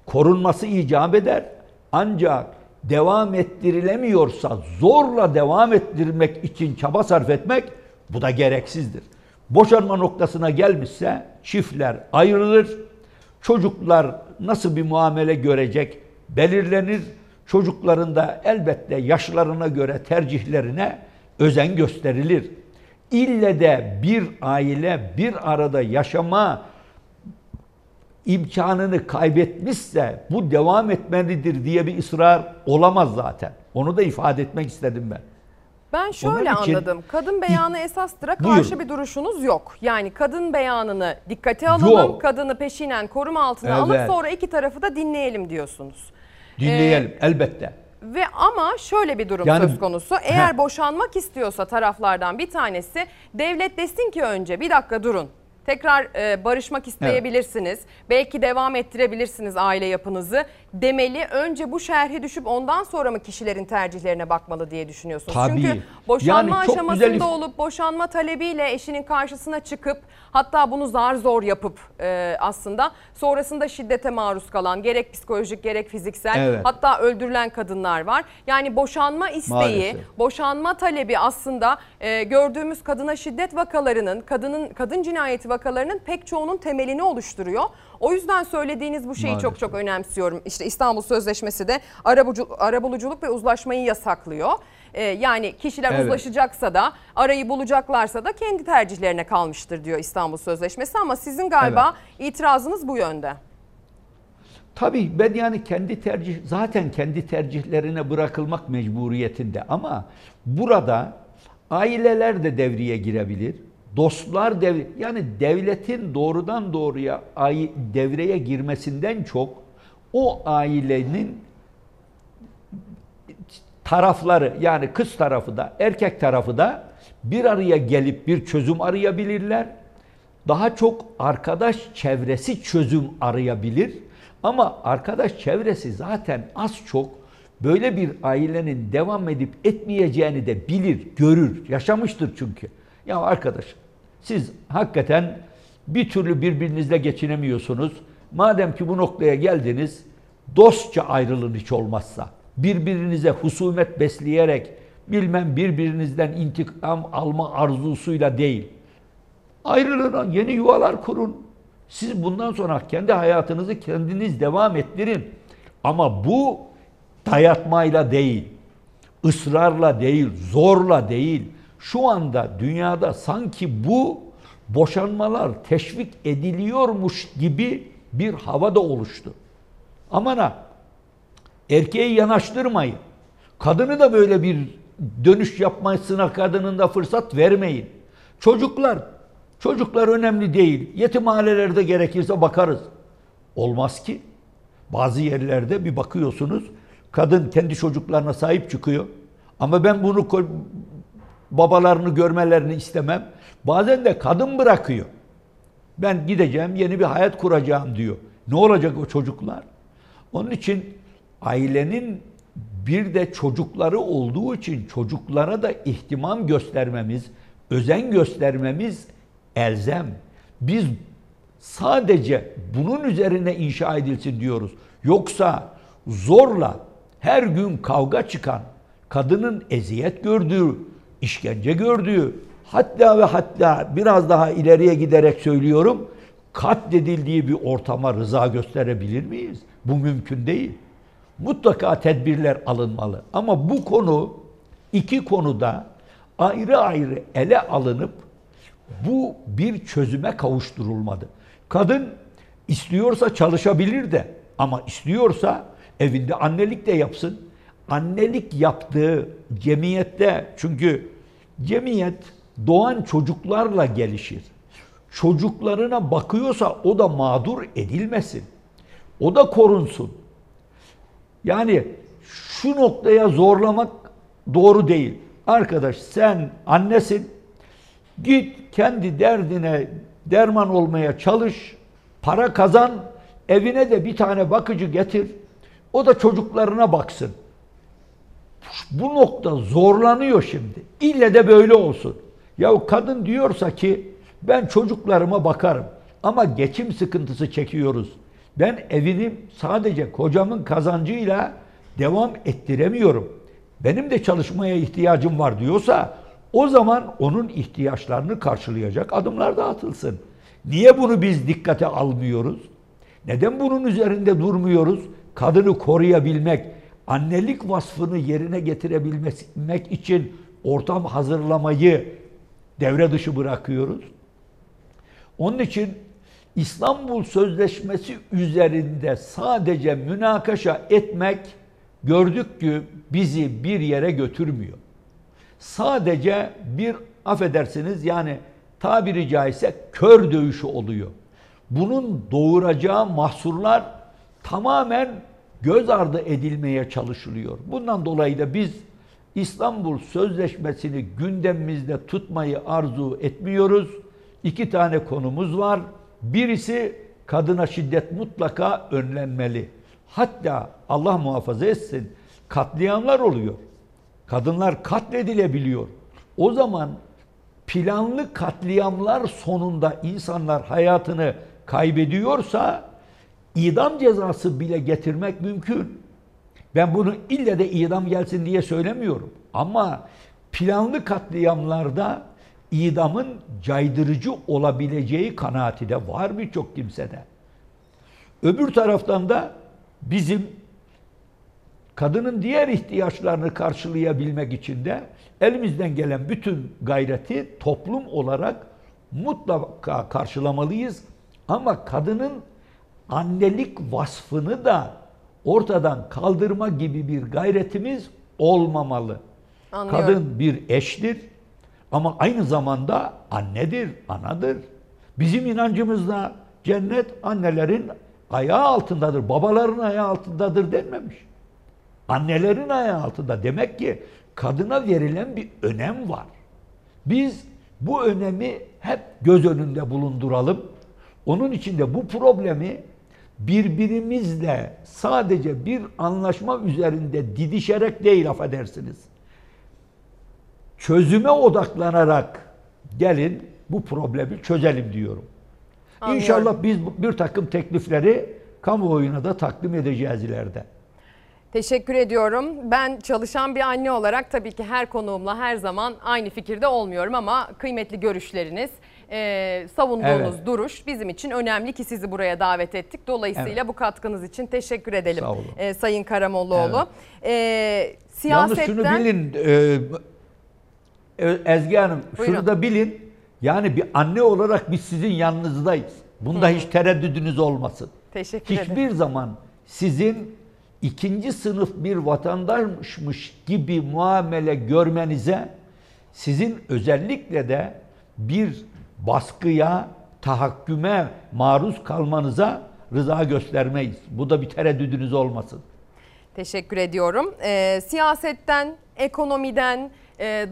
Korunması icap eder. Ancak devam ettirilemiyorsa, zorla devam ettirmek için çaba sarf etmek, bu da gereksizdir. Boşanma noktasına gelmişse çiftler ayrılır. Çocuklar nasıl bir muamele görecek belirlenir. Çocukların da elbette yaşlarına göre tercihlerine özen gösterilir. İlle de bir aile bir arada yaşama imkanını kaybetmişse bu devam etmelidir diye bir ısrar olamaz zaten. Onu da ifade etmek istedim ben. Ben şöyle anladım. Kadın beyanı esastıra karşı bir duruşunuz yok. Yani kadın beyanını dikkate alalım, kadını peşinen koruma altına alıp sonra iki tarafı da dinleyelim diyorsunuz. Dinleyelim elbette. Ve ama şöyle bir durum söz konusu. Eğer boşanmak istiyorsa taraflardan bir tanesi, devlet desin ki önce bir dakika durun. Tekrar barışmak isteyebilirsiniz. Evet. Belki devam ettirebilirsiniz aile yapınızı demeli. Önce bu şerhe düşüp ondan sonra mı kişilerin tercihlerine bakmalı diye düşünüyorsunuz? Tabii. Çünkü boşanma aşamasında olup boşanma talebiyle eşinin karşısına çıkıp, hatta bunu zar zor yapıp aslında sonrasında şiddete maruz kalan, gerek psikolojik gerek fiziksel, hatta öldürülen kadınlar var. Yani boşanma isteği, boşanma talebi aslında gördüğümüz kadına şiddet vakalarının, kadın cinayeti vakalarının pek çoğunun temelini oluşturuyor. O yüzden söylediğiniz bu şeyi çok çok önemsiyorum. İşte İstanbul Sözleşmesi de arabuluculuk ve uzlaşmayı yasaklıyor. Yani kişiler uzlaşacaksa da, arayı bulacaklarsa da kendi tercihlerine kalmıştır diyor İstanbul Sözleşmesi, ama sizin galiba itirazınız bu yönde. Tabii, ben yani kendi tercihlerine bırakılmak mecburiyetinde, ama burada aileler de devreye girebilir. Dostlar yani devletin doğrudan doğruya devreye girmesinden çok o ailenin tarafları, yani kız tarafı da erkek tarafı da bir araya gelip bir çözüm arayabilirler. Daha çok arkadaş çevresi çözüm arayabilir. Ama arkadaş çevresi zaten az çok böyle bir ailenin devam edip etmeyeceğini de bilir, görür, yaşamıştır çünkü. Ya arkadaş, siz hakikaten bir türlü birbirinizle geçinemiyorsunuz. Madem ki bu noktaya geldiniz, dostça ayrılın hiç olmazsa. Birbirinize husumet besleyerek, bilmem birbirinizden intikam alma arzusuyla değil. Ayrılın, yeni yuvalar kurun. Siz bundan sonra kendi hayatınızı kendiniz devam ettirin. Ama bu dayatmayla değil, ısrarla değil, zorla değil. Şu anda dünyada sanki bu boşanmalar teşvik ediliyormuş gibi bir hava da oluştu. Aman ha, erkeği yanaştırmayın. Kadını da böyle bir dönüş yapmasına kadının da fırsat vermeyin. Çocuklar önemli değil. Yetimhanelerde gerekirse bakarız. Olmaz ki. Bazı yerlerde bir bakıyorsunuz, kadın kendi çocuklarına sahip çıkıyor. Ama ben bunu babalarını görmelerini istemem. Bazen de kadın bırakıyor. Ben gideceğim, yeni bir hayat kuracağım diyor. Ne olacak o çocuklar? Onun için ailenin bir de çocukları olduğu için çocuklara da ihtimam göstermemiz, özen göstermemiz elzem. Biz sadece bunun üzerine inşa edilsin diyoruz. Yoksa zorla her gün kavga çıkan, kadının eziyet gördüğü, işkence gördüğü, hatta ve hatta biraz daha ileriye giderek söylüyorum, katledildiği bir ortama rıza gösterebilir miyiz? Bu mümkün değil. Mutlaka tedbirler alınmalı. Ama bu konu, iki konuda ayrı ayrı ele alınıp bu bir çözüme kavuşturulmadı. Kadın istiyorsa çalışabilir de, ama istiyorsa evinde annelik de yapsın. Annelik yaptığı cemiyette, çünkü cemiyet doğan çocuklarla gelişir. Çocuklarına bakıyorsa o da mağdur edilmesin. O da korunsun. Yani şu noktaya zorlamak doğru değil. Arkadaş, sen annesin. Git kendi derdine derman olmaya çalış. Para kazan. Evine de bir tane bakıcı getir. O da çocuklarına baksın. Bu nokta zorlanıyor şimdi. İlle de böyle olsun. Ya kadın diyorsa ki ben çocuklarıma bakarım ama geçim sıkıntısı çekiyoruz. Ben evini sadece kocamın kazancıyla devam ettiremiyorum. Benim de çalışmaya ihtiyacım var diyorsa o zaman onun ihtiyaçlarını karşılayacak adımlar da atılsın. Niye bunu biz dikkate almıyoruz? Neden bunun üzerinde durmuyoruz? Kadını koruyabilmek, annelik vasfını yerine getirebilmek için ortam hazırlamayı devre dışı bırakıyoruz. Onun için İstanbul Sözleşmesi üzerinde sadece münakaşa etmek, gördük ki bizi bir yere götürmüyor. Sadece bir, affedersiniz yani tabiri caizse kör dövüşü oluyor. Bunun doğuracağı mahsurlar tamamen göz ardı edilmeye çalışılıyor. Bundan dolayı da biz İstanbul Sözleşmesi'ni gündemimizde tutmayı arzu etmiyoruz. İki tane konumuz var. Birisi, kadına şiddet mutlaka önlenmeli. Hatta Allah muhafaza etsin, katliamlar oluyor. Kadınlar katledilebiliyor. O zaman planlı katliamlar sonunda insanlar hayatını kaybediyorsa idam cezası bile getirmek mümkün. Ben bunu ille de idam gelsin diye söylemiyorum. Ama planlı katliamlarda idamın caydırıcı olabileceği kanaati de var birçok kimsede. Öbür taraftan da bizim kadının diğer ihtiyaçlarını karşılayabilmek için de elimizden gelen bütün gayreti toplum olarak mutlaka karşılamalıyız. Ama kadının annelik vasfını da ortadan kaldırma gibi bir gayretimiz olmamalı. Anlıyorum. Kadın bir eştir ama aynı zamanda annedir, anadır. Bizim inancımızda cennet annelerin ayağı altındadır, babaların ayağı altındadır denmemiş. Annelerin ayağı altında. Demek ki kadına verilen bir önem var. Biz bu önemi hep göz önünde bulunduralım. Onun için de bu problemi birbirimizle sadece bir anlaşma üzerinde didişerek değil, affedersiniz, çözüme odaklanarak gelin bu problemi çözelim diyorum. Anladım. İnşallah biz bir takım teklifleri kamuoyuna da takdim edeceğiz ileride. Teşekkür ediyorum. Ben çalışan bir anne olarak tabii ki her konuğumla her zaman aynı fikirde olmuyorum ama kıymetli görüşleriniz, savunduğunuz duruş bizim için önemli ki sizi buraya davet ettik. Dolayısıyla bu katkınız için teşekkür edelim Sayın Karamollaoğlu. Evet. Siyasetten... Yalnız şunu bilin Ezgi Hanım, buyurun. Şunu da bilin, yani bir anne olarak biz sizin yanınızdayız. Bunda hiç tereddüdünüz olmasın. Teşekkür ederim. Hiçbir zaman sizin ikinci sınıf bir vatandaşmış gibi muamele görmenize, sizin özellikle de bir baskıya, tahakküme maruz kalmanıza rıza göstermeyiz. Bu da bir tereddüdünüz olmasın. Teşekkür ediyorum. Siyasetten, ekonomiden,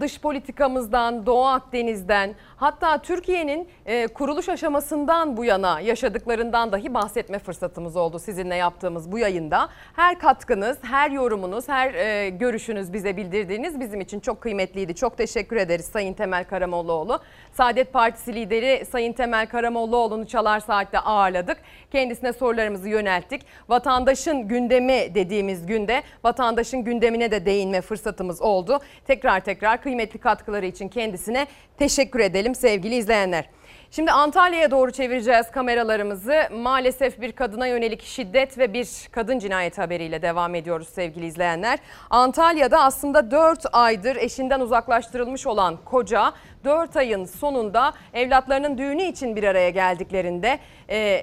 dış politikamızdan, Doğu Akdeniz'den, hatta Türkiye'nin kuruluş aşamasından bu yana yaşadıklarından dahi bahsetme fırsatımız oldu sizinle yaptığımız bu yayında. Her katkınız, her yorumunuz, her görüşünüz, bize bildirdiğiniz bizim için çok kıymetliydi. Çok teşekkür ederiz Sayın Temel Karamollaoğlu. Saadet Partisi lideri Sayın Temel Karamollaoğlu'nu Çalar Saat'te ağırladık. Kendisine sorularımızı yönelttik. Vatandaşın gündemi dediğimiz günde vatandaşın gündemine de değinme fırsatımız oldu. Tekrar kıymetli katkıları için kendisine teşekkür edelim sevgili izleyenler. Şimdi Antalya'ya doğru çevireceğiz kameralarımızı. Maalesef bir kadına yönelik şiddet ve bir kadın cinayeti haberiyle devam ediyoruz sevgili izleyenler. Antalya'da aslında 4 aydır eşinden uzaklaştırılmış olan koca 4 ayın sonunda evlatlarının düğünü için bir araya geldiklerinde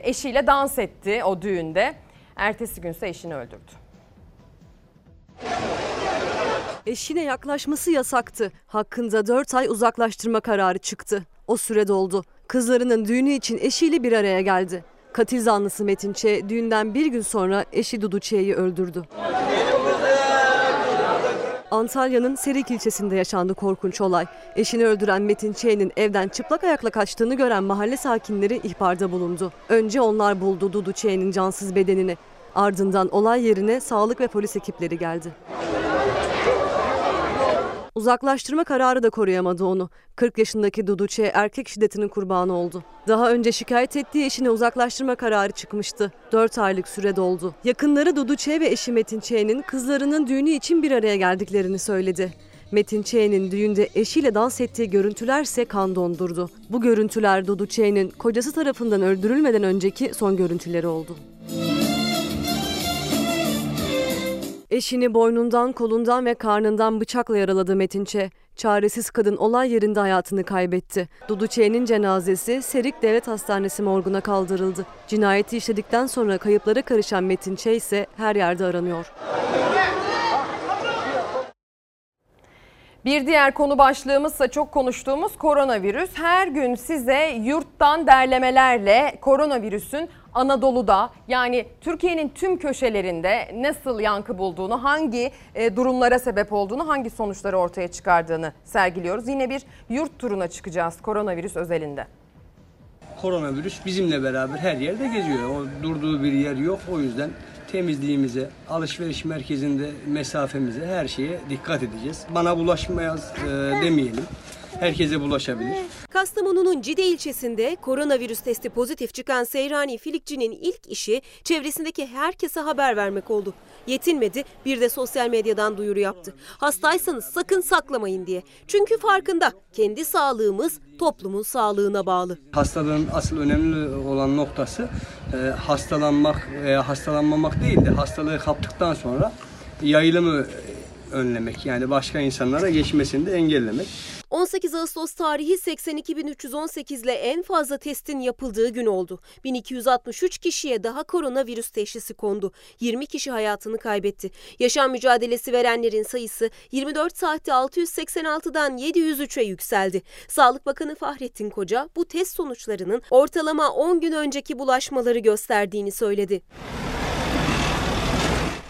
eşiyle dans etti o düğünde. Ertesi günse eşini öldürdü. Eşine yaklaşması yasaktı. Hakkında 4 ay uzaklaştırma kararı çıktı. O süre doldu. Kızlarının düğünü için eşiyle bir araya geldi. Katil zanlısı Metin Ç. düğünden bir gün sonra eşi Dudu Ç.'yi öldürdü. Antalya'nın Serik ilçesinde yaşandı korkunç olay. Eşini öldüren Metin Ç.'nin evden çıplak ayakla kaçtığını gören mahalle sakinleri ihbarda bulundu. Önce onlar buldu Dudu Ç.'nin cansız bedenini. Ardından olay yerine sağlık ve polis ekipleri geldi. Uzaklaştırma kararı da koruyamadı onu. 40 yaşındaki Dudu Ç. erkek şiddetinin kurbanı oldu. Daha önce şikayet ettiği eşine uzaklaştırma kararı çıkmıştı. 4 aylık süre doldu. Yakınları Dudu Ç. ve eşi Metin Ç.'nin kızlarının düğünü için bir araya geldiklerini söyledi. Metin Ç.'nin düğünde eşiyle dans ettiği görüntülerse kan dondurdu. Bu görüntüler Dudu Ç.'nin kocası tarafından öldürülmeden önceki son görüntüleri oldu. Eşini boynundan, kolundan ve karnından bıçakla yaraladı Metin Ç. Çaresiz kadın olay yerinde hayatını kaybetti. Dudu Ç.'nin cenazesi Serik Devlet Hastanesi morguna kaldırıldı. Cinayeti işledikten sonra kayıplara karışan Metin Ç. ise her yerde aranıyor. Bir diğer konu başlığımızsa çok konuştuğumuz koronavirüs. Her gün size yurttan derlemelerle koronavirüsün Anadolu'da, yani Türkiye'nin tüm köşelerinde nasıl yankı bulduğunu, hangi durumlara sebep olduğunu, hangi sonuçları ortaya çıkardığını sergiliyoruz. Yine bir yurt turuna çıkacağız koronavirüs özelinde. Koronavirüs bizimle beraber her yerde geziyor. O durduğu bir yer yok. O yüzden temizliğimize, alışveriş merkezinde mesafemize, her şeye dikkat edeceğiz. Bana bulaşmayız demeyelim. Herkese bulaşabilir. Kastamonu'nun Cide ilçesinde koronavirüs testi pozitif çıkan Seyrani Filikçi'nin ilk işi çevresindeki herkese haber vermek oldu. Yetinmedi, bir de sosyal medyadan duyuru yaptı. Hastaysanız sakın saklamayın diye. Çünkü farkında, kendi sağlığımız toplumun sağlığına bağlı. Hastalığın asıl önemli olan noktası hastalanmak, hastalanmamak değil de hastalığı kaptıktan sonra yayılımı önlemek, yani başka insanlara geçmesini de engellemek. 18 Ağustos tarihi 82.318 ile en fazla testin yapıldığı gün oldu. 1263 kişiye daha koronavirüs teşhisi kondu. 20 kişi hayatını kaybetti. Yaşam mücadelesi verenlerin sayısı 24 saatte 686'dan 703'e yükseldi. Sağlık Bakanı Fahrettin Koca bu test sonuçlarının ortalama 10 gün önceki bulaşmaları gösterdiğini söyledi.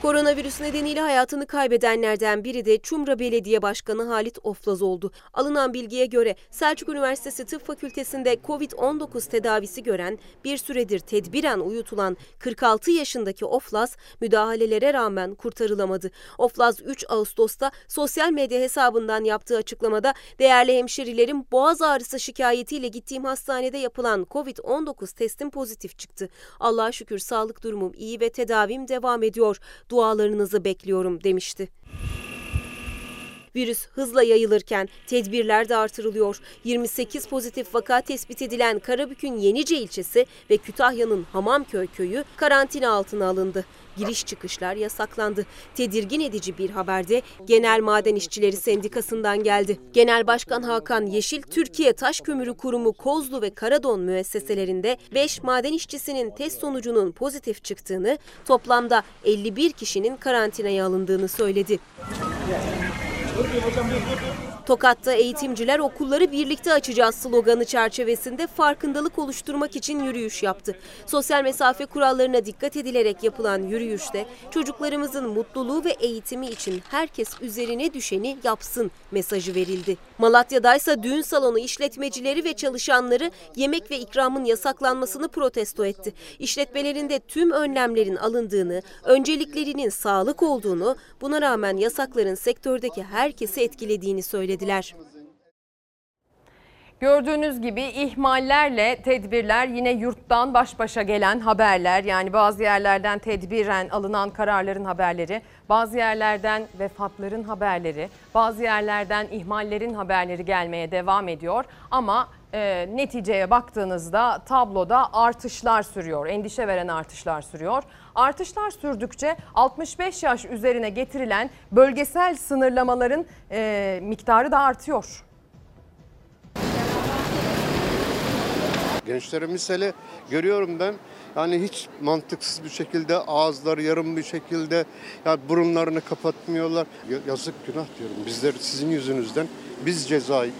Koronavirüs nedeniyle hayatını kaybedenlerden biri de Çumra Belediye Başkanı Halit Oflaz oldu. Alınan bilgiye göre Selçuk Üniversitesi Tıp Fakültesi'nde COVID-19 tedavisi gören, bir süredir tedbiren uyutulan 46 yaşındaki Oflaz müdahalelere rağmen kurtarılamadı. Oflaz 3 Ağustos'ta sosyal medya hesabından yaptığı açıklamada "Değerli hemşerilerim, boğaz ağrısı şikayetiyle gittiğim hastanede yapılan COVID-19 testim pozitif çıktı. Allah'a şükür sağlık durumum iyi ve tedavim devam ediyor. Dualarınızı bekliyorum" demişti. Virüs hızla yayılırken tedbirler de artırılıyor. 28 pozitif vaka tespit edilen Karabük'ün Yenice ilçesi ve Kütahya'nın Hamamköy köyü karantina altına alındı. Giriş çıkışlar yasaklandı. Tedirgin edici bir haber de Genel Maden İşçileri Sendikası'ndan geldi. Genel Başkan Hakan Yeşil, Türkiye Taş Kömürü Kurumu Kozlu ve Karadon müesseselerinde 5 maden işçisinin test sonucunun pozitif çıktığını, toplamda 51 kişinin karantinaya alındığını söyledi. Tokat'ta eğitimciler "Okulları birlikte açacağız" sloganı çerçevesinde farkındalık oluşturmak için yürüyüş yaptı. Sosyal mesafe kurallarına dikkat edilerek yapılan yürüyüşte "Çocuklarımızın mutluluğu ve eğitimi için herkes üzerine düşeni yapsın" mesajı verildi. Malatya'daysa düğün salonu işletmecileri ve çalışanları yemek ve ikramın yasaklanmasını protesto etti. İşletmelerinde tüm önlemlerin alındığını, önceliklerinin sağlık olduğunu, buna rağmen yasakların sektördeki herkesi etkilediğini söyledi. Gördüğünüz gibi ihmallerle tedbirler, yine yurttan baş başa gelen haberler, yani bazı yerlerden tedbiren alınan kararların haberleri, bazı yerlerden vefatların haberleri, bazı yerlerden ihmallerin haberleri gelmeye devam ediyor ama neticeye baktığınızda tabloda artışlar sürüyor, endişe veren artışlar sürüyor. Artışlar sürdükçe 65 yaş üzerine getirilen bölgesel sınırlamaların miktarı da artıyor. Gençlerimiz, hele görüyorum ben, yani hiç mantıksız bir şekilde ağızları yarım bir şekilde, yani burunlarını kapatmıyorlar. Yazık, günah diyorum. Bizler sizin yüzünüzden biz cezayı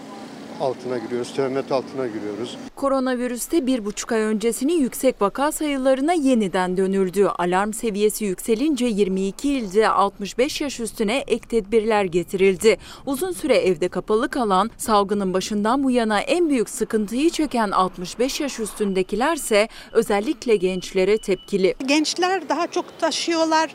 altına giriyoruz, töhmet altına giriyoruz. Koronavirüste 1,5 ay öncesinin yüksek vaka sayılarına yeniden dönüldü. Alarm seviyesi yükselince 22 ilde 65 yaş üstüne ek tedbirler getirildi. Uzun süre evde kapalı kalan, salgının başından bu yana en büyük sıkıntıyı çeken 65 yaş üstündekilerse özellikle gençlere tepkili. Gençler daha çok taşıyorlar,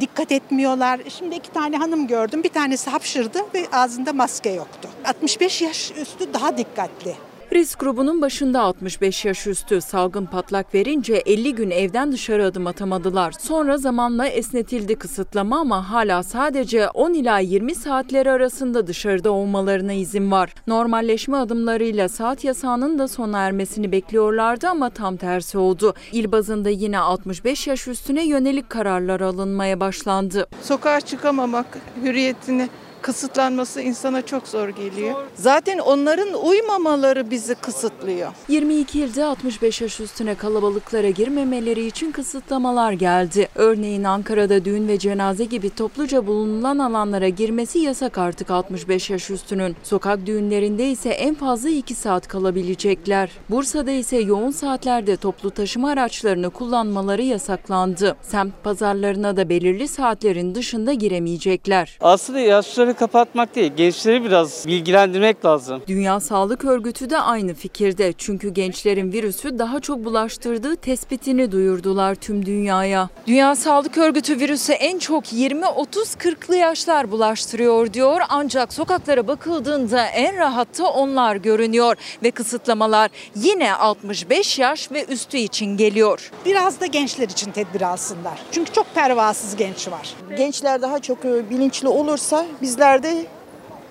dikkat etmiyorlar. Şimdi 2 tane hanım gördüm, bir tanesi hapşırdı ve ağzında maske yoktu. 65 yaş üstü daha dikkatli. Risk grubunun başında 65 yaş üstü, salgın patlak verince 50 gün evden dışarı adım atamadılar. Sonra zamanla esnetildi kısıtlama ama hala sadece 10 ila 20 saatleri arasında dışarıda olmalarına izin var. Normalleşme adımlarıyla saat yasağının da sona ermesini bekliyorlardı ama tam tersi oldu. İl bazında yine 65 yaş üstüne yönelik kararlar alınmaya başlandı. Sokağa çıkamamak, hürriyetini kısıtlanması insana çok zor geliyor. Zaten onların uymamaları bizi kısıtlıyor. 22 ilde 65 yaş üstüne kalabalıklara girmemeleri için kısıtlamalar geldi. Örneğin Ankara'da düğün ve cenaze gibi topluca bulunulan alanlara girmesi yasak artık 65 yaş üstünün. Sokak düğünlerinde ise en fazla 2 saat kalabilecekler. Bursa'da ise yoğun saatlerde toplu taşıma araçlarını kullanmaları yasaklandı. Semt pazarlarına da belirli saatlerin dışında giremeyecekler. Aslında yaşları kapatmak değil, gençleri biraz bilgilendirmek lazım. Dünya Sağlık Örgütü de aynı fikirde. Çünkü gençlerin virüsü daha çok bulaştırdığı tespitini duyurdular tüm dünyaya. Dünya Sağlık Örgütü virüsü en çok 20-30-40'lı yaşlar bulaştırıyor diyor. Ancak sokaklara bakıldığında en rahatta onlar görünüyor ve kısıtlamalar yine 65 yaş ve üstü için geliyor. Biraz da gençler için tedbir alsınlar. Çünkü çok pervasız genç var. Gençler daha çok bilinçli olursa biz de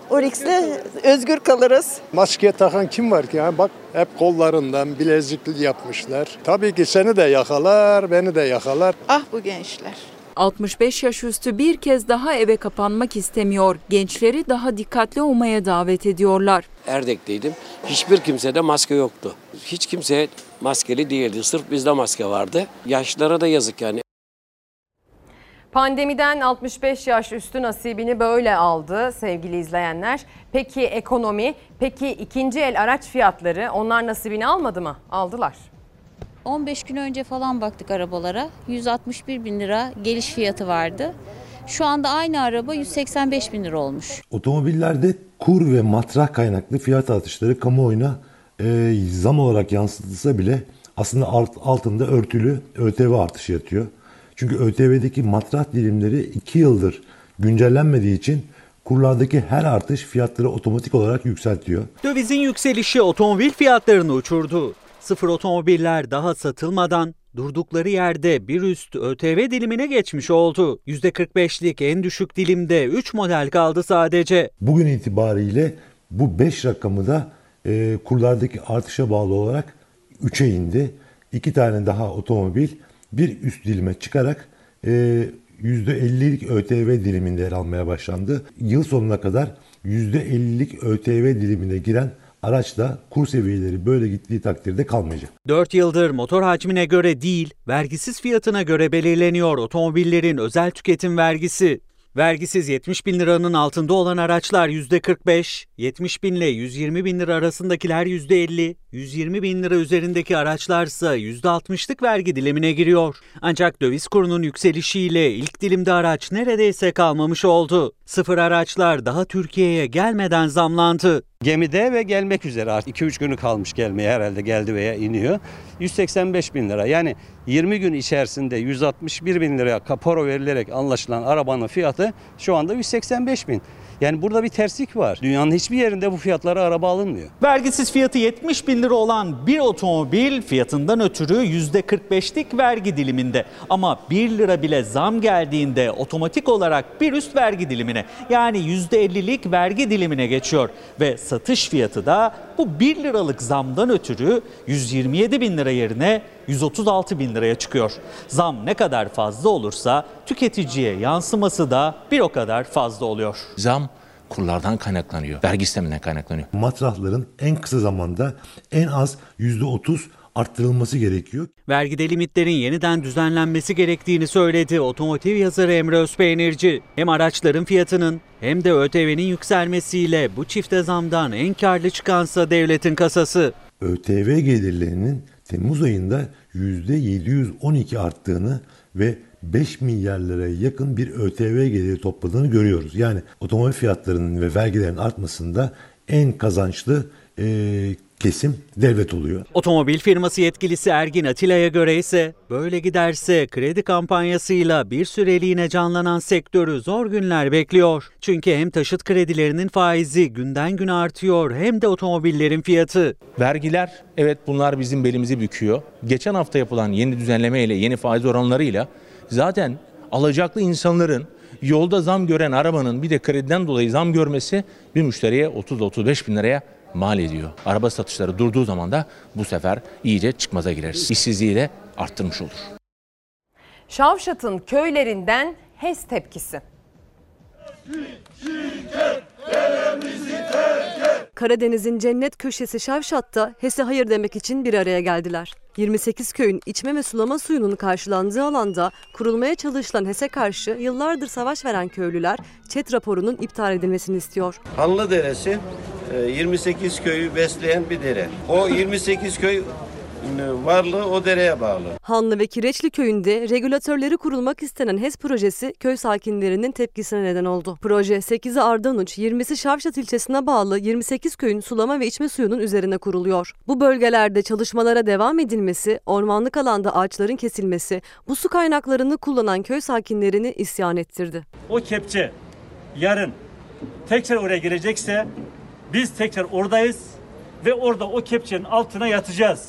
Orix'le özgür kalırız. Maske takan kim var ki? Yani bak, hep kollarından bilezikli yapmışlar. Tabii ki seni de yakalar, beni de yakalar. Ah bu gençler. 65 yaş üstü bir kez daha eve kapanmak istemiyor. Gençleri daha dikkatli olmaya davet ediyorlar. Erdek'teydim. Hiçbir kimsede maske yoktu. Hiç kimse maskeli değildi. Sırf bizde maske vardı. Yaşlara da yazık yani. Pandemiden 65 yaş üstü nasibini böyle aldı sevgili izleyenler. Peki ekonomi, peki ikinci el araç fiyatları, onlar nasibini almadı mı? Aldılar. 15 gün önce falan baktık arabalara. 161 bin lira geliş fiyatı vardı. Şu anda aynı araba 185 bin lira olmuş. Otomobillerde kur ve matrah kaynaklı fiyat artışları kamuoyuna zam olarak yansıtılsa bile aslında altında örtülü ÖTV artışı yatıyor. Çünkü ÖTV'deki matrah dilimleri 2 yıldır güncellenmediği için kurlardaki her artış fiyatları otomatik olarak yükseltiyor. Dövizin yükselişi otomobil fiyatlarını uçurdu. Sıfır otomobiller daha satılmadan durdukları yerde bir üst ÖTV dilimine geçmiş oldu. %45'lik en düşük dilimde 3 model kaldı sadece. Bugün itibariyle bu 5 rakamı da kurlardaki artışa bağlı olarak 3'e indi. 2 tane daha otomobil bir üst dilime çıkarak %50'lik ÖTV diliminde yer almaya başlandı. Yıl sonuna kadar %50'lik ÖTV dilimine giren araçta kur seviyeleri böyle gittiği takdirde kalmayacak. 4 yıldır motor hacmine göre değil, vergisiz fiyatına göre belirleniyor otomobillerin özel tüketim vergisi. Vergisiz 70 bin liranın altında olan araçlar %45, 70 bin ile 120 bin lira arasındakiler %50, 120 bin lira üzerindeki araçlarsa %60'lık vergi dilimine giriyor. Ancak döviz kurunun yükselişiyle ilk dilimde araç neredeyse kalmamış oldu. Sıfır araçlar daha Türkiye'ye gelmeden zamlandı. Gemide ve gelmek üzere artık 2-3 günü kalmış gelmeye, herhalde geldi veya iniyor. 185 bin lira, yani 20 gün içerisinde 161 bin liraya kapora verilerek anlaşılan arabanın fiyatı şu anda 185 bin. Yani burada bir terslik var. Dünyanın hiçbir yerinde bu fiyatlara araba alınmıyor. Vergisiz fiyatı 70 bin lira olan bir otomobil fiyatından ötürü %45'lik vergi diliminde. Ama 1 lira bile zam geldiğinde otomatik olarak bir üst vergi dilimine, yani %50'lik vergi dilimine geçiyor. Ve satış fiyatı da bu 1 liralık zamdan ötürü 127 bin lira yerine 136 bin liraya çıkıyor. Zam ne kadar fazla olursa tüketiciye yansıması da bir o kadar fazla oluyor. Zam kurlardan kaynaklanıyor, vergi sisteminden kaynaklanıyor. Matrahların en kısa zamanda en az %30 arttırılması gerekiyor. Vergide limitlerin yeniden düzenlenmesi gerektiğini söyledi otomotiv yazarı Emre Özpeynirci. Hem araçların fiyatının hem de ÖTV'nin yükselmesiyle bu çifte zamdan en karlı çıkansa devletin kasası. ÖTV gelirlerinin Temmuz ayında %712 arttığını ve 5 milyar liraya yakın bir ÖTV geliri topladığını görüyoruz. Yani otomobil fiyatlarının ve vergilerin artmasında en kazançlı kesim devlet oluyor. Otomobil firması yetkilisi Ergin Atila'ya göre ise böyle giderse kredi kampanyasıyla bir süreliğine canlanan sektörü zor günler bekliyor. Çünkü hem taşıt kredilerinin faizi günden güne artıyor hem de otomobillerin fiyatı. Vergiler, evet, bunlar bizim belimizi büküyor. Geçen hafta yapılan yeni düzenleme ile yeni faiz oranlarıyla zaten alacaklı insanların yolda zam gören arabanın bir de krediden dolayı zam görmesi bir müşteriye 30-35 bin liraya mal ediyor. Araba satışları durduğu zaman da bu sefer iyice çıkmaza gireriz. İşsizliği de arttırmış olur. Şavşat'ın köylerinden HES tepkisi. Karadeniz'in cennet köşesi Şavşat'ta HES'e hayır demek için bir araya geldiler. 28 köyün içme ve sulama suyunun karşılandığı alanda kurulmaya çalışılan HES'e karşı yıllardır savaş veren köylüler ÇED raporunun iptal edilmesini istiyor. Hanlı Deresi 28 köyü besleyen bir dere. O 28 köy varlığı o dereye bağlı. Hanlı ve Kireçli köyünde regülatörleri kurulmak istenen HES projesi köy sakinlerinin tepkisine neden oldu. Proje 8'i Ardanuç, 20'si Şavşat ilçesine bağlı 28 köyün sulama ve içme suyunun üzerine kuruluyor. Bu bölgelerde çalışmalara devam edilmesi, ormanlık alanda ağaçların kesilmesi, bu su kaynaklarını kullanan köy sakinlerini isyan ettirdi. O kepçe yarın tekrar oraya girecekse biz tekrar oradayız ve orada o kepçenin altına yatacağız.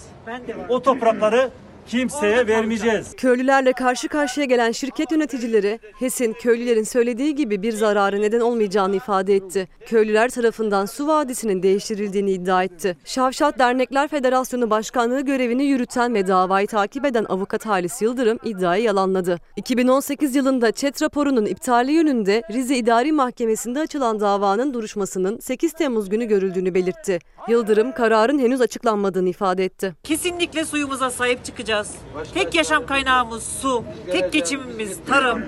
O toprakları kimseye vermeyeceğiz. Köylülerle karşı karşıya gelen şirket yöneticileri HES'in köylülerin söylediği gibi bir zararı neden olmayacağını ifade etti. Köylüler tarafından su vadisinin değiştirildiğini iddia etti. Şavşat Dernekler Federasyonu Başkanlığı görevini yürüten ve davayı takip eden avukat Halis Yıldırım iddiayı yalanladı. 2018 yılında ÇED raporunun iptali yönünde Rize İdari Mahkemesi'nde açılan davanın duruşmasının 8 Temmuz günü görüldüğünü belirtti. Yıldırım kararın henüz açıklanmadığını ifade etti. Kesinlikle suyumuza sahip çıkacak. yapacağız. Tek yaşam kaynağımız su, tek geçimimiz tarım.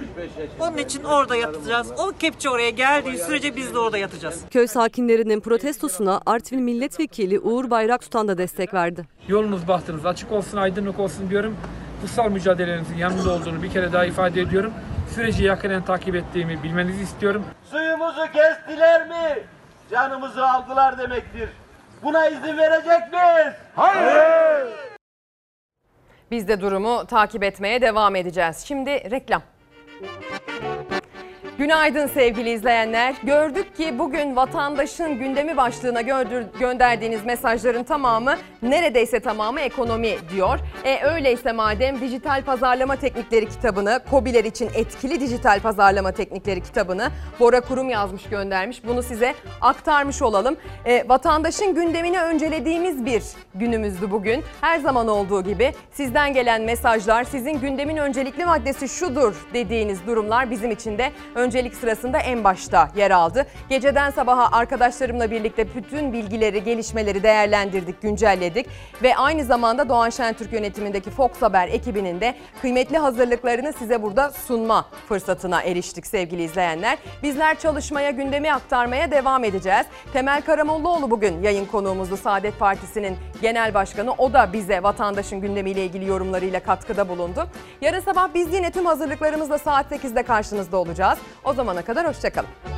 Onun için orada yatacağız. O kepçe oraya geldiği sürece biz de orada yatacağız. Köy sakinlerinin protestosuna Artvin Milletvekili Uğur Bayraktutan da destek verdi. Yolunuz bahtınız açık olsun, aydınlık olsun diyorum. Kutsal mücadelenizin yanında olduğunu bir kere daha ifade ediyorum. Süreci yakından takip ettiğimi bilmenizi istiyorum. Suyumuzu kestiler mi? Canımızı aldılar demektir. Buna izin verecek miyiz? Hayır! Biz de durumu takip etmeye devam edeceğiz. Şimdi reklam. Günaydın sevgili izleyenler. Gördük ki bugün vatandaşın gündemi başlığına gönderdiğiniz mesajların tamamı, neredeyse tamamı ekonomi diyor. Öyleyse madem dijital pazarlama teknikleri kitabını, KOBİ'ler için etkili dijital pazarlama teknikleri kitabını Bora Kurum yazmış, göndermiş. Bunu size aktarmış olalım. Vatandaşın gündemini öncelediğimiz bir günümüzdü bugün. Her zaman olduğu gibi sizden gelen mesajlar, sizin gündemin öncelikli maddesi şudur dediğiniz durumlar bizim için de öncelik sırasında en başta yer aldı. Geceden sabaha arkadaşlarımla birlikte bütün bilgileri, gelişmeleri değerlendirdik, güncelledik ve aynı zamanda Doğan Şentürk yönetimindeki Fox Haber ekibinin de kıymetli hazırlıklarını size burada sunma fırsatına eriştik sevgili izleyenler. Bizler çalışmaya, gündemi aktarmaya devam edeceğiz. Temel Karamollaoğlu bugün yayın konuğumuzdu. Saadet Partisi'nin genel başkanı. O da bize vatandaşın gündemiyle ilgili yorumlarıyla katkıda bulundu. Yarın sabah biz yine tüm hazırlıklarımızla saat 8'de karşınızda olacağız. O zamana kadar hoşça kalın.